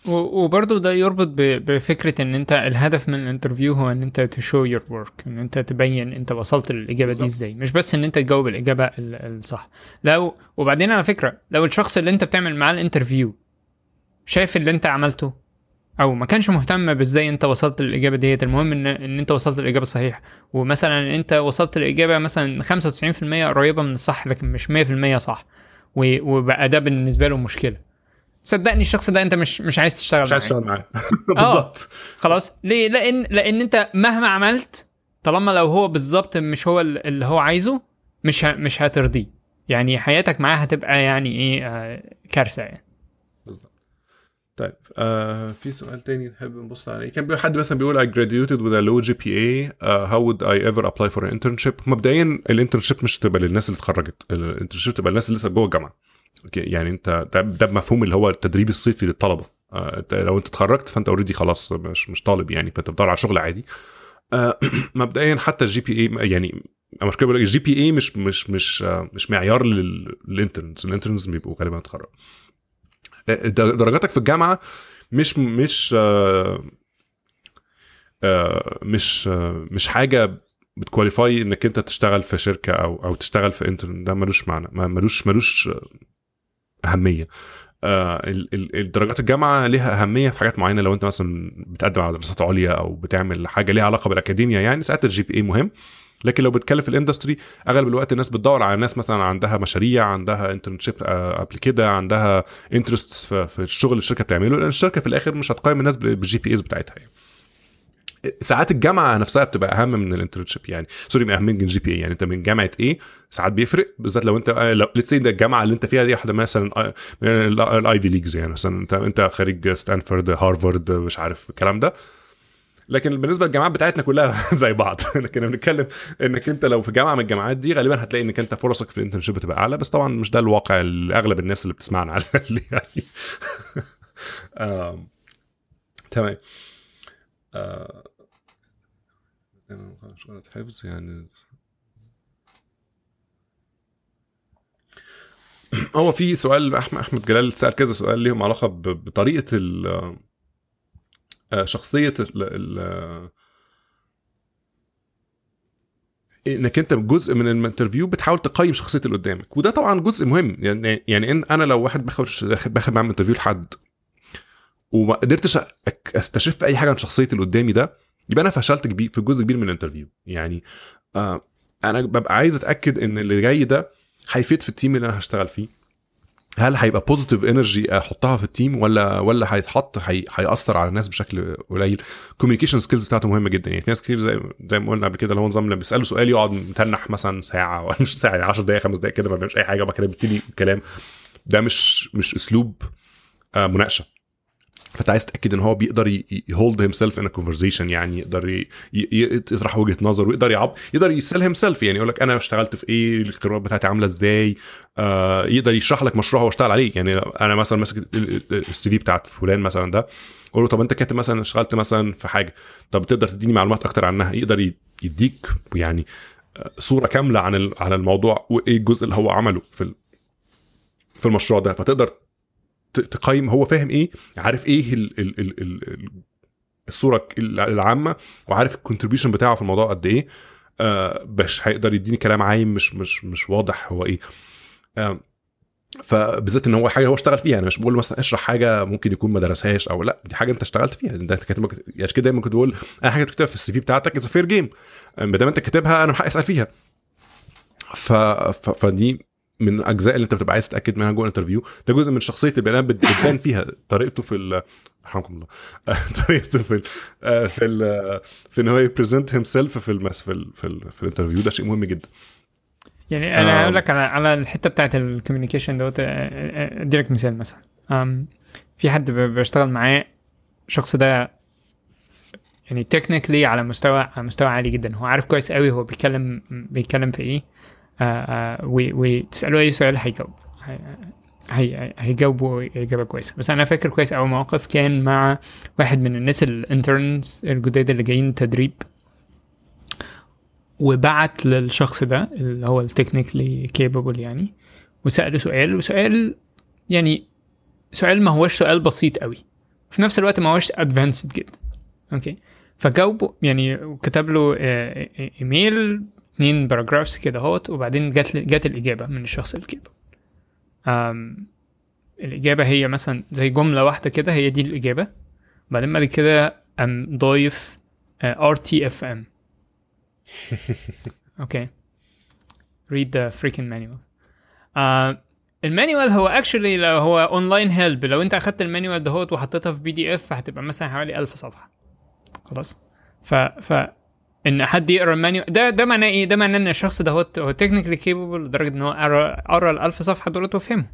وبرضه ده يربط بفكرة ان انت الهدف من الانترفيو هو ان انت تشو يور ورك، ان انت تبين انت وصلت للإجابة دي ازاي، مش بس ان انت تجاوب الإجابة الصح. لو وبعدين على فكرة لو الشخص اللي انت بتعمل معاه الانترفيو شايف اللي انت عملته او ما كانش مهتم بازاي انت وصلت للإجابة دي، المهم ان ان انت وصلت للإجابة الصحيحة، ومثلا انت وصلت للإجابة مثلا خمسة وتسعين بالمية قريبة من الصح لكن مش مية بالمية صح، وبقى ده بالنسبة له مشكلة. صدقني الشخص ده انت مش مش عايز تشتغل معاه، مش عايز تشتغل معاه بالظبط. خلاص ليه؟ لان لان انت مهما عملت طالما لو هو بالظبط مش هو اللي هو عايزه مش ه... مش هترضيه. يعني حياتك معاه هتبقى يعني ايه، آه كارثه يعني بالظبط. طيب آه في سؤال تاني نحب نبص عليه. كان حد مثلا بيقول I graduated with a low جي بي إيه uh, how would I ever apply for an internship. مبدئيا الانترنشيب مش تبقى للناس اللي اتخرجت، الانترنشيب تبقى للناس اللي لسه جوه الجامعه. يعني انت ده بمفهوم اللي هو التدريب الصيفي للطلبه. آه لو انت اتخرجت فانت اوريدي خلاص مش مش طالب يعني، فانت بتدور على شغل عادي. آه مبدئيا حتى الجي بي اي يعني مش كده، الجي بي اي مش مش مش آه مش معيار للانترنز. الانترنز بيبقوا غالبا اتخرج. آه درجاتك في الجامعه مش مش آه آه مش آه مش حاجه بتكواليفاي انك انت تشتغل في شركه او او تشتغل في انترن، ده ملوش معنى، ملوش ملوش اهميه. آه الدرجات الجامعه لها اهميه في حاجات معينه، لو انت مثلا بتقدم على دراسات عليا او بتعمل حاجه ليها علاقه بالاكاديميا يعني ساعات الجي بي اي مهم، لكن لو بتكلم في الاندستري اغلب الوقت الناس بتدور على ناس مثلا عندها مشاريع، عندها انترنشيب قبل كده، عندها انترستس في الشغل الشركه بتعمله، لان الشركه في الاخر مش هتقيم الناس بالجي بي ايز بتاعتها يعني. ساعات الجامعه نفسها بتبقى اهم من الانترنشيب يعني، سوري اهم من الجي بي اي يعني، انت من جامعه ايه ساعات بيفرق، بالذات لو انت لو ليتس ان الجامعه اللي انت فيها دي واحده مثلا الاي في ليجز يعني، مثلا انت انت خريج ستانفورد، هارفارد، مش عارف الكلام ده. لكن بالنسبه للجامعات بتاعتنا كلها زي بعض لكن بنتكلم انك انت لو في جامعه من الجامعات دي غالبا هتلاقي انك انت فرصك في الانترنشيب بتبقى اعلى، بس طبعا مش ده الواقع اغلب الناس اللي بتسمعنا على اللي يعني. تمام. ااا انا شغلت حفظ يعني. هو في سؤال احمد احمد جلال سأل كذا سؤال ليهم علاقه بطريقه شخصيه ال انك انت جزء من الانترفيو بتحاول تقيم شخصيه اللي قدامك، وده طبعا جزء مهم يعني. يعني ان انا لو واحد بخش باخد معاه انترفيو لحد وما قدرتش استشف اي حاجه عن شخصيه اللي قدامي ده، يبقى انا فشلت كبير في جزء كبير من الانترفيو يعني. آه انا ببقى عايز اتاكد ان اللي جاي ده هيفيد في التيم اللي انا هشتغل فيه، هل هيبقى بوزيتيف انرجي احطها في التيم ولا ولا هيتحط هياثر على الناس بشكل قليل. كوميونيكيشن سكيلز بتاعته مهمه جدا يعني، في ناس كتير زي زي ما قلنا قبل كده اللي هو نظام لما بيسالوا سؤال يقعد متنح مثلا ساعه ولا مش ساعه، عشر دقائق، خمس دقائق كده، ما بيعملش اي حاجه، وبعد كده بيبتدي الكلام ده. مش مش اسلوب آه مناقشه، فانت عايز تأكد ان هو بيقدر يهولد هيمسلف ان كونفرزيشن يعني، يقدر يطرح وجهه نظر ويقدر يعب يقدر يسيل هيمسلف يعني، يقول لك انا اشتغلت في ايه، الخبرات بتاعتي عامله ازاي، آه يقدر يشرح لك مشروعه واشتغل عليه يعني. انا مثلا ماسك السي في بتاعت فلان مثلا ده، اقول له طب انت كاتب مثلا اشتغلت مثلا في حاجه، طب تقدر تديني معلومات اكتر عنها، يقدر يديك يعني صوره كامله عن عن الموضوع وايه الجزء اللي هو عمله في في المشروع ده، فتقدر تقيم هو فاهم ايه، عارف ايه ال ال ال ال الصوره العامه، وعارف الكونتريبيوشن بتاعه في الموضوع قد ايه. آه باش هيقدر يديني كلام عايم مش مش مش واضح هو ايه. آه فبالذات ان هو حاجه هو اشتغل فيها، انا مش بقول مثلا اشرح حاجه ممكن يكون ما درسهاش او لا، دي حاجه انت اشتغلت فيها، انت كاتبها يعني كده. دايما كنت بقول اي حاجه بتكتبها في السي في بتاعتك از فير جيم، ما دام انت كاتبها انا هسال فيها. ف فدي من الاجزاء اللي انت بتبقى عايز تتاكد منها جوه الانترفيو، ده جزء من شخصيه البنات بتبان فيها طريقته في رحمكم الله طريقته في ال في ال في ان هو يبريزنت هيم سيلف في المس في ال في, ال في الانترفيو، ده شيء مهم جدا يعني. انا هقول لك على على الحته بتاعه الكوميونيكيشن دوت. اديلك مثال، مثلا في حد بشتغل معاه، الشخص ده يعني تكنيكلي على مستوى على مستوى عالي جدا، هو عارف كويس قوي هو بيتكلم بيتكلم في ايه، وتسألوا أي سؤال هيجاوب هيجاوبوا إجابة كويسة. بس أنا فاكر كويس أول موقف كان مع واحد من الناس الانترنز الجداد اللي جايين تدريب، وبعت للشخص ده اللي هو التكنيكلي كابابل يعني، وسأله سؤال وسؤال يعني سؤال ما هوش سؤال بسيط قوي، في نفس الوقت ما هوش أدفانسد جدا. أوكي، فجاوبه يعني، كتب له إيميل اتنين باراجرافس كده اهوت، وبعدين جت جت الاجابه من الشخص الكابل. امم الاجابه هي مثلا زي جمله واحده كده، هي دي الاجابه، بعدين بعد كده ام ضايف آر تي إف إم. اوكي، read the freaking manual. uh, المانيوال هو اكشلي لو هو اونلاين هيلب، لو انت اخدت المانيوال دهوت وحطيتها في بي دي اف هتبقى مثلا حوالي ألف صفحه. خلاص، ف ف ان حد يقرا المانيو ده ده معناه ايه؟ ده معناه ان الشخص ده هو تكنيكلي كيبل لدرجه ان هو قرا الألف صفحه دولت وفهمها.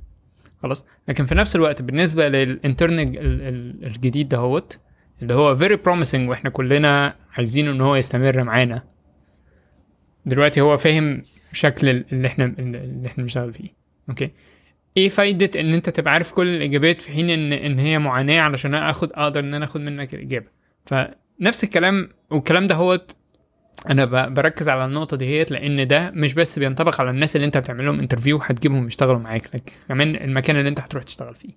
خلاص، لكن في نفس الوقت بالنسبه للانترنت الجديد دهوت اللي هو فيري بروميسنج، واحنا كلنا عايزينه ان هو يستمر معانا، دلوقتي هو فاهم شكل اللي احنا اللي احنا بنشتغل فيه. اوكي، ايه فايده ان انت تبقى عارف كل الاجابات في حين ان ان هي معاناه علشان اخد اقدر ان انا اخد منك الاجابه؟ فنفس الكلام، والكلام ده هو انا بركز على النقطه ديت لان ده مش بس بينطبق على الناس اللي انت بتعمل لهم انترفيو هتجيبهم يشتغلوا معاك، لكن كمان المكان اللي انت هتروح تشتغل فيه.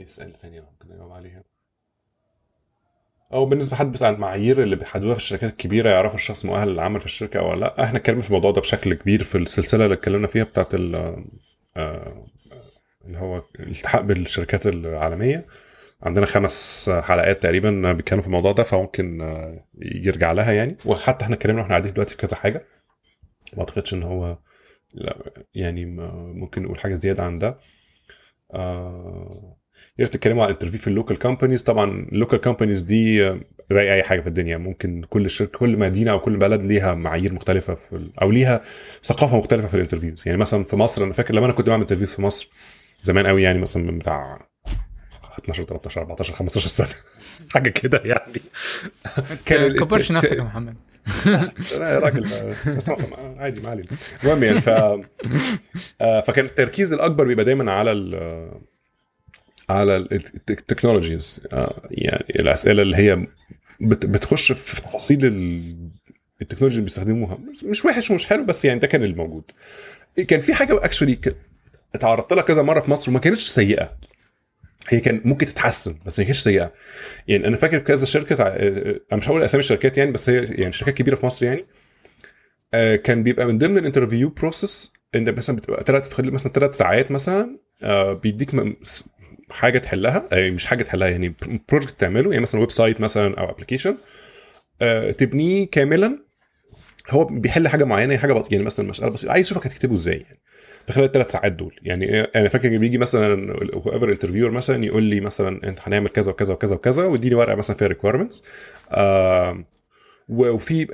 اي اس ال ثانيه ممكن يجاوب عليها. او بالنسبه حد بيسال المعايير اللي بيحددوها في الشركات الكبيره، يعرفوا الشخص مؤهل للعمل في الشركه او لا. احنا اتكلمنا في الموضوع ده بشكل كبير في السلسله اللي اتكلمنا فيها بتاعه اللي هو الالتحاق بالشركات العالميه، عندنا خمس حلقات تقريبا بيتكلموا في الموضوع ده، فممكن يرجع لها يعني. وحتى احنا اتكلمنا واحنا قاعدين دلوقتي في كذا حاجه، ما اعتقدش ان هو يعني ممكن نقول حاجه زياده عن ده. آه يقدروا يتكلموا عن الانترفيو في اللوكال كومبانيز. طبعا اللوكال كومبانيز دي زي اي حاجه في الدنيا، ممكن كل شركه كل مدينه او كل بلد ليها معايير مختلفه في ال... او ليها ثقافه مختلفه في الانترفيوز. يعني مثلا في مصر انا فاكر لما انا كنت بعمل انترفيوز في مصر زمان قوي، يعني مثلا من بتاع اثناشر تلتاشر اربعتاشر خمستاشر سنه حاجه كده يعني. كان كبرش نفسك يا محمد. انا راجل بس عادي معلم. المهم يعني ف فكان التركيز الاكبر بيبقى دايما على ال على التكنولوجيز، يعني الاسئله اللي هي بتخش في تفاصيل التكنولوجي اللي بيستخدموها. مش وحش ومش حلو، بس يعني ده كان الموجود. كان في حاجه اكشولي اتعرضت لها كذا مره في مصر وما كانتش سيئه، هي كان ممكن تتحسن بس ما كانتش سيئه. يعني انا فاكر كذا شركه، انا مش هقول اسامي الشركات يعني، بس هي يعني شركات كبيره في مصر يعني، كان بيبقى من ضمن الانترفيو بروسس ان مثلا بتبقى ثلاث مثلا ثلاث ساعات مثلا بيديك حاجه تحلها، مش حاجه تحلها يعني بروجكت تعمله، يعني مثلا ويب سايت مثلا او ابلكيشن تبنيه كاملا. هو بيحل حاجه معينه، حاجه بسيطه يعني مثلا مساله بسيطه، عايز يشوفك هتكتبه ازاي يعني في خلال الثلاث ساعات دول. يعني انا فاكر بيجي مثلا ايفر انترفيور مثلا يقول لي مثلا انت هنعمل كذا وكذا وكذا وكذا، واديني ورقه مثلا فيها ريكويرمنتس. آه وفي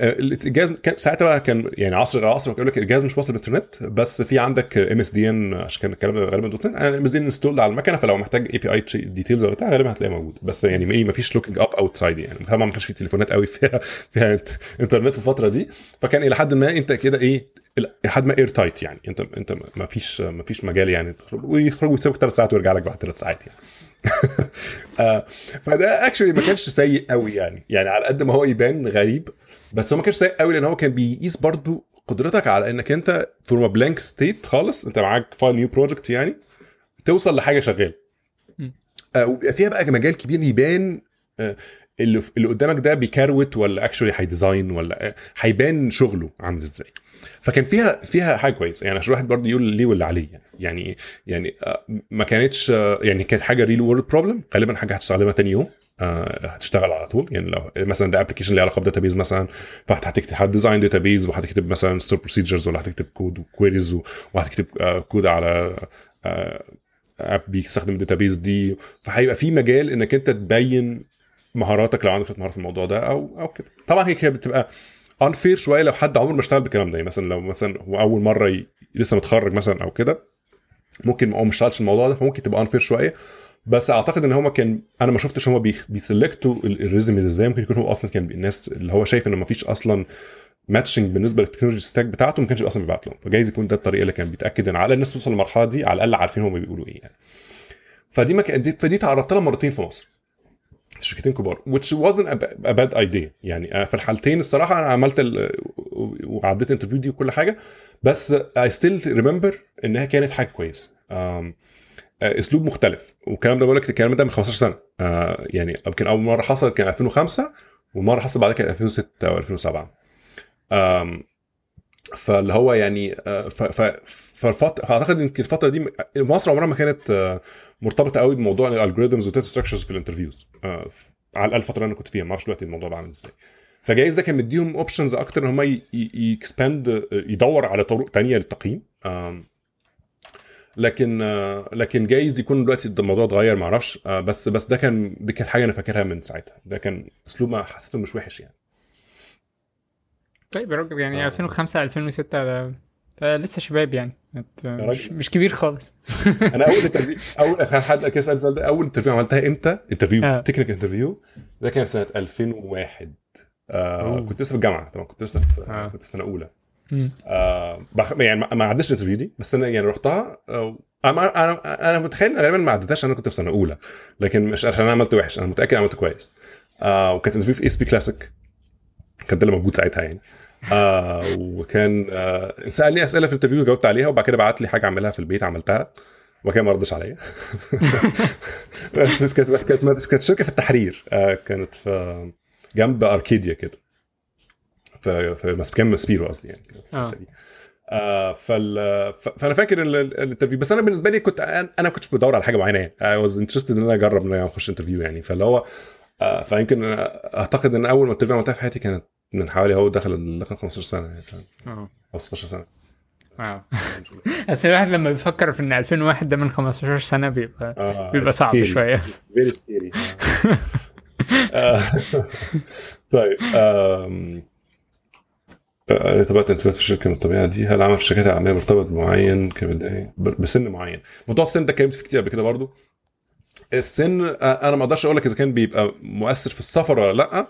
الجهاز كان ساعتها بقى كان يعني عصر العصر، بيقول لك الجهاز مش واصل بالانترنت بس في عندك ام اس دي ان، عشان كان الكلام غالبا دوت نت، ام اس دي ان انستولد على المكنه، فلو محتاج اي بي اي ديتيلز ولا بتاع غالبا هتلاقيه موجود. بس يعني ايه، مفيش لوكينج اب اوت سايد، يعني طبعا ما كانش في تليفونات قوي فيها فيها انترنت في الفتره دي، فكان الى حد ما انت كده ايه لحد ما اير تايت يعني، انت انت مفيش مفيش مجال يعني ويخرج ويتسابق ثلاث ساعات ويرجع لك بعد ثلاث ساعات يعني. آه فده اكشلي ما كانش سيء قوي يعني، يعني على قد ما هو يبان غريب بس هو ما كانش سيء قوي، لان هو كان بيقيس برضو قدرتك على انك انت فروم بلانك ستيت خالص، انت معاك فايل نيو بروجكت يعني توصل لحاجه شغاله. آه وبيبقى فيها بقى مجال كبير يبان آه اللي اللي قدامك ده بيكروت ولا اكشلي هيديزاين ولا هيبان شغله عامل ازاي. فكان فيها فيها حاجه كويسه يعني، عشان الواحد برضه يقول ليه واللي عليه يعني. يعني يعني ما كانتش يعني كانت حاجه ريل وورلد بروبلم، غالبا حاجه هتستخدمها تاني يوم، هتشتغل على طول يعني. لو مثلا ده ابلكيشن اللي علاقه بداتابيز مثلا، فانت هتكتب ديزاين داتابيز وهتكتب مثلا ستور بروسيجرز، ولا هتكتب كود وكويريز، وهتكتب كود على اب بيستخدم الداتابيز دي، فهيبقى في مجال انك انت تبين مهاراتك لو عندك مهاره في الموضوع ده او او كده. طبعا هي كده بتبقى unfair شويه لو حد عمره ما اشتغل بالكلام ده، مثلا لو مثلا هو اول مره ي... لسه متخرج مثلا او كده، ممكن ما اشتغلش الموضوع ده، فممكن تبقى unfair شويه. بس اعتقد ان هما كان انا ما شفتش هما بيسلكتوا الريزمز ازاي، ممكن يكون هو اصلا كان الناس اللي هو شايف انه ما فيش اصلا ماتشنج بالنسبه للتكنولوجي ستاك بتاعته، ما كانش اصلا بيبعت لهم، فجايز يكون ده الطريقه اللي كان بيتاكد ان على الناس توصل للمرحله دي على الاقل عارفين هما بيقولوا ايه يعني. فدي ما كان دي فدي تعرضت لها مرتين في مصر، شركتين كبار which wasn't a bad idea يعني. في الحالتين الصراحة أنا عملت ال... وعديت انترفيو دي وكل حاجة، بس I still remember إنها كانت حاجة كويس. أم... أسلوب مختلف، والكلام ده بقولك الكلام ده من خمستاشر سنة أه يعني. يمكن أول مرة حصلت كان ألفين وخمسة، والمرة حصلت بعدها كان ألفين وستة أو ألفين وسبعة. أم... فاللي هو يعني ف ف فالفت اعتقد ان الفتره دي مصر عمرها ما كانت مرتبطه قوي بموضوع الالجوريثمز والداتا ستراكشرز في الانترفيوز على الفتره اللي انا كنت فيها، ما اعرفش دلوقتي الموضوع بقى عامل ازاي. فجايز ده كان مديهم اوبشنز اكتر ان هم يكسباند يدور على طرق تانية للتقييم. لكن لكن جايز يكون دلوقتي الموضوع اتغير ما اعرفش، بس بس ده كان دي كانت حاجه انا فاكرها من ساعتها، ده كان اسلوب ما حسيته مش وحش يعني. طيب يا راجل يعني آه. ألفين وخمسة ألفين وستة ده لسه شباب يعني، مش, مش كبير خالص. انا اول انترفيو اول اخر حد اسال السؤال ده، اول انترفيو عملتها امتى انترفيو تكنيكال انترفيو ده كان سنه ألفين وواحد. آه كنت لسه في الجامعه طبعا، كنت لسه في آه. كنت في سنه اولى. آه يعني ما عدتش الانترفيو دي، بس انا يعني رحتها آه انا انا انا متخيل غالبا ما عدتهاش، انا كنت في سنه اولى، لكن مش عشان انا عملت وحش، انا متاكد عملت كويس. آه وكانت انترفيو في اس بي كلاسيك، كان ده اللي موجود ساعتها يعني. آه وكان آه سألني أسئلة في الانترفيو جاوبت عليها، وبعد كده بعت لي حاجة عملها في البيت عملتها. وكان ما ردش عليا. بس كانت كانت كانت شركه في التحرير، كانت في جنب اركيديا كده، في في كان سبيرو قصدي يعني. آه. آه فال فانا فاكر الانترفيو، بس انا بالنسبه لي كنت انا كنتش بدور على حاجه معينه، اي واز انترستد ان انا اجرب ان انا اخش انترفيو يعني. فاللي هو آه فيمكن اعتقد ان اول انترفيو عملتها في حياتي كانت من حوالي هو دخل خمستاشر سنه يعني، اه او ستاشر سنه. اه بس الواحد لما بيفكر في ان ألفين وواحد ده من خمستاشر سنه بيبقى آه. بيبقى صعب شويه. طيب امم ارتباط انترنت في الشركه الطبيعيه دي، هل عمل في شركات عمليه مرتبط معين كبدايه بسن معين؟ موضوع السن ده اتكلمت فيه كتير قبل كده برضو. السن انا ما اقدرش اقول لك اذا كان بيبقى مؤثر في السفر ولا لا.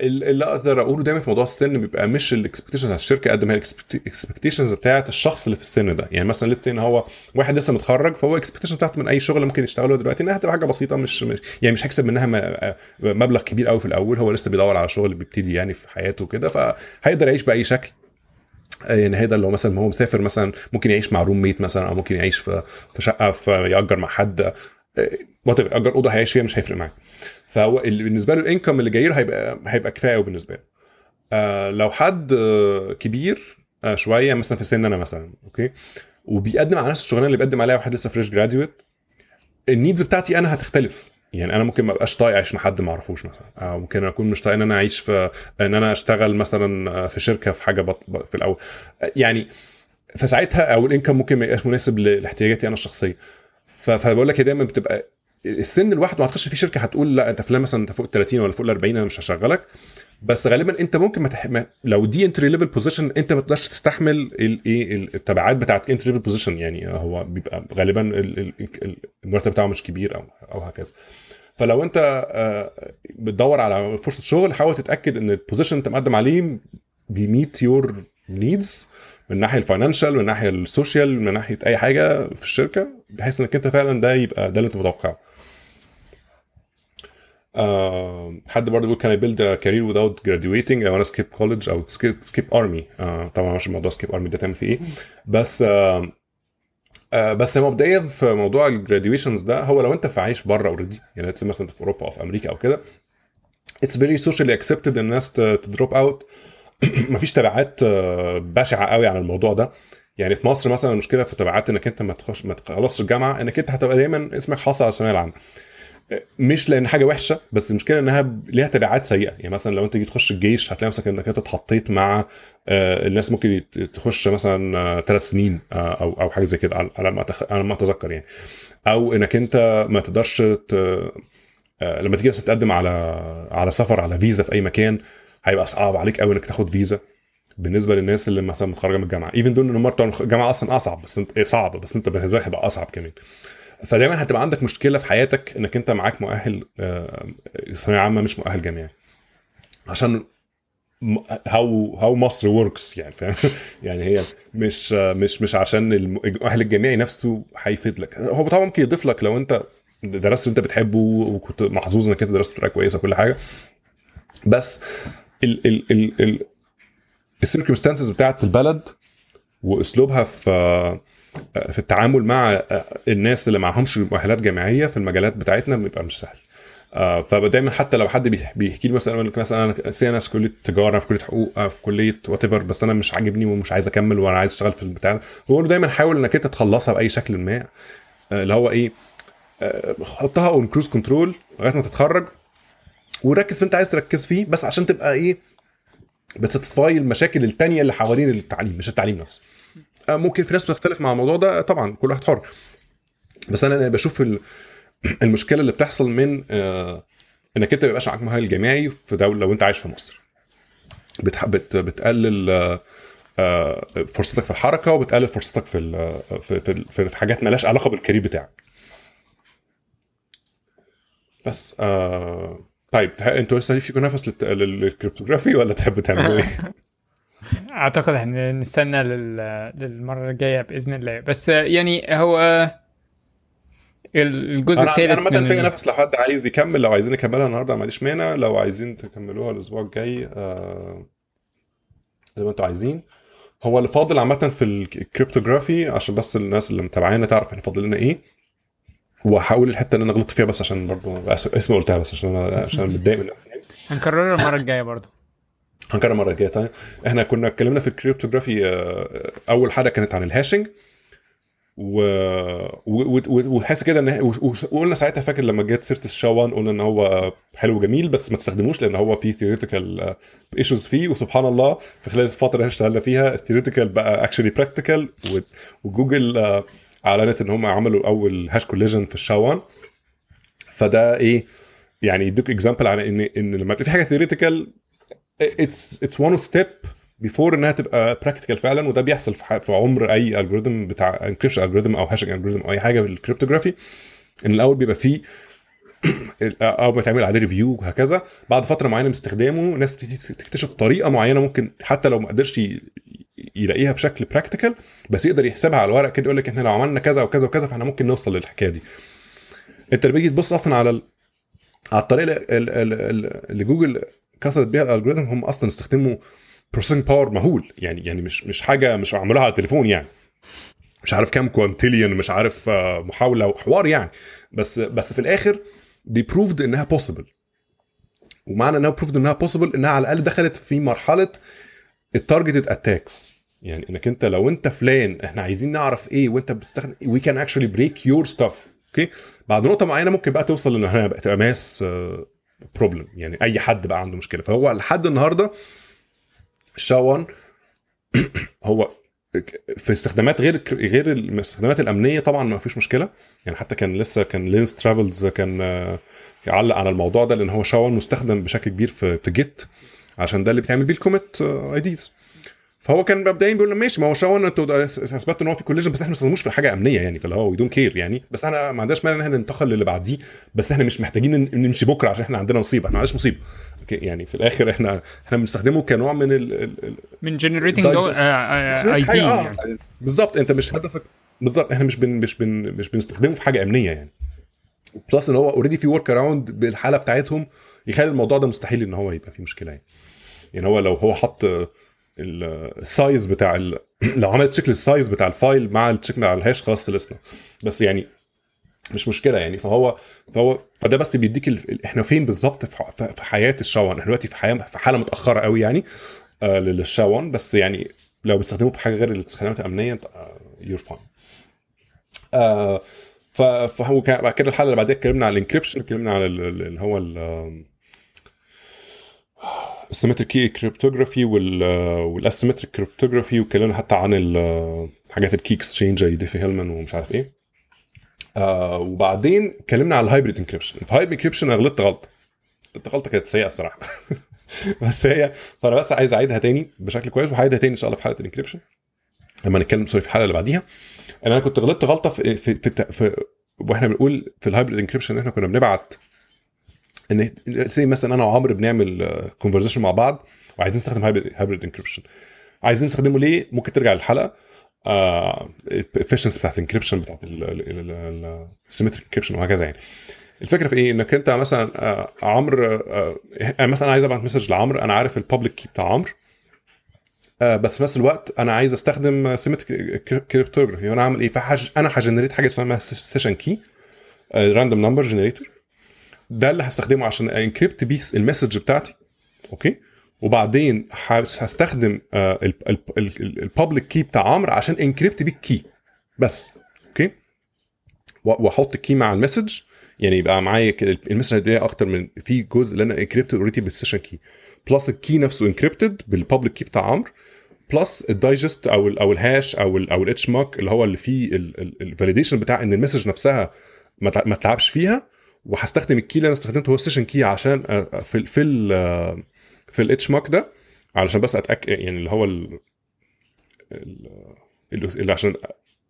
اللي اقدر اقوله دايما في موضوع السن بيبقى مش الاكسبكتيشنز بتاعت الشركه قد ما هي الاكسبكتيشنز بتاعت الشخص اللي في السن ده. يعني مثلا ليت ان هو واحد لسه متخرج، فهو الاكسبكتيشن بتاعته من اي شغل ممكن يشتغله دلوقتي انها هتبقى حاجه بسيطه، مش, مش يعني مش هيكسب منها مبلغ كبير قوي في الاول. هو لسه بيدور على شغل بيبتدي يعني في حياته كده، فهيقدر يعيش باي شكل يعني. هيدا لو مثلا هو مسافر مثلا ممكن يعيش مع روم ميت مثلا، او ممكن يعيش في في شقه فيأجر مع حد، وات ايفر اجر اوضه هيعيش فيها مش هيفرق معاه. فهو بالنسبه له الانكم اللي جاي له هيبقى هيبقى كفايه بالنسبه له. آه لو حد آه كبير آه شويه مثلا في سن انا مثلا، اوكي، وبيقدم على نفس الشغلانه اللي بيقدم عليها واحد لسه فريش جراديويت، النيدز بتاعتي انا هتختلف يعني. انا ممكن ما ابقاش طايق اعيش مع حد ما اعرفوش مثلا، او ممكن اكون مش طايق ان انا اعيش في ان انا اشتغل مثلا في شركه في حاجه بط... في الاول يعني. فساعتها او الانكم ممكن ما يبقاش مناسب لاحتياجاتي انا الشخصيه. فبقول لك دايما بتبقى السن الواحد ما هتخش في شركه هتقول لا انت فلان مثلا انت فوق التلاتين ولا فوق الاربعين انا مش هشغلك. بس غالبا انت ممكن ما تح... لو دي انتري ليفل بوزيشن انت ما تقدرش تستحمل الايه التبعات بتاعه انتري ليفل بوزيشن يعني. هو بيبقى غالبا المرتب بتاعه مش كبير او او هكذا. فلو انت بتدور على فرصه شغل حاول تتاكد ان البوزيشن انت مقدم عليه بيميت يور نيدز من ناحيه الفاينانشال، من ناحيه السوشيال، من ناحيه اي حاجه في الشركه، بحيث انك انت فعلا ده يبقى ده اللي انت متوقعه. أه حد برضه بيقول can I build a career without graduating او انا skip college او skip skip army. أه طبعا مش الموضوع skip army ده تعمل فيه ايه، بس أه أه بس مبدئيا في موضوع الجراديويشنز ده، هو لو انت في عايش بره اوريدي يعني مثلا في اوروبا او في امريكا او كده، it's very socially accepted الناس to drop out. مفيش تبعات بشعه قوي عن الموضوع ده يعني. في مصر مثلا المشكله في تبعات انك انت ما تخش ما تخلصش الجامعه، انك انت هتبقى دايما اسمك حاصل على الثانويه العامه، مش لان حاجه وحشه، بس المشكله انها ليها تبعات سيئه يعني. مثلا لو انت جيت تخش الجيش هتلاقي نفسك انك انت اتحطيت مع الناس ممكن تخش مثلا ثلاث سنين او او حاجه زي كده على ما انا ما اتذكر يعني. او انك انت ما تقدرش لما تيجي تقدم على على سفر على فيزا في اي مكان هيبقى صعب عليك قوي انك تاخد فيزا بالنسبه للناس اللي مثلا متخرجه من الجامعه، ايفن دول ان هم بتوع الجامعه اصلا اصعب، بس انت صعب بس انت بالنسبه لك هيبقى اصعب كمان. فدايما هتبقى عندك مشكله في حياتك انك انت معاك مؤهل ثانويه عامه مش مؤهل جامعي، عشان هاو هاو مصر وركس يعني، فاهم يعني. هي مش مش مش عشان المؤهل الجامعي نفسه هيفيد لك، هو طبعا ممكن يضيف لك لو انت درست انت بتحبه وكنت محظوظ انك انت درست بطريقه كويسه كل حاجه، بس ال ال ال ال السيركمستانسز بتاعت البلد واسلوبها في في التعامل مع الناس اللي معهمش مؤهلات جامعيه في المجالات بتاعتنا بيبقى مش سهل. فدايما حتى لو حد بيحكي لي مثلا مثلا انا سي انا في كليه تجاره في كليه حقوق في كليه وات ايفر، بس انا مش عاجبني ومش عايز اكمل وانا عايز اشتغل في البتاع، بقول له دايما حاول انك انت تخلصها باي شكل ما، اللي هو ايه حطها اون كروز كنترول لغايه ما تتخرج وركز في انت عايز تركز فيه، بس عشان تبقى ايه بتساتسفاي المشاكل التانية اللي حوالين التعليم مش التعليم نفسه. ممكن في ناس تختلف مع الموضوع ده طبعا، كل واحد حر، بس انا بشوف المشكله اللي بتحصل من انك انت ما يبقاش معاك مؤهل جامعي في دوله لو انت عايش في مصر، بتقلل فرصتك في الحركه وبتقلل فرصتك في في في حاجات مالهاش علاقه بالكارير بتاعك بس. طيب انتوا لسه فيكم نفس للكريبتوغرافي ولا تحبوا تعملوا ايه؟ اعتقد احنا نستنى للمره الجايه باذن الله. بس يعني هو الجزء الثالث انا ممكن في نفس لو حد عايز يكمل، لو عايزين نكملها النهارده ما عنديش مانع، لو عايزين تكملوها الاسبوع الجاي زي ما انتوا عايزين. هو اللي فاضل عامه في الكريبتوغرافي عشان بس الناس اللي متابعينا تعرف احنا فاضل لنا ايه, وهحاول الحته اللي انا غلطت فيها بس عشان برضه اسمي قلتها بس عشان انا عشان متضايق من نفسي يعني. هنكررها المره الجايه برضه هنكررها المره الجايه ثاني. احنا كنا اتكلمنا في الكريبتوغرافي اول حاجه كانت عن الهاشنج و وحاسس كده ان وقلنا ساعتها فاكر لما جت سيره الشاوان قلنا ان هو حلو جميل بس ما تستخدموش لان هو فيه ثيوريتيكال ايشوز فيه, وسبحان الله في خلال الفتره اللي اشتغلنا فيها الثيوريتيكال بقى اكشلي براكتيكال. وجوجل اعلنت ان هم عملوا اول هاش كوليجن في الشاوان, فده ايه يعني يديك اكزامبل على ان ان لما في حاجه ثيوريتيكال اتس اتس وان ستيب بيفور انها تبقى براكتيكال فعلا, وده بيحصل في, في عمر اي الجوريثم بتاع انكريبشن الجوريثم او هاشنج الجوريثم او اي حاجه في الكريبتوغرافي, ان الاول بيبقى فيه او بتعمل عليه ريفيو وهكذا, بعد فتره معينه من استخدامه ناس تكتشف طريقه معينه ممكن حتى لو ما قدرش يلاقيها بشكل براكتيكال بس يقدر يحسبها على الورق كده, يقول لك احنا لو عملنا كذا وكذا وكذا فاحنا ممكن نوصل للحكايه دي. انت بيجي تبص اصلا على على الطريقه اللي جوجل كسرت بيها الالجوريثم, هم اصلا استخدموا بروسيسنج باور مهول يعني يعني مش مش حاجه مش عملوها على التليفون يعني, مش عارف كام كوانتيليون مش عارف محاوله وحوار يعني, بس بس في الاخر دي بروفد انها بوسيبل, ومعنى انها بروفد انها بوسيبل انها على الاقل دخلت في مرحله التارجتد اتاكس, يعني انك انت لو انت فلان احنا عايزين نعرف ايه وانت بتستخدم وي كان اكشلي بريك يور ستاف اوكي, بعد نقطه معينه ممكن بقى توصل ان احنا بقى تبقى ماس بروبلم يعني اي حد بقى عنده مشكله. فهو لحد النهارده الشاون هو في استخدامات غير غير الاستخدامات الامنيه طبعا ما فيش مشكله يعني, حتى كان لسه كان لينس ترافلز كان علق على الموضوع ده لان هو شاون مستخدم بشكل كبير في في جيت عشان ده اللي بتعمل بيه الكوميت ايديز, فهو كان مبدئيا بيقول ماشي ما هو شاون انتوا اثبتوا ان هو في كوليجن بس احنا ما استخدموش في حاجه امنيه يعني, فاللي هو دونت كير يعني, بس انا ما عندناش مانع ان احنا ننتقل للي بعديه بس احنا مش محتاجين نمشي بكره عشان احنا عندنا مصيبه, احنا عايش مصيبه يعني. في الاخر احنا احنا بنستخدمه كنوع من ال ال من جنريتنج اي دي يعني بالظبط, انت مش هدفك بالظبط, احنا مش بن مش بن مش بنستخدمه في حاجه امنيه يعني, بلس ان هو اوريدي في ورك اراوند بالحاله بتاعتهم يخلي الموضوع ده مستحيل ان هو يبقى فيه مشكله يعني. يعني هو لو هو حط السايز بتاع ال... لو عملت شكل السايز بتاع الفايل مع الشكل على الهاش خلاص خلصنا بس يعني مش مشكله يعني. فهو فهو فده بس بيديك ال... احنا فين بالظبط في حياه الشاون, احنا دلوقتي في حياه في حاله متاخره قوي يعني آه للشاون, بس يعني لو بتستخدمه في حاجه غير الاستخدامات الامنيه يور فاين. آه ف فهو بعد كده الحلقه اللي بعدها اتكلمنا على الانكريبشن, اتكلمنا على اللي هو ال asymmetric cryptography وال asymmetric cryptography, وكلمنا حتى عن الحاجات الكي اكسشينج زي ديفي-هيلمان ومش عارف ايه. آه وبعدين اتكلمنا على الهايبريد انكريبشن. الهايبريد انكريبشن غلطت غلطه غلطه كانت سيئه الصراحه بس هي فانا بس عايز اعيدها تاني بشكل كويس, وهعيدها تاني ان شاء الله في حلقه الانكريبشن لما نتكلم سوري في الحلقه اللي بعديها. انا كنت غلطت غلطه في في, في, في واحنا بنقول في الهايبريد انكريبشن احنا كنا بنبعت ان زي مثلا انا وعمرو بنعمل كونفرزيشن مع بعض وعايزين نستخدم هايبريد انكريبشن, عايزين نستخدمه ليه ممكن ترجع للحلقه الافشنس بتاعت الانكريبشن بتاعت السيمتريك انكريبشن وهكذا يعني. الفكره في ايه انك انت مثلا عمرو مثلا عايز ابعت مسج لعمرو, انا عارف البابليك كي بتاع عمرو بس في نفس الوقت انا عايز استخدم سيمتريك كريبتوغرافي, وانا عامل ايه فحاج انا هجنريت حاجه اسمها سيشن كي راندوم نمبر جنريتور, ده اللي هستخدمه عشان انكريبت بيه المسج بتاعتي اوكي, وبعدين هستخدم البابليك كي بتاع عمرو عشان انكريبت بيه الكي بس اوكي, واحط الكي مع المسج يعني يبقى معايا المسج ده اكتر من في جزء اللي انا انكريبت اوريدي بالسيشن كي بلس الكي نفسه انكريبتد بالبابليك كي بتاع عمرو بلس الدايجست او ال او الهاش او ال او الاتش ماك اللي هو اللي فيه الفاليديشن بتاع ان المسج نفسها ما تلعبش فيها, وهستخدم الكي اللي انا استخدمته هو السيشن كي عشان في في ال في الاتش ماك ده علشان بس اتاكد يعني اللي هو ال اللي عشان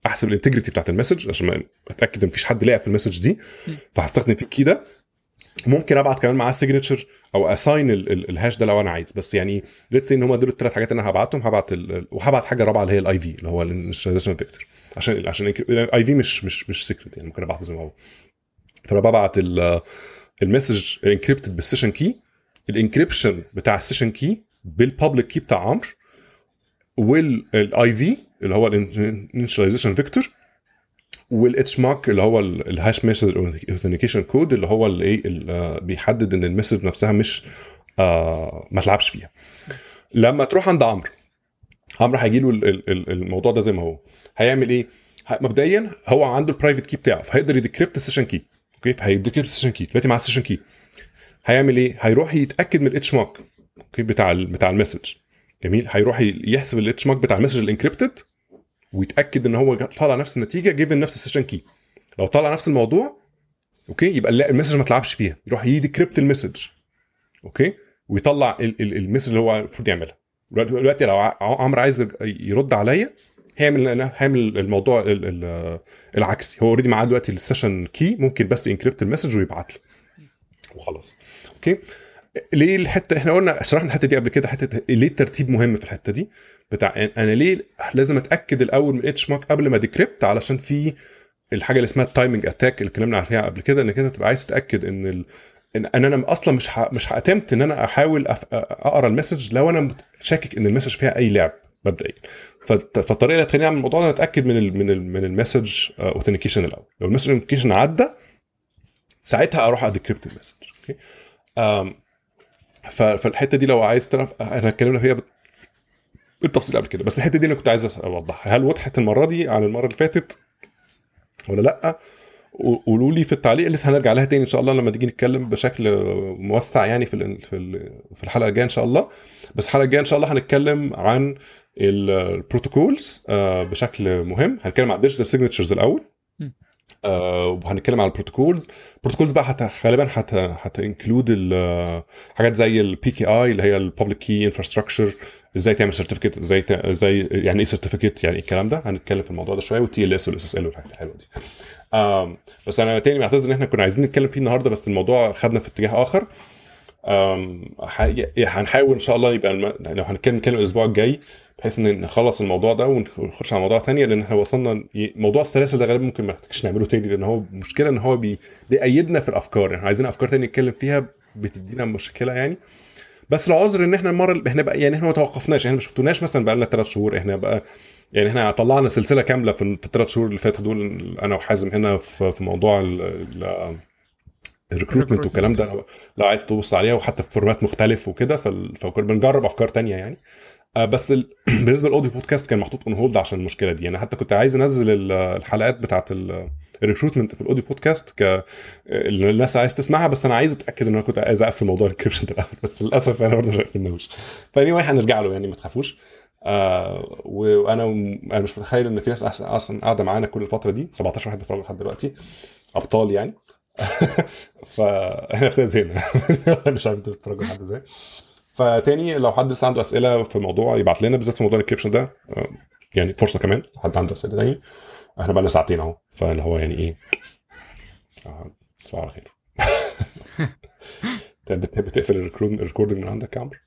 احسب الانتجريتي بتاعه المسج عشان اتاكد ان مفيش حد لاقي في المسج دي, فهستخدم الكي ده ممكن ابعت كمان معاه سيجنتشر او اساين الهاش ده لو انا عايز. بس يعني ليتس ان هم دول الثلاث حاجات انا هبعتهم, هبعت وهبعت حاجه رابعه اللي هي الاي في اللي هو الانيشاليزيشن فيكتور عشان عشان الاي في مش مش مش سيكريت يعني ممكن ابعته زي ما هو, فانا ببعت المسج انكريبتد بالسيشن كي الانكريبشن بتاع السيشن كي بالبابليك كي بتاع عمرو والاي في اللي هو الانيشاليزيشن فيكتور والاتش ماك اللي هو الهاش ميسج اوثنتيكيشن كود اللي هو الايه اللي بيحدد ان المسج نفسها مش آه ما تلعبش فيها. لما تروح عند عمرو عمرو هيجي له الموضوع ده زي ما هو هيعمل ايه. مبدئيا هو عنده البرايفت كي بتاعه فهيقدر يديكريبت السيشن كي. اوكي فهيديكريبت السيشن كي دلوقتي مع السيشن كي هيعمل ايه؟ هيروح يتاكد من الاتش ماك اوكي بتاع بتاع المسج. جميل. هيروح يحسب الاتش ماك بتاع المسج الانكريبتد ويتاكد ان هو طالع نفس النتيجه جيفن نفس السيشن كي. لو طالع نفس الموضوع اوكي يبقى لا المسج ما تلعبش فيها. يروح يديكريبت المسج اوكي ويطلع المسج اللي هو المفروض يعملها. دلوقتي لو عمرو عايز يرد عليا هيعمل انا هعمل الموضوع العكسي. هو اوريدي معاه دلوقتي السيشن كي ممكن بس انكريبت المسج ويبعت لي وخلاص. اوكي ليه الحته احنا قلنا شرحنا الحته دي قبل كده حته ليه الترتيب مهم في الحته دي بتاع انا ليه لازم اتاكد الاول من اتش ماك قبل ما ديكريبت علشان في الحاجه اللي اسمها التايمنج اتاك اللي كلامنا عارفينها قبل كده انك انت تبقى عايز تتاكد ان ال... ان انا اصلا مش ح... مش هاتمت ان انا احاول أف... اقرا المسج لو انا شاكك ان المسج فيها اي لعب مبدئيا. فالطريقه اللي هتخليني اعمل الموضوع ده اتاكد من ال... من ال... من المسج اوثنتيكيشن الاول. لو المسج اوثنتيكيشن عدى ساعتها اروح اديكريبت المسج. اوكي ام فالحته دي لو عايز تعرف انا اتكلمنا فيها بالتفصيل قبل كده بس الحته دي انا كنت عايز اوضحها. هل وضحت المره دي عن المره اللي فاتت ولا لا؟ قولوا لي في التعليق. لسه هنرجع لها تاني ان شاء الله لما تيجي نتكلم بشكل موسع يعني في في الحلقه الجايه ان شاء الله. بس الحلقه الجايه ان شاء الله هنتكلم عن البروتوكولز بشكل مهم. هنتكلم عن الديجيتال سيجنتشرز الاول وهنتكلم على البروتوكولز. البروتوكولز بقى حتى غالبا حتى حتى انكلود حاجات زي البي كي اي اللي هي البابليك كي انفراستراكشر ازاي تعمل سيرتيفيكيت ازاي ازاي يعني ايه سيرتيفيكيت يعني الكلام ده. هنتكلم في الموضوع ده شويه والتي ال اس والاس اس ال والحاجات الحلوه دي. امم بس انا تاني معتذر ان احنا كنا عايزين نتكلم فيه النهارده بس الموضوع خدنا في اتجاه اخر. امم هنحاول ان شاء الله يبقى الم... لو هنتكلم نتكلم الاسبوع الجاي بحيث ان نخلص الموضوع ده ونخش على موضوع تانية لان احنا وصلنا موضوع السلاسل ده غالبا ممكن ما نحتاجش نعمله تاني لان هو مشكله ان هو بي... بيقيدنا في الافكار. يعني عايزين افكار تانية نتكلم فيها بتدينا مشكله يعني. بس العذر ان احنا المره احنا بقى يعني احنا ما توقفناش احنا ما شفتوناش مثلا بقى لنا ثلاث شهور. احنا بقى يعني احنا طلعنا سلسله كامله في الثلاث شهور اللي فاتوا دول انا وحازم هنا في موضوع ال الريكروتمنت والكلام ده لو عايز تبص عليها وحتى في فورمات مختلف وكده فكنا بنجرب افكار تانية يعني. بس ال... بالنسبه للاوديو بودكاست كان محطوط اون هولد عشان المشكله دي. انا حتى كنت عايز انزل الحلقات بتاعه الريكروتمنت في الاوديو بودكاست ك الناس عايز تسمعها بس انا عايز اتاكد ان انا كنت عايز اقفل موضوع الانكريبشن ده الاول بس للاسف انا برضه ما قفلناهوش. فاني واحد هنرجع له يعني ما تخافوش. آه وانا انا مش متخيل ان في ناس اصلا قاعده معانا كل الفتره دي سبعتاشر واحد بيتفرجوا لحد دلوقتي ابطال يعني. فاحنا نفسنا زينا مش عارف تتفرجوا لحد ازاي. فتاني لو حد لسه عنده اسئله في الموضوع يبعت لنا بالذات في موضوع الانكريبشن ده يعني فرصه كمان حد عنده اسئله تاني. احنا بقى لنا ساعتين اهو فاللي هو يعني ايه صباح الخير. انت بتقفل الريكوردنج من عندك يا عمرو؟